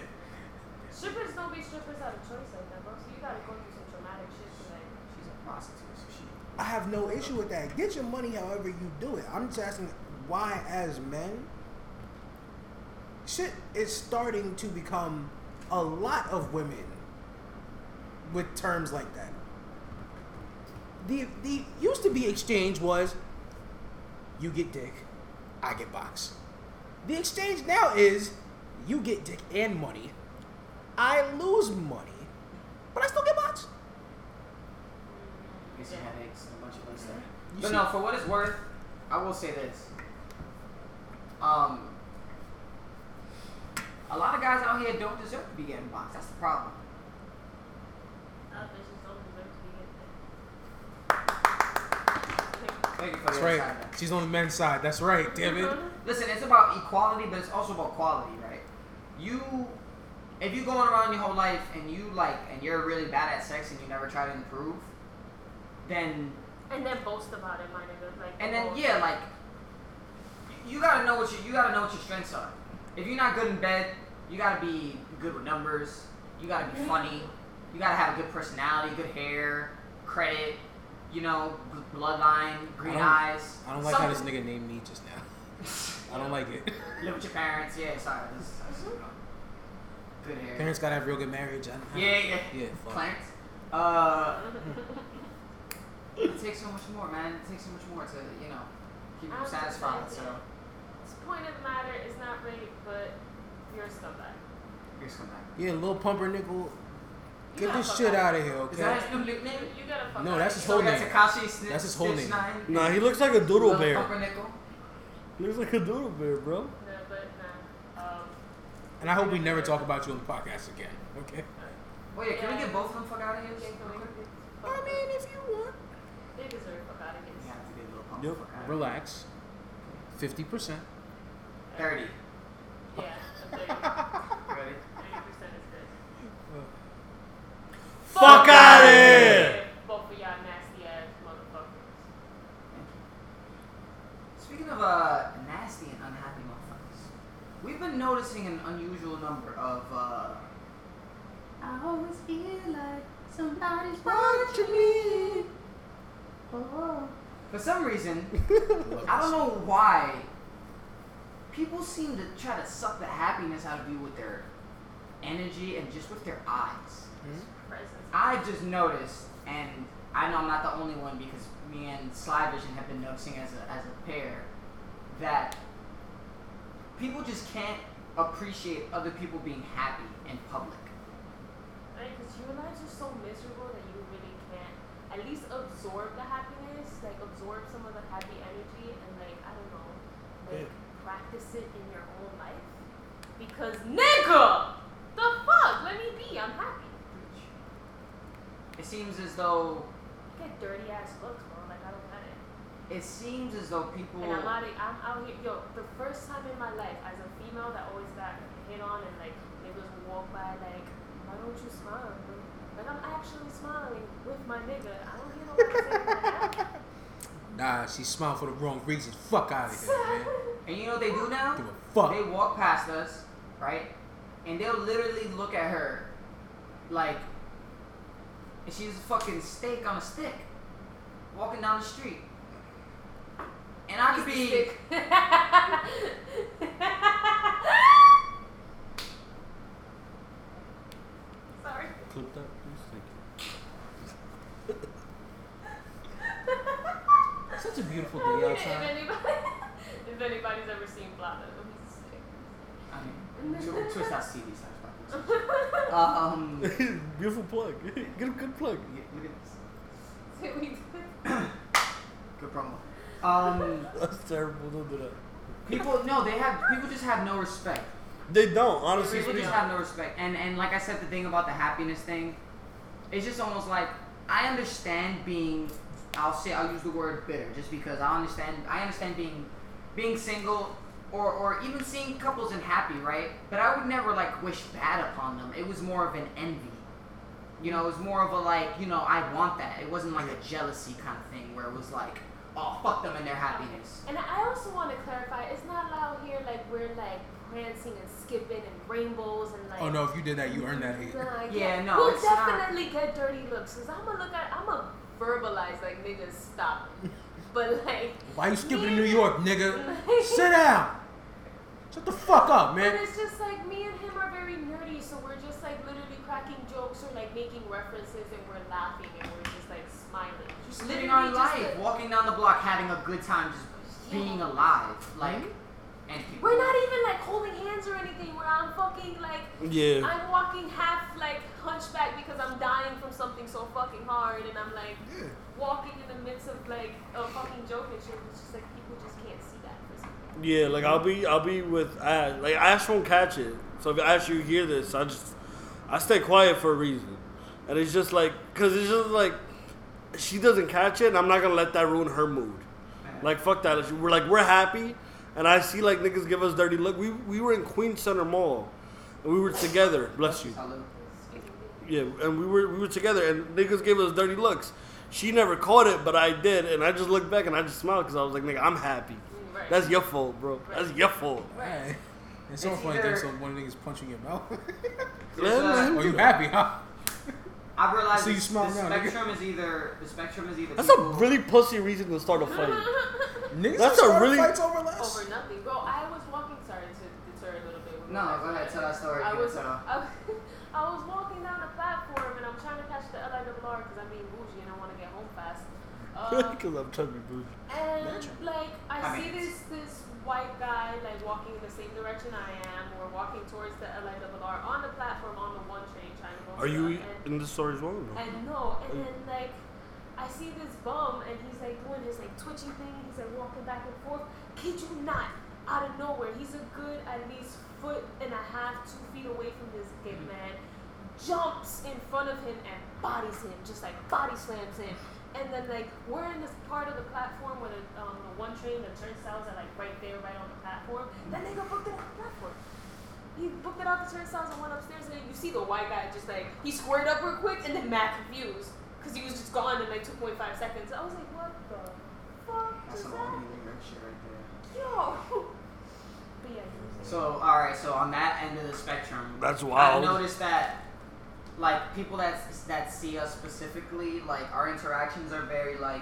Strippers don't be strippers out of choice like that, bro. So you gotta go through some traumatic shit. So, like, she's a prostitute. So she. I have no issue with that. Get your money however you do it. I'm just asking. Why, as men, shit is starting to become a lot of women with terms like that. The the used to be exchange was you get dick, I get box. The exchange now is you get dick and money, I lose money, but I still get bots. Gives you headaches and a bunch of other stuff. But no, for what it's worth, I will say this. Um, a lot of guys out here don't deserve to be getting boxed. That's the problem. A lot of bitches don't deserve to be getting boxed. Thank you for the That's right. Side, she's on the men's side. That's right. Damn it. Listen, it's about equality, but it's also about quality, right? You, if you're going around your whole life and you like, and you're really bad at sex and you never try to improve, then. And then boast about it, my nigga. Like, and then, yeah, like, you gotta know what you, you gotta know what your strengths are. If you're not good in bed, you gotta be good with numbers. You gotta be funny. You gotta have a good personality, good hair, credit. You know, bloodline, green I eyes. I don't like something. How this nigga named me just now. I don't like it. Live with your parents. Yeah, sorry. This, this is good hair. Parents gotta have real good marriage. I don't have, yeah, yeah, yeah. Clarence. Uh. It takes so much more, man. It takes so much more to, you know, keep them satisfied, so. The point of the matter is not rape, but you're a scumbag. You're a scumbag. Yeah, Lil Pumpernickel. Get this shit out of here, okay? Is that his new nickname? You gotta fuck No, that's his whole name. That's his whole name. Nah, he looks like a doodle bear. Lil Pumpernickel. He looks like a doodle bear, bro. No, but nah. Um, and I hope we never talk about you on the podcast again, okay? Wait, can we get both of them fuck out of here? I mean, if you want. They deserve fuck out of here. Nope. Relax. Fifty percent. Thirty. Yeah, thirty. Ready? Thirty percent is good. Fuck out of here! Both of y'all nasty ass motherfuckers. Speaking of uh nasty and unhappy motherfuckers, we've been noticing an unusual number of uh. I always feel like somebody's watching me. Oh. For some reason, I don't know why, people seem to try to suck the happiness out of you with their energy and just with their eyes. Mm-hmm. I just noticed, and I know I'm not the only one because me and Sly Vision have been noticing as a, as a pair, that people just can't appreciate other people being happy in public. Right, because your lives are so miserable that you really can't at least absorb the happiness, like absorb some of the happy energy and like, I don't know, like yeah. practice it in your own life. Because nigga, the fuck, let me be, I'm happy. It seems as though... I get dirty ass looks, bro, like I don't get it. It seems as though people... And I'm out, I'm out here, yo, the first time in my life as a female that always got hit on and like, niggas would walk by like, why don't you smile, bro? But I'm actually smiling with my nigga. I don't hear no one saying that. Nah, she smiled for the wrong reasons. Fuck out of here, man. And you know what they do now? Give a fuck. They walk past us, right? And they'll literally look at her like she's a fucking steak on a stick walking down the street. And I could be... Sorry. Clipped up. Such a beautiful day outside. If, anybody, if anybody's ever seen Blada, he's sick. I mean, twist that C D slash Um, beautiful plug. Get a good plug. Yeah, look at this. Good promo. Um, that's terrible. Don't do that. People, no, they have. People just have no respect. They don't, honestly. People just have no respect, and and like I said, the thing about the happiness thing, it's just almost like I understand being. I'll say I'll use the word bitter just because I understand I understand being being single or, or even seeing couples and happy, right? But I would never like wish bad upon them. It was more of an envy. You know, it was more of a like, you know, I want that. It wasn't like a jealousy kind of thing where it was like, oh, fuck them and their happiness. And I also want to clarify, it's not out here like we're like prancing and skipping and rainbows and like. Oh no, if you did that you earned that hate. Like, yeah, yeah, no. We'll definitely not... get dirty looks because I'm gonna look at I'm a verbalize like niggas stop it. But like why you skipping in New York, nigga? Like, sit down. Shut the fuck up, man. But it's just like me and him are very nerdy, so we're just like literally cracking jokes or like making references and we're laughing and we're just like smiling. Just living our life, like, walking down the block, having a good time, just being alive. Like and people, we're not even like holding hands or anything, we're on fucking walking like yeah. I'm walking half like hunchback because I'm dying from something so fucking hard, and I'm like yeah. walking in the midst of like a fucking joke and shit. It's just like people just can't see that for some reason. Yeah, like I'll be I'll be with Ash. Like Ash won't catch it. So if Ash you hear this, I just I stay quiet for a reason, and it's just like because it's just like she doesn't catch it, and I'm not gonna let that ruin her mood. Like fuck that. We're like we're happy. And I see, like, niggas give us dirty look. We we were in Queens Center Mall, and we were together. Bless you. Yeah, and we were we were together, and niggas gave us dirty looks. She never caught it, but I did, and I just looked back, and I just smiled, because I was like, nigga, I'm happy. Right. That's your fault, bro. Right. That's your fault. Right. It's so funny thing, so one nigga's punching your mouth. Yeah, uh, oh, you happy, huh? I realized so you smile the now, spectrum nigga. is either the spectrum is either. That's people. a really pussy reason to start a fight. Niggas That's a really fights over less. Over nothing, bro. I was walking. Sorry to deter a little bit. No, go ahead. Tell that story. I was, I, I was walking down the platform and I'm trying to catch the L I R because I'm being bougie and I want to get home fast. Because uh, I'm trying to be bougie. And like I, I see mean, this this white guy like walking in the same direction I am, or walking towards the L I R on the platform on the one train trying to go. Are you in the story as well? And no, and then like. I see this bum, and he's like doing this like twitchy thing. He's like walking back and forth. Kid you not, out of nowhere, he's a good at least foot and a half, two feet away from this kid, man. Jumps in front of him and bodies him, just like body slams him. And then like we're in this part of the platform where the, um, the one train, the turnstiles are like right there, right on the platform. That nigga booked it on the platform. He booked it out the turnstiles and went upstairs, and you see the white guy just like he squared up real quick and then mad confused. Because he was just gone in like two point five seconds. I was like, what the fuck? That's some old New York shit right there. Yo. But yeah. So, alright, so on that end of the spectrum, that's wild. I noticed that, like, people that, that see us specifically, like, our interactions are very, like,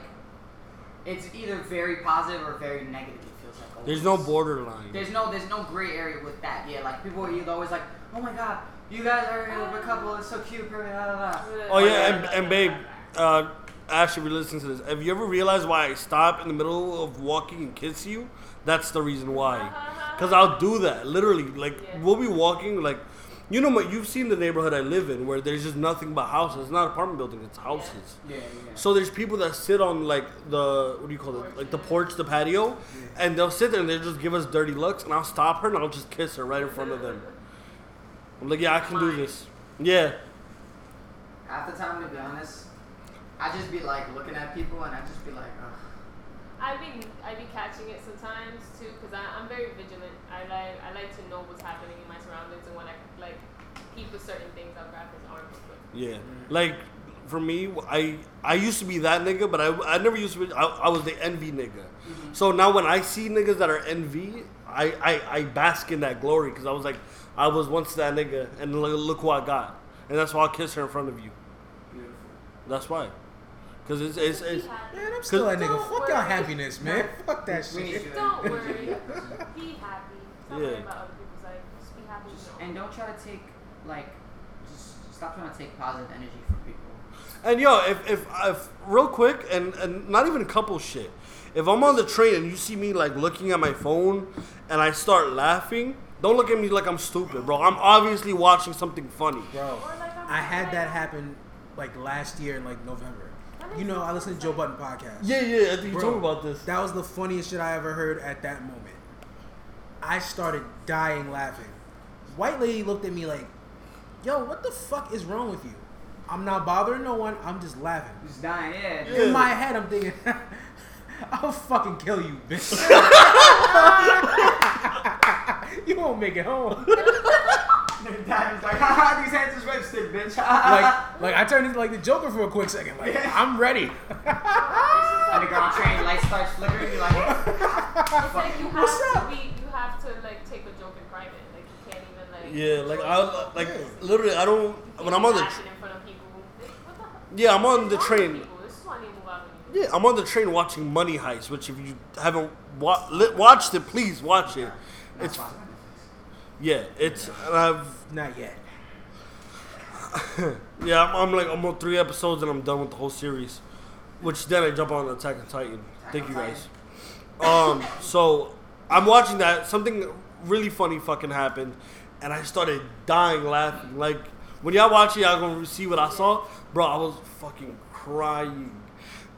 it's either very positive or very negative, it feels like. Always. There's no borderline. There's no, there's no gray area with that. Yeah, like, people are either always like, oh my god, you guys are a couple, it's so cute, blah, blah, blah. Oh, yeah, and, and babe, uh, actually, we listen to this. Have you ever realized why I stop in the middle of walking and kiss you? That's the reason why. Because I'll do that, literally. Like, yeah. We'll be walking, like, you know what? You've seen the neighborhood I live in where there's just nothing but houses. It's not apartment buildings, it's houses. Yeah. Yeah, yeah. So there's people that sit on, like, the, what do you call porch. it? Like, the porch, the patio. Yeah. And they'll sit there and they'll just give us dirty looks. And I'll stop her and I'll just kiss her right in front of them. I'm like, yeah, I can do this. Yeah. Half the time, to be honest, I just be like looking at people and I just be like, ugh. I be I be catching it sometimes too, cause I I'm very vigilant. I like I like to know what's happening in my surroundings, and when I like keep with certain things, I'll grab his arm real quick. Yeah, mm-hmm. Like for me, I I used to be that nigga, but I I never used to be. I, I was the envy nigga. Mm-hmm. So now when I see niggas that are envy, I I, I bask in that glory, cause I was like. I was once that nigga, and look who I got. And that's why I kissed her in front of you. Beautiful. That's why. Because it's, it's, it's... Man, I'm still that nigga. Fuck your happiness, man. Fuck that shit. Don't worry. Be happy. It's not yeah. worry about other people's life. Just be happy. Just, and don't try to take, like... Just stop trying to take positive energy from people. And yo, if... if, if real quick, and, and not even couple shit. If I'm on the train and you see me, like, looking at my phone, and I start laughing... Don't look at me like I'm stupid, bro. I'm obviously watching something funny. Bro, I had that happen, like, last year in, like, November. You know, I listened to Joe Budden podcast. Yeah, yeah, I think you told me about this. That was the funniest shit I ever heard at that moment. I started dying laughing. White lady looked at me like, yo, what the fuck is wrong with you? I'm not bothering no one. I'm just laughing. Just dying, yeah. In yeah. my head, I'm thinking, I'll fucking kill you, bitch. You won't make it home. Diamond's like, haha, these hands is lipstick, bitch. like, like, I turned into like the Joker for a quick second. Like, I'm ready. Underground train, light starts flickering. You're like, it's like you have What's to up? be, you have to like take a joke in private. Like, you can't even like. Yeah, like I, like yeah. literally, I don't. You when I'm on the. Tra- in front of people. Like, what the yeah, I'm on the train. Yeah, I'm on the train watching Money Heist, which if you haven't wa- li- watched it, please watch it. It's, yeah, it's, and I've... Not yet. yeah, I'm, I'm like, I'm on three episodes and I'm done with the whole series. Which then I jump on Attack on Titan. Attack Thank on you Titan. guys. Um, so, I'm watching that. Something really funny fucking happened. and I started dying laughing. Like, when y'all watch it, y'all gonna see what I saw. Bro, I was fucking crying.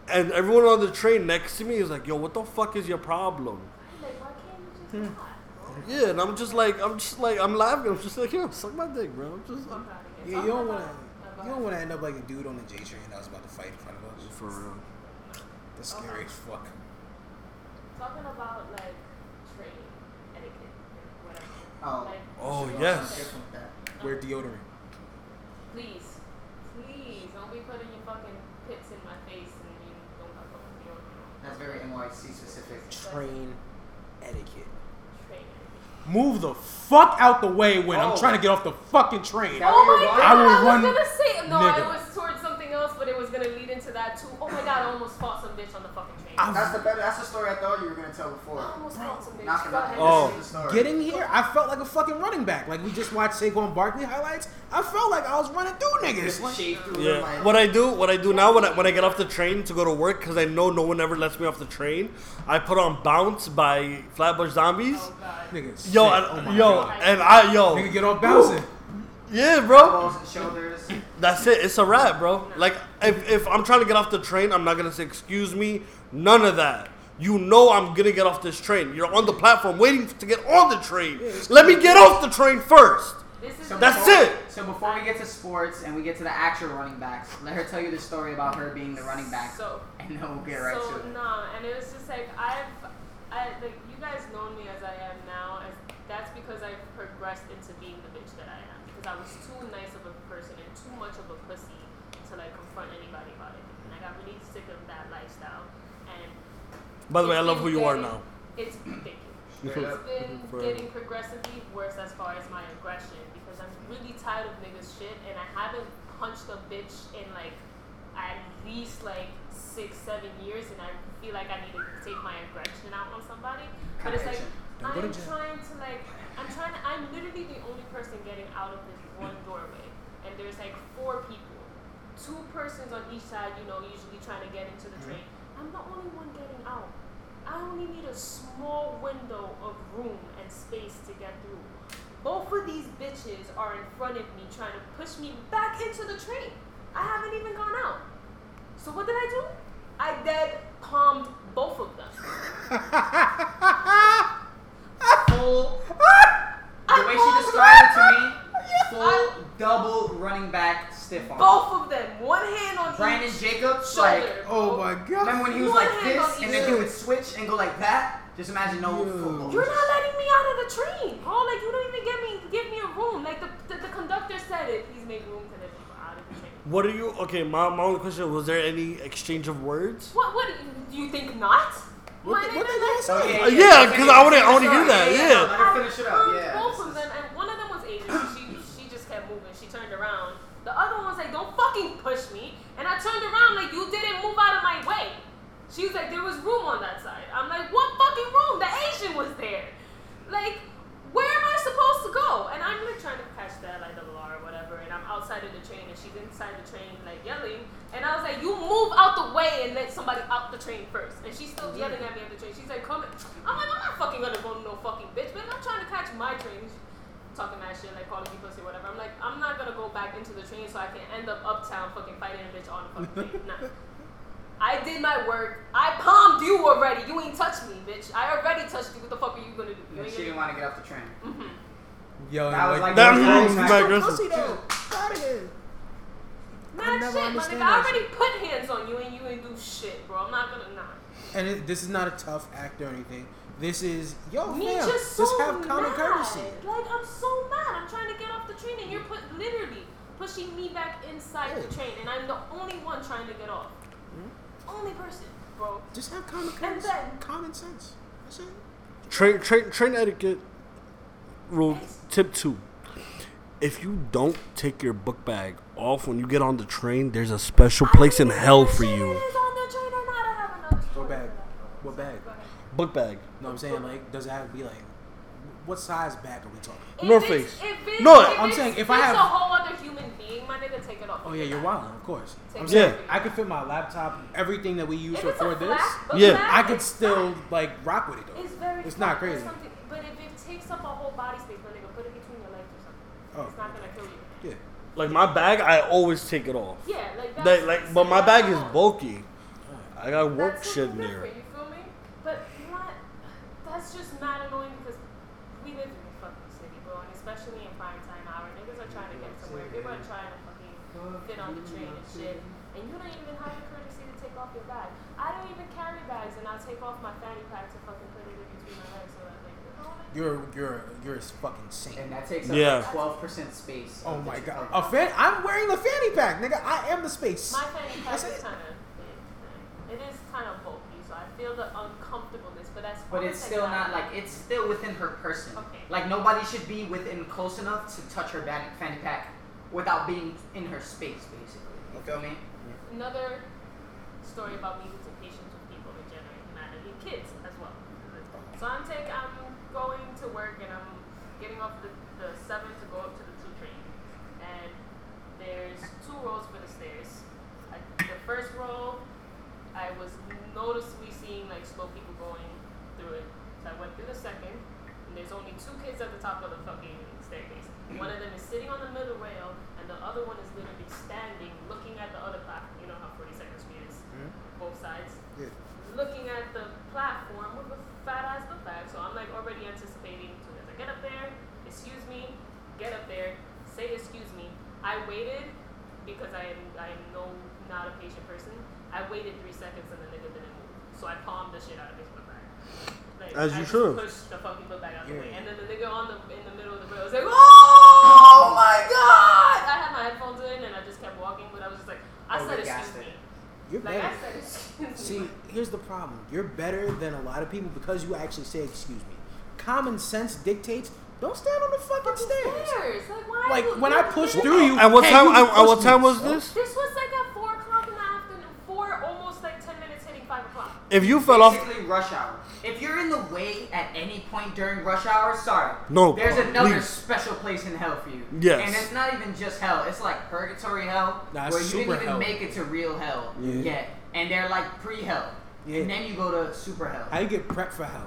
And everyone on the train next to me is like, yo, what the fuck is your problem? Like, why can't you just laugh? Yeah, and I'm just like, I'm just like, I'm laughing. I'm just like, yo, suck my dick, bro. I'm just, I'm, yeah, you don't wanna, you don't wanna end up like a dude on the J train that was about to fight in front of us. For real. That's scary as fuck. Talking about like train etiquette, whatever. Oh, like, oh yes. Wear deodorant. Please, please don't be putting your fucking pits in my face and you don't have to put deodorant. That's very N Y C specific. Train etiquette. Move the fuck out the way when oh. I'm trying to get off the fucking train. Oh my god, I, will I was going to say, no, nigga. I was towards something else, but it was going to lead into that too. Oh my god, I almost fought some bitch on the fucking train. I, that's the better, that's the story I thought you were going to tell before. I almost bro, fought some bitch. Not about oh. story. Getting here, I felt like a fucking running back. Like, we just watched Saquon Barkley highlights. I felt like I was running through niggas. Like, yeah. Yeah. What I do, what I do now when I, when I get off the train to go to work, because I know no one ever lets me off the train, I put on Bounce by Flatbush Zombies. Oh god. Niggas. Yo, and, oh yo, God. and I, yo. Nigga, get off bouncing. Yeah, bro. Shoulders. That's it. It's a wrap, bro. Like, if, if I'm trying to get off the train, I'm not going to say, excuse me. None of that. You know I'm going to get off this train. You're on the platform waiting to get on the train. Yeah, let me get off the train first. This is so that's before, it. So before we get to sports and we get to the actual running backs, let her tell you the story about her being the running back. So, and then we'll get right so, to it. So, nah. And it was just like, I've, I, like, you guys know me as I am now. As That's because I've progressed into being the bitch that I am. Because I was too nice of a person and too much of a pussy to like confront anybody about it. And I got really sick of that lifestyle. And by the way, I love who you are now. It's been It's been getting progressively worse as far as my aggression because I'm really tired of niggas shit and I haven't punched a bitch in like at least like six, seven years and I feel like I need to take my aggression out on somebody. But it's like I'm trying to like, I'm trying to, I'm literally the only person getting out of this one doorway. And there's like four people, two persons on each side, you know, usually trying to get into the train. I'm the only one getting out. I only need a small window of room and space to get through. Both of these bitches are in front of me trying to push me back into the train. I haven't even gone out. So what did I do? I dead calmed both of them. Full, the way she described it to me, full double running back stiff arm. Both of them, one hand on Brandon each Jacobs, shoulder. Like, oh my god. Remember when he was one like this, and then he would switch and go like that? Just imagine no football. You're not letting me out of the train, Paul. Like, you don't even give me give me a room. Like, the, the, the conductor said it. Please make room for the people out of the train. What are you, okay, my, my only question, was there any exchange of words? What, what, do you think not? What, the, what did they say? Oh, yeah, because yeah, yeah, I want to I want to hear that. Yeah, yeah. Let her finish it up. Yeah. Both of them, and one of them was Asian. She she just kept moving. She turned around. The other one's like, "Don't fucking push me." And I turned around like, "You didn't move out of my way." She was like, "There was room on that side." I'm like, "What fucking room? The Asian was there." Like, where am I supposed to go? And I'm like trying to catch that like the L R or whatever. And I'm outside of the train, and she's inside the train like yelling. And I was like, you move out the way and let somebody out the train first. And she's still yelling at me at the train. She's like, come. I'm like, I'm not fucking gonna go to no fucking bitch, but I'm trying to catch my train. Talking that shit, like calling me pussy or whatever. I'm like, I'm not gonna go back into the train so I can end up uptown fucking fighting a bitch on the fucking train. Nah. I did my work. I palmed you already. You ain't touched me, bitch. I already touched you. What the fuck are you gonna do? You she didn't want to get off the train. Mm-hmm. Yo, that was like, that was my pussy though. Out of here. Not shit, my nigga. I already shit. put hands on you and you ain't do shit, bro. I'm not gonna not. And it, this is not a tough act or anything. This is yo, me fam, just, so just have common courtesy. Like, I'm so mad. I'm trying to get off the train and you're put literally pushing me back inside oh. the train, and I'm the only one trying to get off. Mm-hmm. Only person, bro. Just have common courtesy. And then, common sense. That's it. Train, train, train etiquette rule yes. tip two. If you don't take your book bag off when you get on the train, there's a special place in hell for you. What bag? What bag? Book bag. No, I'm saying like, does it have to be like, what size bag are we talking? North Face. No, I'm saying if I have a whole other human being, my nigga, take it off. Oh yeah, you're wild, of course. I'm saying I could fit my laptop, everything that we use to record this. Yeah, I could still like rock with it though. It's very. It's not crazy. But if it takes up a whole body space, my nigga, put it between your legs. Oh. It's not gonna kill you. Yeah. Like my bag, I always take it off. Yeah, like that's like, like but my bag is bulky. I got work that's shit in there. You feel me? But not. That's just not annoying because we live in the fucking city, bro, and especially in prime time hour, niggas are trying to get somewhere. People are trying to fucking fit on the train and shit, and you don't even have the courtesy to take off your bag. I don't even carry bags, and I take off my fanny pack to fucking put it in between my legs so that like. You're you're you're fucking sane. And that takes up yeah. like twelve percent space. Oh my god! A fan? I'm wearing the fanny pack, nigga. I am the space. My fanny pack that's is kind of it is kind of bulky, so I feel the uncomfortableness, but that's. But it's still not like it's still within her person. Okay. Like nobody should be within close enough to touch her fanny pack without being in her space, basically. You feel me? Yeah. Another story about me losing patience with people in general, not even kids as well. So I'm taking. I'm going to work and I'm getting off the, the seven to go up to the two train. And there's two rows for the stairs. I, the first row, I was noticeably seeing like slow people going through it. So I went through the second, and there's only two kids at the top of the fucking staircase. One of them is sitting on the middle rail, and the other one is literally standing, looking at the other clock. You know how forty-second street is? Mm-hmm. Both sides. Yeah. Looking at the platform with a fat ass look back, so I'm like already anticipating. So as I get up there, excuse me, get up there, say excuse me. I waited because I am I am no not a patient person. I waited three seconds and the nigga didn't move, so I palmed the shit out of his book bag. Like, as you I should. Pushed the fucking book bag out of yeah. the way, and then the nigga on the in the middle of the road was like, oh my god! I had my headphones in and I just kept walking, but I was just like, I oh, said excuse me. You're like better. See, here's the problem. You're better than a lot of people because you actually say, excuse me. Common sense dictates, don't stand on the fucking, fucking stairs. stairs. Like, why like you, when I pushed through you. At what, hey, time, I, at what time was this? This was like at four o'clock in the afternoon. four, almost like ten minutes hitting five o'clock. If you fell Basically off. Basically rush hour. If you're in the way at any point during rush hour, sorry. No. There's oh, another please. special place in hell for you. Yes. And it's not even just hell. It's like purgatory hell. Nah, where you didn't even hell. make it to real hell yeah. yet. And they're like pre-hell. Yeah. And then you go to super hell. How you get prepped for hell?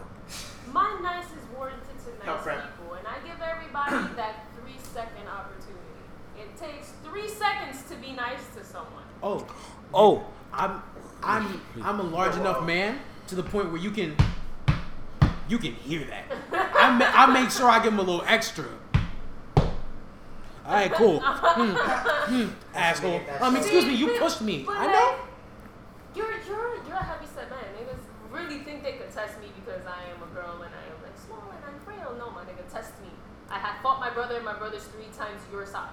My nice is warranted to nice people. And I give everybody that three-second opportunity. It takes three seconds to be nice to someone. Oh. Oh. I'm I'm I'm a large Whoa. enough man to the point where you can... You can hear that. I, ma- I make sure I give him a little extra. All right, cool. Mm, mm, asshole. Um, excuse me, you pushed me. But I know. You're you're you're a heavyset man. Niggas really think they could test me because I am a girl and I am like small and I'm frail. No, my nigga, test me. I have fought my brother and my brother's three times your size.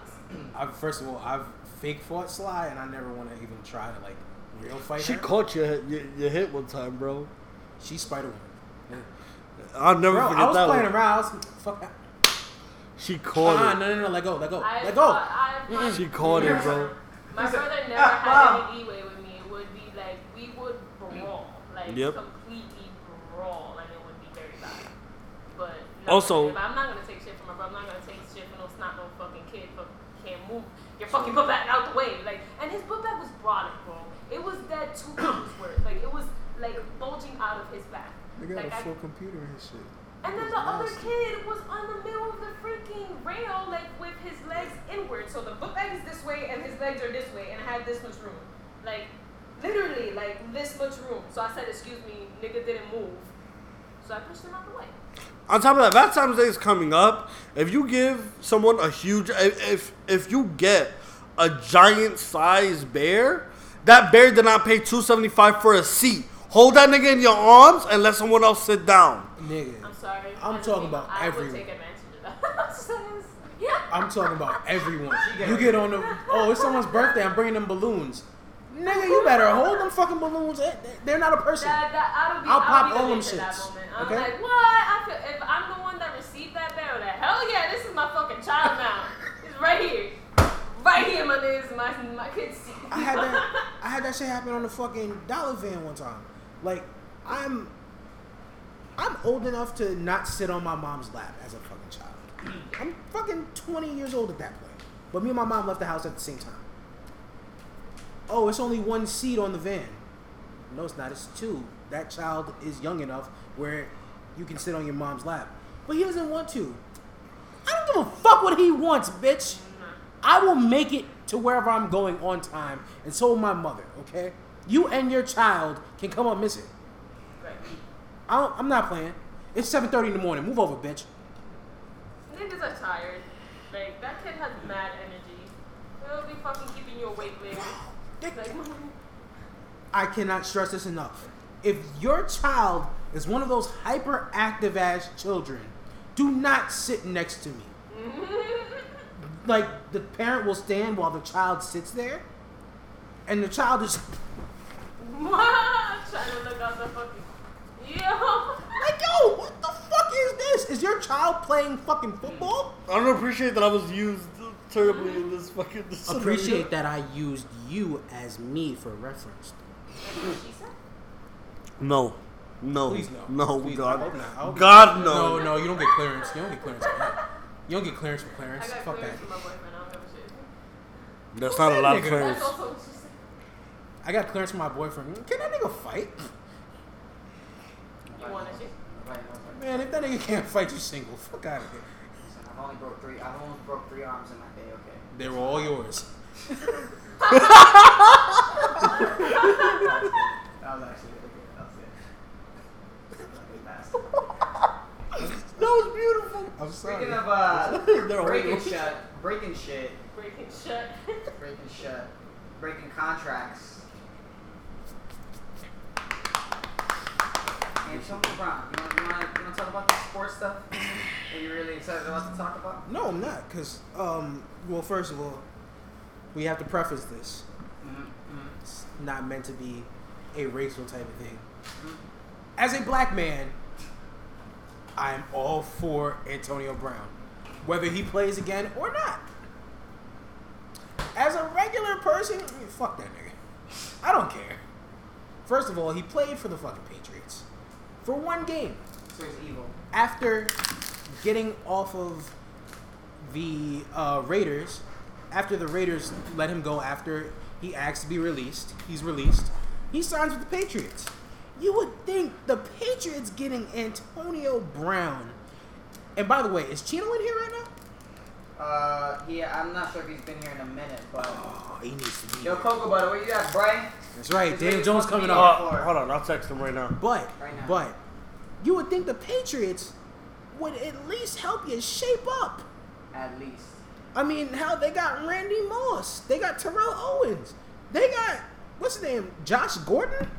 I've, first of all, I've fake fought Sly and I never want to even try to like real fight. She her. caught your, your your hit one time, bro. She's Spider-Woman. I'll never Bro, forget that I was that playing one. around. I was like, fuck that. She caught ah, it. No, no, no. Let go. Let go. I let go. Thought, thought, she caught it, bro. My brother never ah, had wow. any leeway with me. It would be like, we would brawl. Like, yep. completely brawl. Like, it would be very bad. But no, also, I'm not going to take shit from my brother. I'm not going to take shit from no snot, no fucking kid. But can't move your fucking butt back out the way. Like, and his butt back was broad, bro. It was that two pounds worth. Like, it was, like, bulging out of his back. They got like a full I, computer and shit. And then the other kid was on the middle of the freaking rail, like with his legs inward. So the book bag is this way and his legs are this way and I had this much room. Like, literally, like this much room. So I said, excuse me, nigga didn't move. So I pushed him out the way. On top of that, Valentine's Day is coming up. If you give someone a huge, if if you get a giant size bear, that bear did not pay two seventy-five for a seat. Hold that nigga in your arms and let someone else sit down. Nigga. I'm sorry. I'm talking about I everyone. Would take advantage of that. Yeah. I'm talking about everyone. You get on the, oh, it's someone's birthday. I'm bringing them balloons. Nigga, you better hold them fucking balloons. They're not a person. That, that, be, I'll, I'll pop all them shits. I'm okay? like, what? I feel, if I'm the one that received that bear, like, hell yeah, this is my fucking child now. It's right here. Right here, my nigga. Is my, my kid's seat. I had that, I had that shit happen on the fucking Dollar Van one time. Like, I'm I'm old enough to not sit on my mom's lap as a fucking child. I'm fucking twenty years old at that point. But me and my mom left the house at the same time. Oh, it's only one seat on the van. No, it's not. It's two. That child is young enough where you can sit on your mom's lap. But he doesn't want to. I don't give give a fuck what he wants, bitch. I will make it to wherever I'm going on time, and so will my mother, okay? You and your child can come up missing. Right. I don't, I'm not playing. It's seven thirty in the morning. Move over, bitch. Niggas are tired. Like, that kid has mad energy. He'll be fucking keeping you awake later. Like, I cannot stress this enough. If your child is one of those hyperactive-ass children, do not sit next to me. Like, the parent will stand while the child sits there, and the child is... I'm trying to look out the fucking... Yo! Like, yo, what the fuck is this? Is your child playing fucking football? I don't appreciate that I was used terribly in this fucking... This appreciate scenario. That I used you as me for reference. No. No. Please no. No, Please, God. I hope not. I hope God, no. No, no, you don't get clearance. You don't get clearance for that. You don't get clearance for clearance. I got Fuck clearance that. For my boyfriend. I don't give a shit. That's Who's not that a lot nigga? Of clearance. That's also what you said. I got clearance for my boyfriend. Can that nigga fight? You want to see? Man, if that nigga can't fight, you single. Fuck out of here. Listen, I've only broke three. I've only broke three arms in my day. Okay. They were all yours. That was actually really good. That was good. That was good. That was beautiful. I'm sorry. Speaking of uh, breaking shut, breaking shit, breaking shut, breaking shut, breaking contracts. Antonio Brown, you want, you want, you want to talk about the sports stuff? Are you really excited about to talk about? No, I'm not, cause um, well, first of all, we have to preface this. Mm-hmm. It's not meant to be a racial type of thing. Mm-hmm. As a black man, I am all for Antonio Brown, whether he plays again or not. As a regular person, fuck that nigga. I don't care. First of all, he played for the fucking Patriots for one game. So he's evil. After getting off of the uh, Raiders, after the Raiders let him go, after he asked to be released, he's released. He signs with the Patriots. You would think the Patriots getting Antonio Brown. And by the way, is Chino in here right now? Uh, yeah, I'm not sure if he's been here in a minute, but... Oh, he needs to be Yo, Cocoa Butter, where you at, Bray? That's right, Daniel Jones coming up. Uh, hold on, I'll text him right now. But, right now. but, you would think the Patriots would at least help you shape up. At least. I mean, hell, they got Randy Moss. They got Terrell Owens. They got, what's his name, Josh Gordon?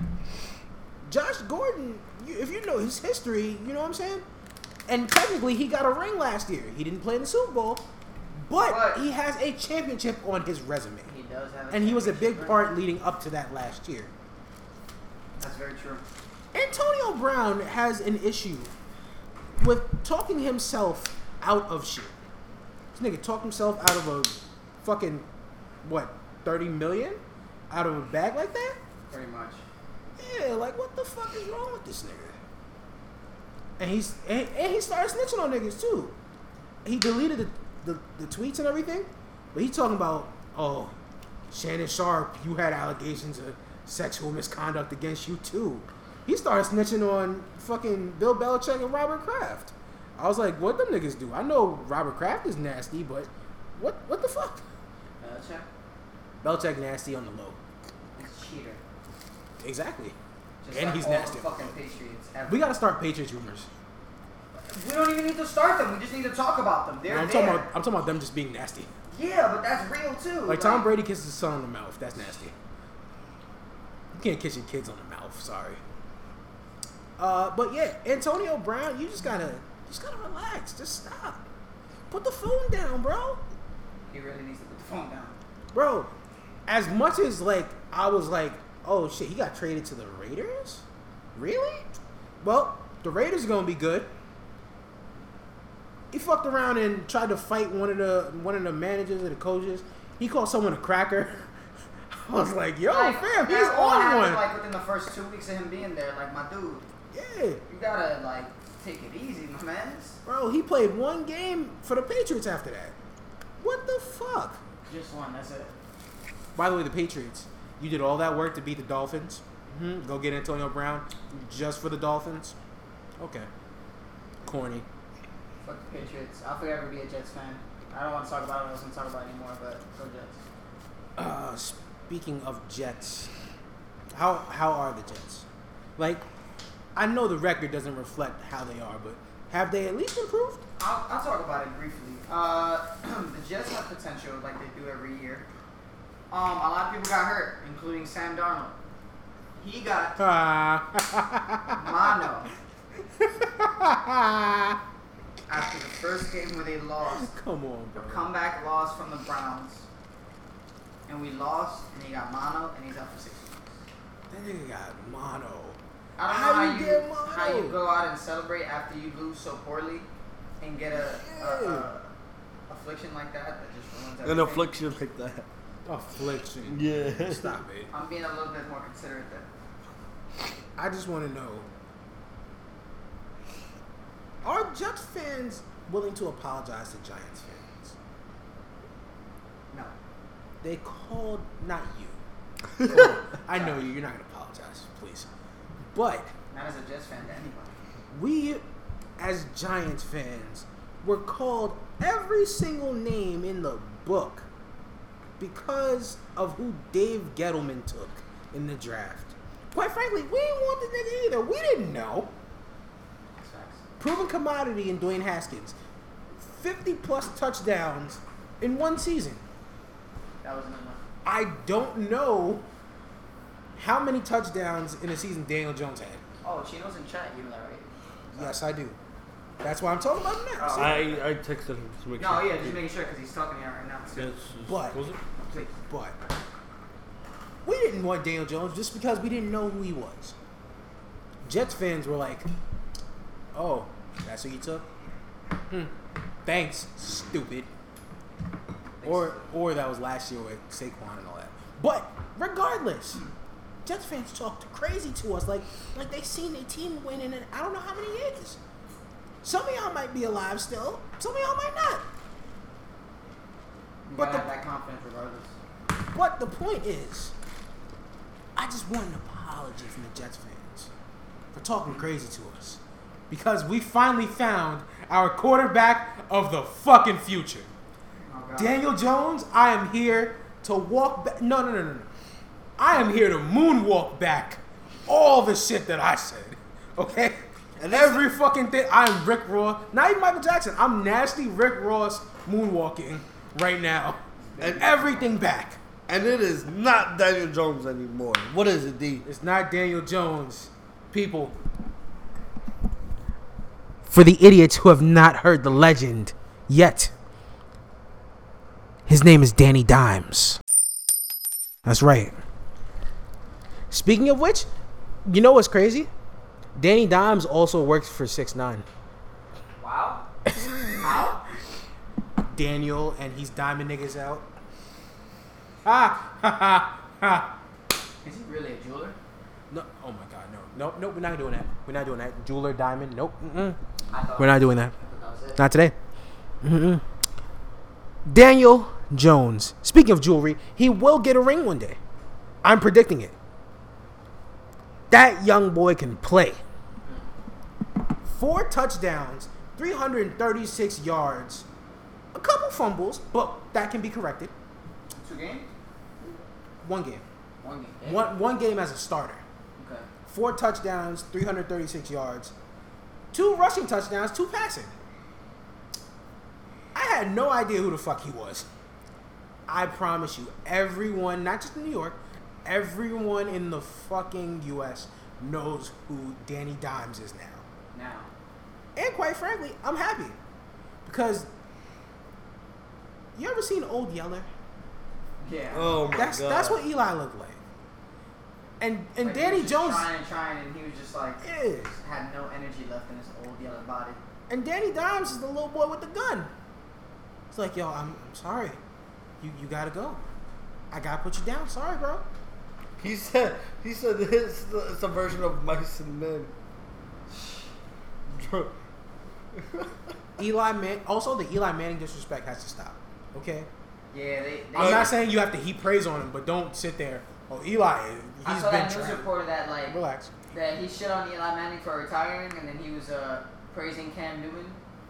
Josh Gordon, you, if you know his history, you know what I'm saying? And technically, he got a ring last year. He didn't play in the Super Bowl, but, but he has a championship on his resume. He does have a And he was a big part leading up to that last year. That's very true. Antonio Brown has an issue with talking himself out of shit. This nigga talked himself out of a fucking, what, thirty million? Out of a bag like that? Pretty much. Yeah, like, what the fuck is wrong with this nigga? And he's and, and he started snitching on niggas, too. He deleted the, the, the tweets and everything, but he talking about, oh, Shannon Sharp, you had allegations of sexual misconduct against you, too. He started snitching on fucking Bill Belichick and Robert Kraft. I was like, what them niggas do? I know Robert Kraft is nasty, but what what the fuck? Belichick? Belichick nasty on the low. He's a cheater. Exactly. Just and like he's all nasty. Fucking Patriots ever. We got to start Patriots rumors. We don't even need to start them. We just need to talk about them. They're no, I'm there. Talking about, I'm talking about them just being nasty. Yeah, but that's real too. Like, like Tom Brady kisses his son on the mouth. That's nasty. You can't kiss your kids on the mouth. Sorry. Uh, but yeah, Antonio Brown, you just gotta, you just gotta relax. Just stop. Put the phone down, bro. He really needs to put the phone down, bro. As much as like I was like. Oh, shit, he got traded to the Raiders? Really? Well, the Raiders are going to be good. He fucked around and tried to fight one of the one of the managers or the coaches. He called someone a cracker. I was like, yo, like, fam, he's on one. Like, within the first two weeks of him being there, like, my dude. Yeah. You got to, like, take it easy, my man. Bro, he played one game for the Patriots after that. What the fuck? Just one, that's it. By the way, the Patriots. You did all that work to beat the Dolphins. Mm-hmm. Go get Antonio Brown just for the Dolphins. Okay. Corny. Fuck the Patriots. I'll forever be a Jets fan. I don't want to talk about what I was going to talk about anymore, but go Jets. Uh, speaking of Jets, how how are the Jets? Like, I know the record doesn't reflect how they are, but have they at least improved? I'll, I'll talk about it briefly. Uh, the Jets have potential like they do every year. Um, a lot of people got hurt, including Sam Darnold. He got mono after the first game where they lost. Come on, bro. Comeback loss from the Browns. And we lost, and he got mono, and he's out for six weeks. That nigga got mono. I don't how know how you, you mono? how you go out and celebrate after you lose so poorly and get a, a, a affliction like that that just ruins everything. An affliction like that. Affliction. Yeah. Stop it. I'm being a little bit more considerate there. I just want to know, are Jets fans willing to apologize to Giants fans? No. They called, not you. Or, I know you. You're not going to apologize, please. But. Not as a Jets fan to anybody. We, as Giants fans, were called every single name in the book because of who Dave Gettleman took in the draft. Quite frankly, we didn't want the nigga either. We didn't know. Proven commodity in Dwayne Haskins. fifty-plus touchdowns in one season. That wasn't enough. I don't know how many touchdowns in a season Daniel Jones had. Oh, Chino's in chat. You know that, right? Sorry. Yes, I do. That's why I'm talking about him now. Oh, I, I texted him to make no, sure. No, yeah, just making sure because he's talking here right now. Yes, but, but, we didn't want Daniel Jones just because we didn't know who he was. Jets fans were like, oh, that's who you took? Hmm. Thanks, stupid. Thanks. Or, or that was last year with Saquon and all that. But, regardless, Jets fans talked crazy to us like, like they seen their team win in I don't know how many years. Some of y'all might be alive still. Some of y'all might not. You but the, have that confidence regardless. But the point is, I just want an apology from the Jets fans for talking crazy to us. Because we finally found our quarterback of the fucking future. Oh, Daniel Jones, I am here to walk back. No, no, no, no, no. I am here to moonwalk back all the shit that I said. Okay? And every fucking thing, I'm Rick Ross. Not even Michael Jackson. I'm nasty Rick Ross moonwalking right now. And everything back. And it is not Daniel Jones anymore. What is it, D? It's not Daniel Jones. People. For the idiots who have not heard the legend yet. His name is Danny Dimes. That's right. Speaking of which, you know what's crazy? Danny Dimes also works for six nine. Wow. Wow. Daniel and he's diming niggas out. Ha ha ha ha. Is he really a jeweler? No. Oh my God. No. Nope. Nope. We're not doing that. We're not doing that. Jeweler, diamond. Nope. Mm-mm. We're not doing that. that not today. Mm-mm. Daniel Jones. Speaking of jewelry, he will get a ring one day. I'm predicting it. That young boy can play. Four touchdowns, three hundred thirty-six yards, a couple fumbles, but that can be corrected. Two games? One game. One game. One, one game as a starter. Okay. Four touchdowns, three hundred thirty-six yards, two rushing touchdowns, two passing. I had no idea who the fuck he was. I promise you, everyone, not just in New York, everyone in the fucking U S knows who Danny Dimes is now. Now. And quite frankly, I'm happy. Because you ever seen Old Yeller? Yeah. Oh my that's, God. That's what Eli looked like. And and like Danny he was just Jones trying and trying and he was just like is. had no energy left in his Old Yeller body. And Danny Dimes is the little boy with the gun. It's like, yo, I'm I'm sorry. You you gotta go. I gotta put you down. Sorry, bro. He said, he said it's, it's a version of Mice and Men. Eli Man, also the Eli Manning disrespect has to stop. Okay? Yeah, they, they I'm not saying you have to heap praise on him, but don't sit there. Oh, Eli, he's I saw been that news reported that, like, relax. That he shit on Eli Manning for retiring, and then he was uh, praising Cam Newton.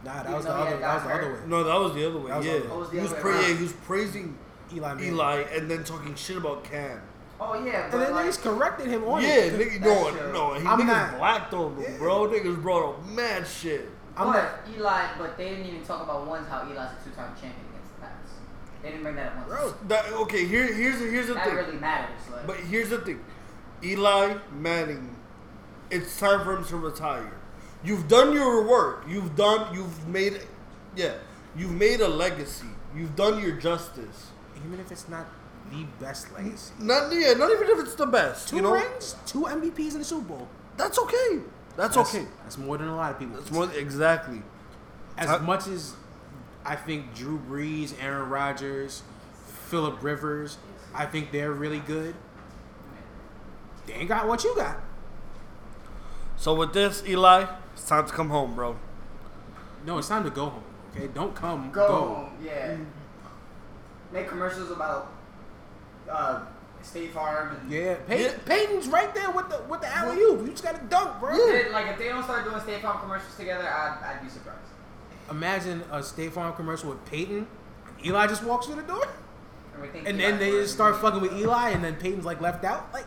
Nah, that was the other. That was the other way. No, that was the other way. Yeah, he was praising. He was praising Eli. Eli, and then talking shit about Cam. Oh yeah, but and then like, niggas corrected him on yeah, it. Yeah, nigga, no, shit. no, he I'm niggas not, blacked on him, yeah. bro. Niggas brought up mad shit. I'm but not, Eli, but they didn't even talk about once how Eli's a two-time champion against the Pats. They didn't bring that up once. Bro, that, okay, here, here's here's the that thing. That really matters. Like. But here's the thing, Eli Manning, it's time for him to retire. You've done your work. You've done. You've made. Yeah, you've made a legacy. You've done your justice. Even if it's not. The best legacy. Not yeah, not even if it's the best. Two you know? rings, two M V Ps in the Super Bowl. That's okay. That's, that's okay. That's more than a lot of people. That's more than, exactly. As I, much as I think Drew Brees, Aaron Rodgers, Phillip Rivers, I think they're really good. They ain't got what you got. So with this, Eli, it's time to come home, bro. No, it's time to go home. Okay, don't come. Go, go. home. Yeah. Make commercials about. Uh, State Farm. And yeah, Peyton, yeah. Peyton's right there with the with the alley-oop. You just gotta dunk, bro. Yeah. Like if they don't start doing State Farm commercials together, I'd, I'd be surprised. Imagine a State Farm commercial with Peyton. Eli just walks through the door, and, and then they just start fucking with Eli, and then Peyton's like left out. Like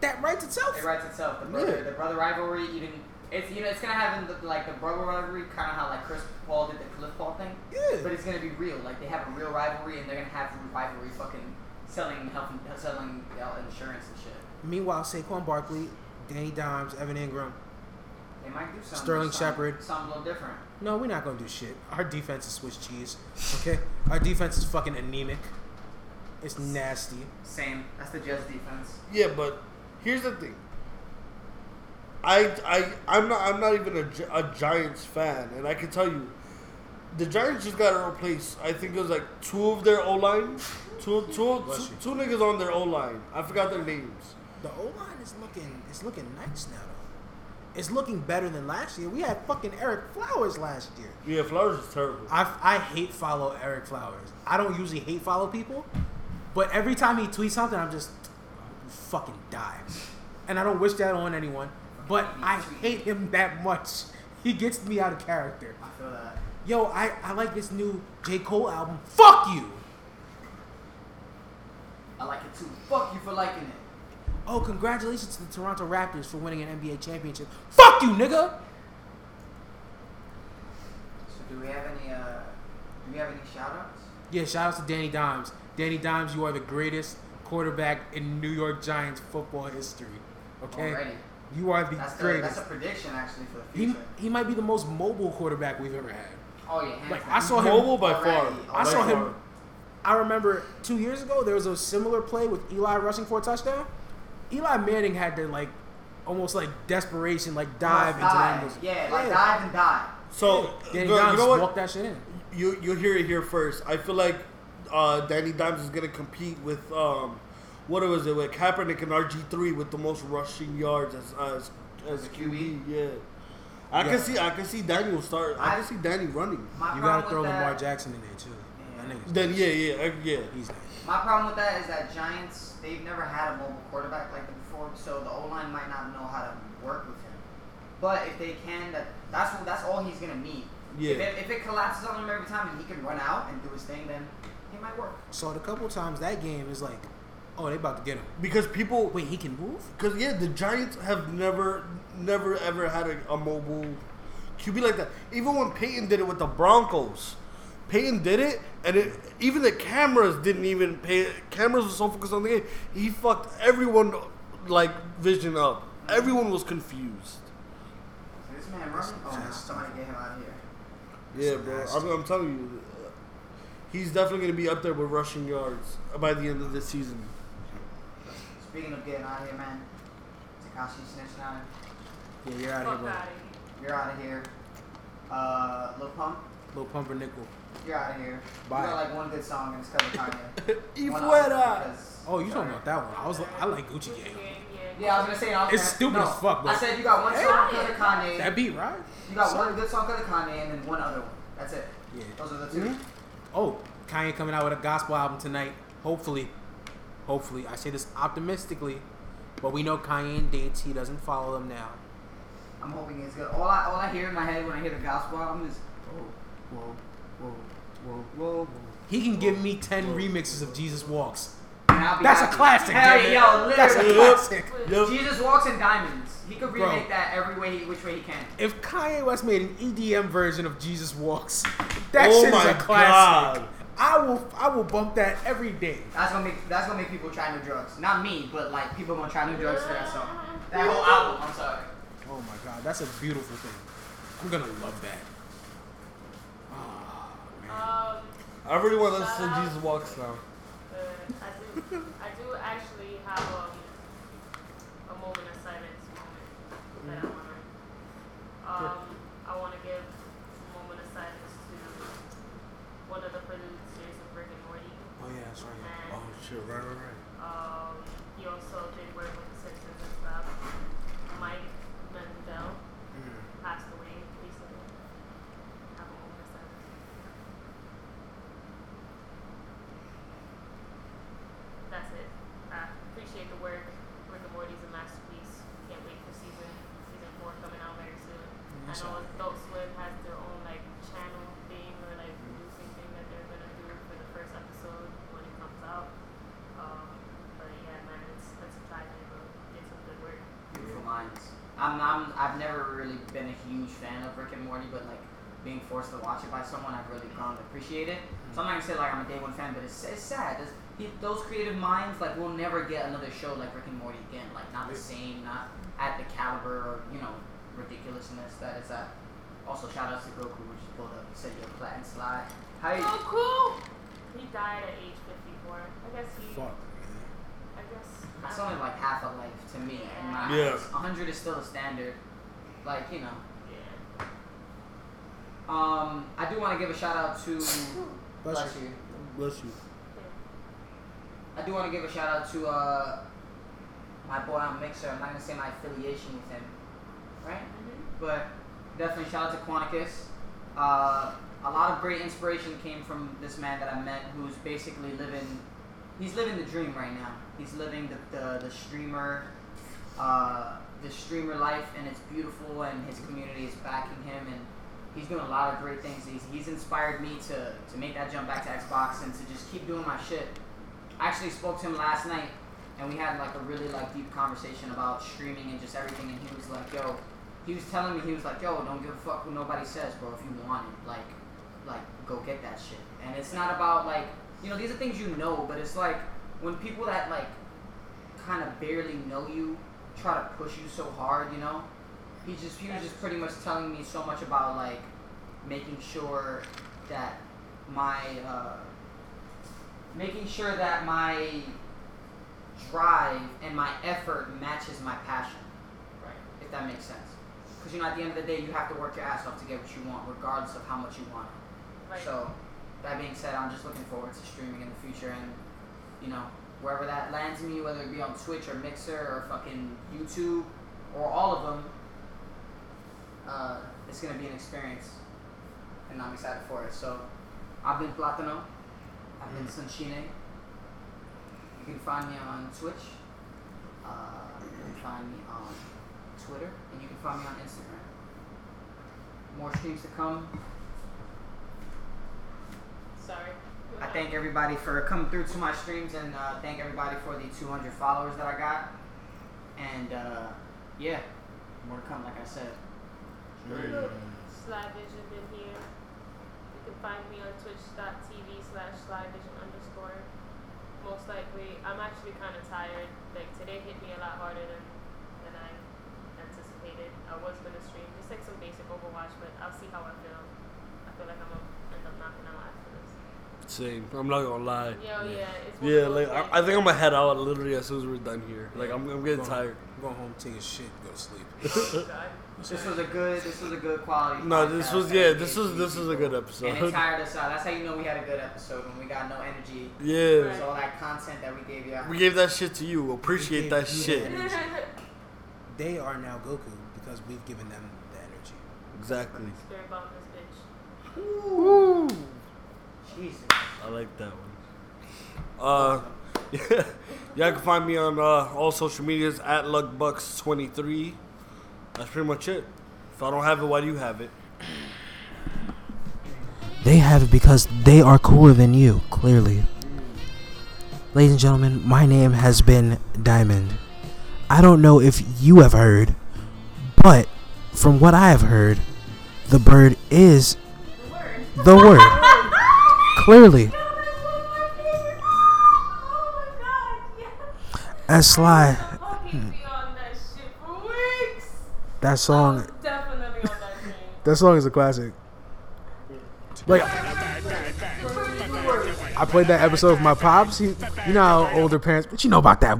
that writes itself. It writes itself. The brother, yeah. the brother rivalry. Even it's you know it's gonna have the, like the brother rivalry, kind of how like Chris Paul did the Cliff Paul thing. Yeah. But it's gonna be real. Like they have a real rivalry, and they're gonna have some rivalry fucking. Selling health, selling insurance and shit. Meanwhile, Saquon Barkley, Danny Dimes, Evan Ingram. They might do something. Sterling some, Shepard. Something a little different. No, we're not going to do shit. Our defense is Swiss cheese. Okay? Our defense is fucking anemic. It's nasty. Same. That's the Jets defense. Yeah, but here's the thing. I, I, I'm not I'm not even a, a Giants fan, and I can tell you, the Giants just got to replace, I think it was like two of their O-line. Two, two, two, two niggas on their O-line. I forgot their names. The O-line is looking it's looking nice now, though. It's looking better than last year. We had fucking Eric Flowers last year. Yeah, Flowers is terrible. I, I hate follow Eric Flowers. I don't usually hate follow people, but every time he tweets something, I'm just fucking die. And I don't wish that on anyone, but I hate him that much. He gets me out of character. I feel that. Yo, I, I like this new J. Cole album. Fuck you! I like it too. Fuck you for liking it. Oh, congratulations to the Toronto Raptors for winning an N B A championship. Fuck you, nigga! So do we have any, uh, do we have any shout-outs? Yeah, shout-outs to Danny Dimes. Danny Dimes, you are the greatest quarterback in New York Giants football history. Okay? Already. You are the that's greatest. The, that's a prediction, actually, for the future. He, he might be the most mobile quarterback we've ever had. Oh, yeah. Like, I saw him. Mobile by already, far. Already. I saw him. I remember two years ago, there was a similar play with Eli rushing for a touchdown. Eli Manning had to, like, almost like desperation, like dive into that. Yeah, yeah, like dive and die. So, Danny girl, Dimes you know what? Walked that shit in. You, you'll hear it here first. I feel like uh, Danny Dimes is going to compete with, um, what was it, with Kaepernick and R G three with the most rushing yards as as, as Q B. Yeah. I, yeah. Can see, I can see Daniel start. I, I can see Danny running. You got to throw Lamar Jackson in there, too. Then yeah, yeah, yeah. He's nice. My problem with that is that Giants, they've never had a mobile quarterback like that before, so the O-line might not know how to work with him. But if they can, that that's what, that's all he's gonna need. Yeah. If it, if it collapses on him every time and he can run out and do his thing, then it might work. So the couple times that game is like, oh, they about to get him because people wait, he can move. Because yeah, the Giants have never, never ever had a, a mobile Q B like that. Even when Peyton did it with the Broncos. Peyton did it, and it, even the cameras didn't even pay. Cameras were so focused on the game. He fucked everyone, like, vision up. Everyone was confused. This man running? Oh, somebody get him out of here. Yeah, bro. I'm, I'm telling you. He's definitely going to be up there with rushing yards by the end of this season. Speaking of getting out of here, man. Takashi snitching on him. Yeah, you're out of here, bro. You're out of here. Uh, Lil Pump? Lil Pump or Nickel? You're out of here. Bye. You got like one good song and it's covered Kanye. E fuera. Oh, you talking about that one? I was like, I like Gucci Gang. Yeah, I was gonna say. I was it's gonna, stupid no, as fuck. But I said you got one song covered Kanye. That beat, right? You got so, one good song covered Kanye and then one other one. That's it. Yeah. Those are the two. Mm-hmm. Oh, Kanye coming out with a gospel album tonight. Hopefully, hopefully. I say this optimistically, but we know Kanye and dates. He doesn't follow them now. I'm hoping it's good. All I all I hear in my head when I hear the gospel album is. whoa, whoa, whoa, whoa, whoa. He can give me ten remixes of Jesus Walks. That's a classic. Hey, yo, literally. That's a classic. Yep. Jesus Walks and Diamonds. He could remake Bro. that every way, which way he can. If Kanye West made an E D M version of Jesus Walks, that oh shit is a classic. God. I will, I will bump that every day. That's gonna make, that's gonna make people try new drugs. Not me, but like people gonna try new drugs for that song. That whole album. I'm sorry. Oh my God, that's a beautiful thing. I'm gonna love that. Oh, man. Um, I really want to listen to Jesus Walks now. I do, I do actually have a, a moment of silence moment that I want to, um, I want to give a moment of silence to one of the producers of Rick and Morty. Oh yeah, that's right. And, oh shit, right, right, right. Um, he also did work with the Simpsons and stuff. Mike Mandel mm. passed away recently. Have a moment of silence. That's it. I appreciate the work. Rick and Morty's a masterpiece. Can't wait for season season four coming out very soon. Mm-hmm. I know Adult Swim has their own like channel thing or like producing thing that they're gonna do for the first episode when it comes out. Um, but yeah, man, it's that's a try to get some good work. Beautiful minds. I'm, I'm I've never really been a huge fan of Rick and Morty, but like being forced to watch it by someone, I've really grown to appreciate it. So I'm not gonna say like I'm a day one fan, but it's it's sad. It's, He, those creative minds, like, we'll never get another show like Rick and Morty again. Like, not the same, not at the caliber or, you know, ridiculousness that it's at. Also, shout outs to Goku, which is pulled up. He said, yo, flat and slide. How you- Goku! He died at age fifty-four. I guess he... Fuck. I guess... That's only, like, half a life to me. In my eyes. one hundred is still a standard. Like, you know. Yeah. Um, I do want to give a shout out to... Bless, Bless you. you. Bless you. I do want to give a shout out to uh, my boy on Mixer. I'm not going to say my affiliation with him, right? Mm-hmm. But definitely shout out to Quanticus. Uh, a lot of great inspiration came from this man that I met who's basically living, he's living the dream right now. He's living the, the, the streamer, uh, the streamer life, and it's beautiful, and his community is backing him, and he's doing a lot of great things. He's, he's inspired me to, to make that jump back to Xbox and to just keep doing my shit. I actually spoke to him last night, and we had like a really like deep conversation about streaming and just everything. And he was like, "Yo," he was telling me, he was like, "Yo, don't give a fuck what nobody says, bro. If you want it, like, like go get that shit." And it's not about like, you know, these are things you know, but it's like when people that like kind of barely know you try to push you so hard, you know. He just he was just pretty much telling me so much about like making sure that my. Uh, Making sure that my drive and my effort matches my passion, right? If that makes sense, because you know at the end of the day you have to work your ass off to get what you want, regardless of how much you want it. Right. So, that being said, I'm just looking forward to streaming in the future, and you know wherever that lands me, whether it be on Twitch or Mixer or fucking YouTube or all of them, uh, it's gonna be an experience, and I'm excited for it. So, I've been Platano. I've been Sunshine. You can find me on Twitch. Uh, you can find me on Twitter. And you can find me on Instagram. More streams to come. Sorry. I thank everybody for coming through to my streams. And uh, thank everybody for the two hundred followers that I got. And uh, yeah. More to come, like I said. Sure. Sly Vision been here. You can find me on twitch.tv slash Sly Vision underscore. Most likely, I'm actually kind of tired. Like, today hit me a lot harder than, than I anticipated. I was going to stream just like some basic Overwatch, but I'll see how I feel. I feel like I'm going to end up knocking out after this. Same. I'm not going to lie. Yo, yeah. Yeah, it's yeah like, like I, I think I'm going to head out literally as soon as we're done here. Like, I'm, I'm getting tired. I'm going home, taking shit, go to sleep. Oh, God. This was a good, this was a good quality. No, podcast. this was yeah, this was this was a good episode. And it tired us out. That's how you know we had a good episode when we got no energy. Yeah. Right. So all that content that we gave you. We gave that shit to you. Appreciate that shit. They are now Goku because we've given them the energy. Exactly. Spirit bomb this bitch. Ooh. Jesus. I like that one. Uh, yeah. Y'all can find me on uh, all social medias at luckbucks twenty-three. That's pretty much it. If I don't have it, why do you have it? They have it because they are cooler than you, clearly. Ladies and gentlemen, my name has been Diamond. I don't know if you have heard, but from what I have heard, the bird is the word. The word. Clearly. As Sly, that song, that song is a classic. Like, I played that episode of my pops. He, you know how older parents, but you know about that.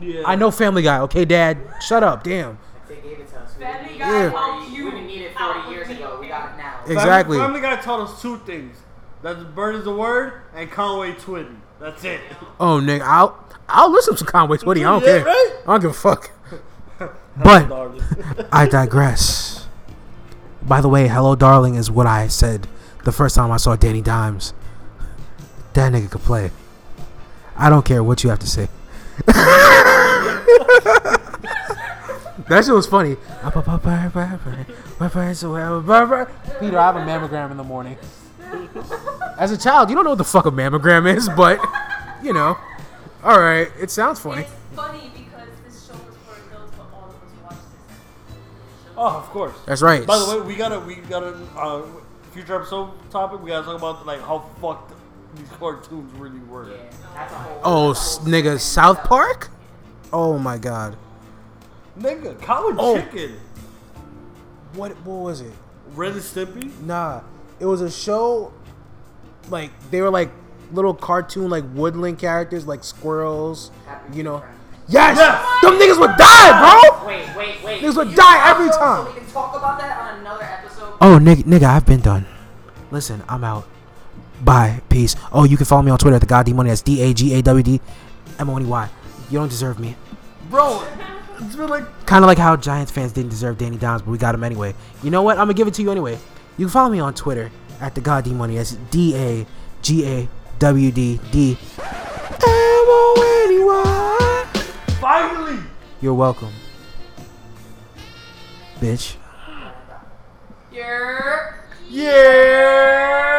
Yeah. I know Family Guy. Okay, Dad, shut up. Damn. They gave it to us. Family Guy told you we didn't need it forty years ago. We got it now. Exactly. Family Guy taught us two things: that the bird is the word, and Conway Twitty. That's it. Oh, nigga, I'll I'll listen to Conway Twitty. I don't yeah, care. Right? I don't give a fuck. But I digress. By the way, "Hello, darling" is what I said the first time I saw Danny Dimes. That nigga could play. I don't care what you have to say. That shit was funny. Peter, I have a mammogram in the morning. As a child, you don't know what the fuck a mammogram is, but, you know. Alright, it sounds funny. It's funny because this show was for adults, but all of us watched this. Oh, of course. That's right. By the way, we gotta, we gotta, uh, future episode topic, we gotta talk about, like, how fucked these cartoons really were. Yeah, that's a whole oh, s- nigga, South Park? Oh, my God. Nigga, Collard oh. Chicken. What What was it? Ren and Stimpy? Nah. It was a show, like, they were, like, little cartoon, like, woodland characters, like squirrels, Happy you know. Friends. Yes! yes! Them niggas would die, bro! Wait, wait, wait. Niggas would you die every time. So we can talk about that on another episode. Oh, nigga, nigga, I've been done. Listen, I'm out. Bye. Peace. Oh, you can follow me on Twitter at the God D Money. That's D A G A W D M O N E Y. You don't deserve me. Bro, it's been like... Kind of like how Giants fans didn't deserve Danny Dimes, but we got him anyway. You know what? I'm going to give it to you anyway. You can follow me on Twitter at the God D Money. That's D A G A W D D M O N E Y. Finally! You're welcome. Bitch. You're... Yeah!